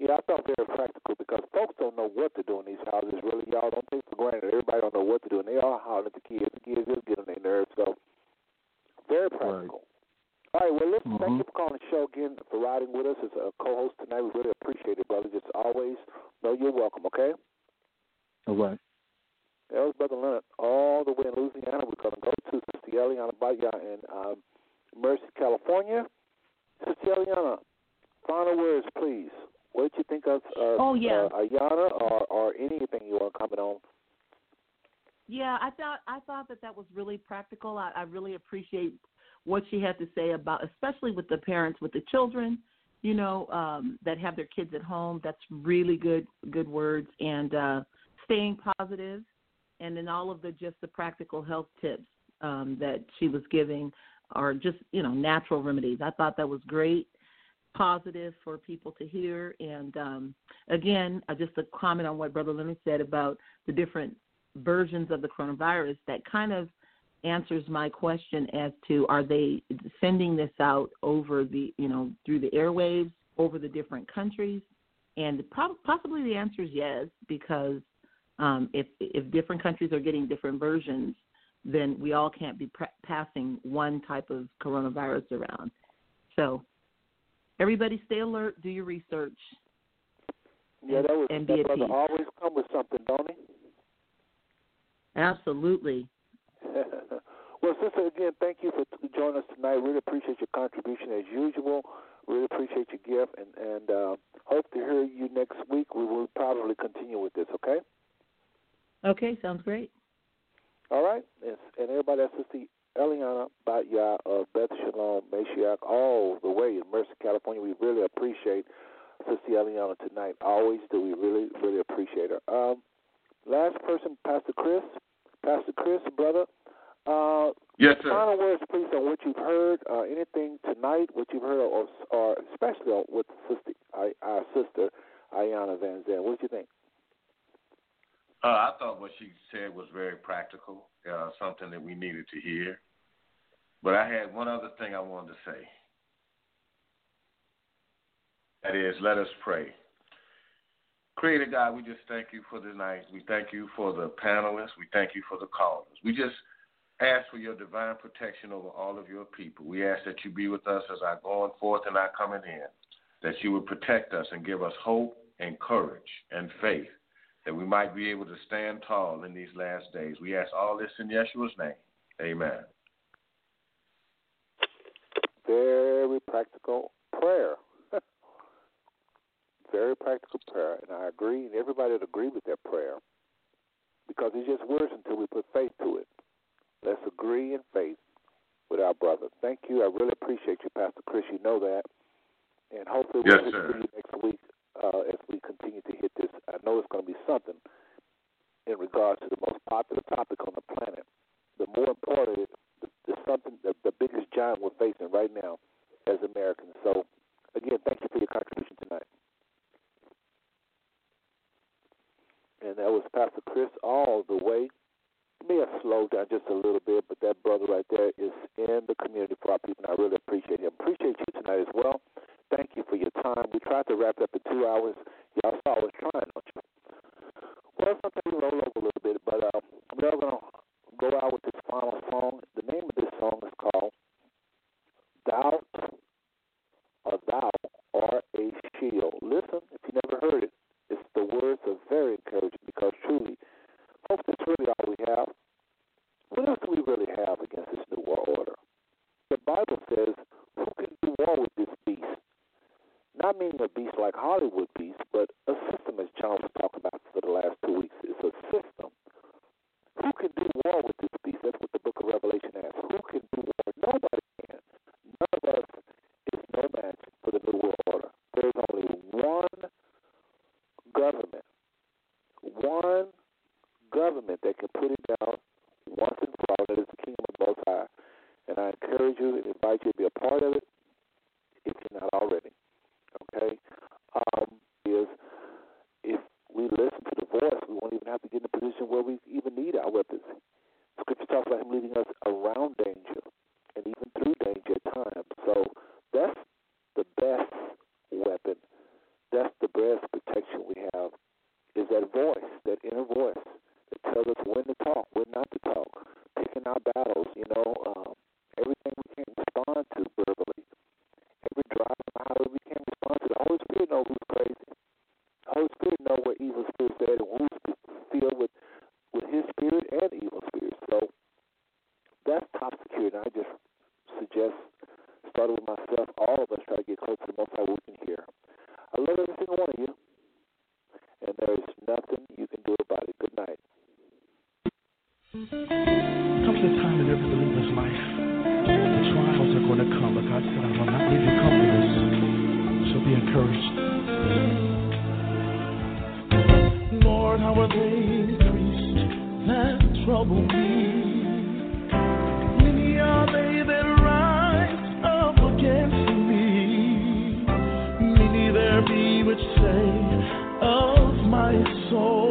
Yeah, I felt very practical because folks don't know what to do in these houses, really. Y'all don't take for granted. Everybody don't know what to do, and they all hollering at the kids. The kids just get on their nerves. So show again for riding with us as a co-host tonight. We really appreciate it, brother. Just always know you're welcome, okay? All right. That was Brother Leonard all the way in Louisiana. We're going to go to Sister Eliana Batya in um, Merced, California. Sister Eliana, final words, please. What did you think of uh, oh, yeah. uh, Iyanla or, or anything you want to comment on? Yeah, I thought I thought that that was really practical. I, I really appreciate what she had to say about, especially with the parents, with the children, you know, um, that have their kids at home. That's really good, good words. And uh, staying positive, and then all of the just the practical health tips um, that she was giving are just, you know, natural remedies. I thought that was great, positive for people to hear. And um, again, uh, just a comment on what Brother Leonard said about the different versions of the coronavirus, that kind of answers my question as to, are they sending this out over the, you know, through the airwaves over the different countries? And pro- possibly the answer is yes, because um, if, if different countries are getting different versions, then we all can't be pre- passing one type of coronavirus around. So everybody stay alert, do your research. Yeah, that was, and that be at brother peace. Always come with something, don't he? Absolutely. Well, sister, again, thank you for t- joining us tonight. Really appreciate your contribution as usual. Really appreciate your gift, and, and uh, hope to hear you next week. We will probably continue with this, okay? Okay, sounds great. All right. Yes. And everybody, that's Sister Eliana Batya of Beth Shalom, Meshiach, all the way in Merced, California. We really appreciate Sister Eliana tonight. Always do. We really, really appreciate her. Um, Last person, Pastor Chris. Pastor Chris, brother. Uh, yes, sir. Final words, please, on what you've heard, uh, anything tonight, what you've heard, or, or especially with sister, our sister, Iyanla Vanzant. What do you think? Uh, I thought what she said was very practical, uh, something that we needed to hear. But I had one other thing I wanted to say. That is, let us pray. Creator God, we just thank you for the night. We thank you for the panelists. We thank you for the callers. We just ask for your divine protection over all of your people. We ask that you be with us as our going forth and our coming in, that you would protect us and give us hope and courage and faith, that we might be able to stand tall in these last days. We ask all this in Yeshua's name. Amen. Very practical prayer. Very practical prayer, and I agree, and everybody would agree with that prayer, because it's just words until we put faith to it. Let's agree in faith with our brother. Thank you. I really appreciate you, Pastor Chris. You know that, and hopefully we'll yes, see you next week uh, as we continue to hit this. I know it's going to be something in regards to the most popular topic on the planet. The more important, the something the, the biggest giant we're facing right now as Americans. So, again, thank you for your contribution tonight. And that was Pastor Chris all the way. It may have slowed down just a little bit, but that brother right there is in the community for our people, and I really appreciate him. Appreciate you tonight as well. Thank you for your time. We tried to wrap it up in two hours. Y'all saw I was trying, don't you? Well, sometimes we roll over a little bit, but uh, we are going to go out with this final song. The name of this song is called Doubt or Thou Art a Shield. Listen, if you never heard it. It's, the words are very encouraging, because truly, folks, that's really all we have. What else do we really have against this new world order? The Bible says, who can do war with this beast? Not meaning a beast like Hollywood beast, but a system, as John was talking about for the last two weeks. It's a system. Who can do war with this beast? That's what the book of Revelation asks. Who can do war? Nobody can. None of us is no match for the new world order. There's only one government, one government that can put it down once and for all, that is the kingdom of the Most High. And I encourage you and invite you to be a part of it if you're not already. Okay? Um, is if we listen to the voice, we won't even have to get in a position where we even need our weapons. Scripture talks about him leading us around danger and even through danger at times. So that's the best weapon. That's the best protection we have, is that voice, that inner voice that tells us when to talk, when not to talk, picking our battles, you know, um, everything we can respond to verbally, every drive. and there is nothing you can do about it. Good night. Comes a time in every believer's life, the trials are going to come, but God said, I will not leave you comfortless, so be encouraged. Lord, how are they increased that trouble me? Many are they that rise up against me. Many there be which say of my soul,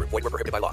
Void where prohibited by law.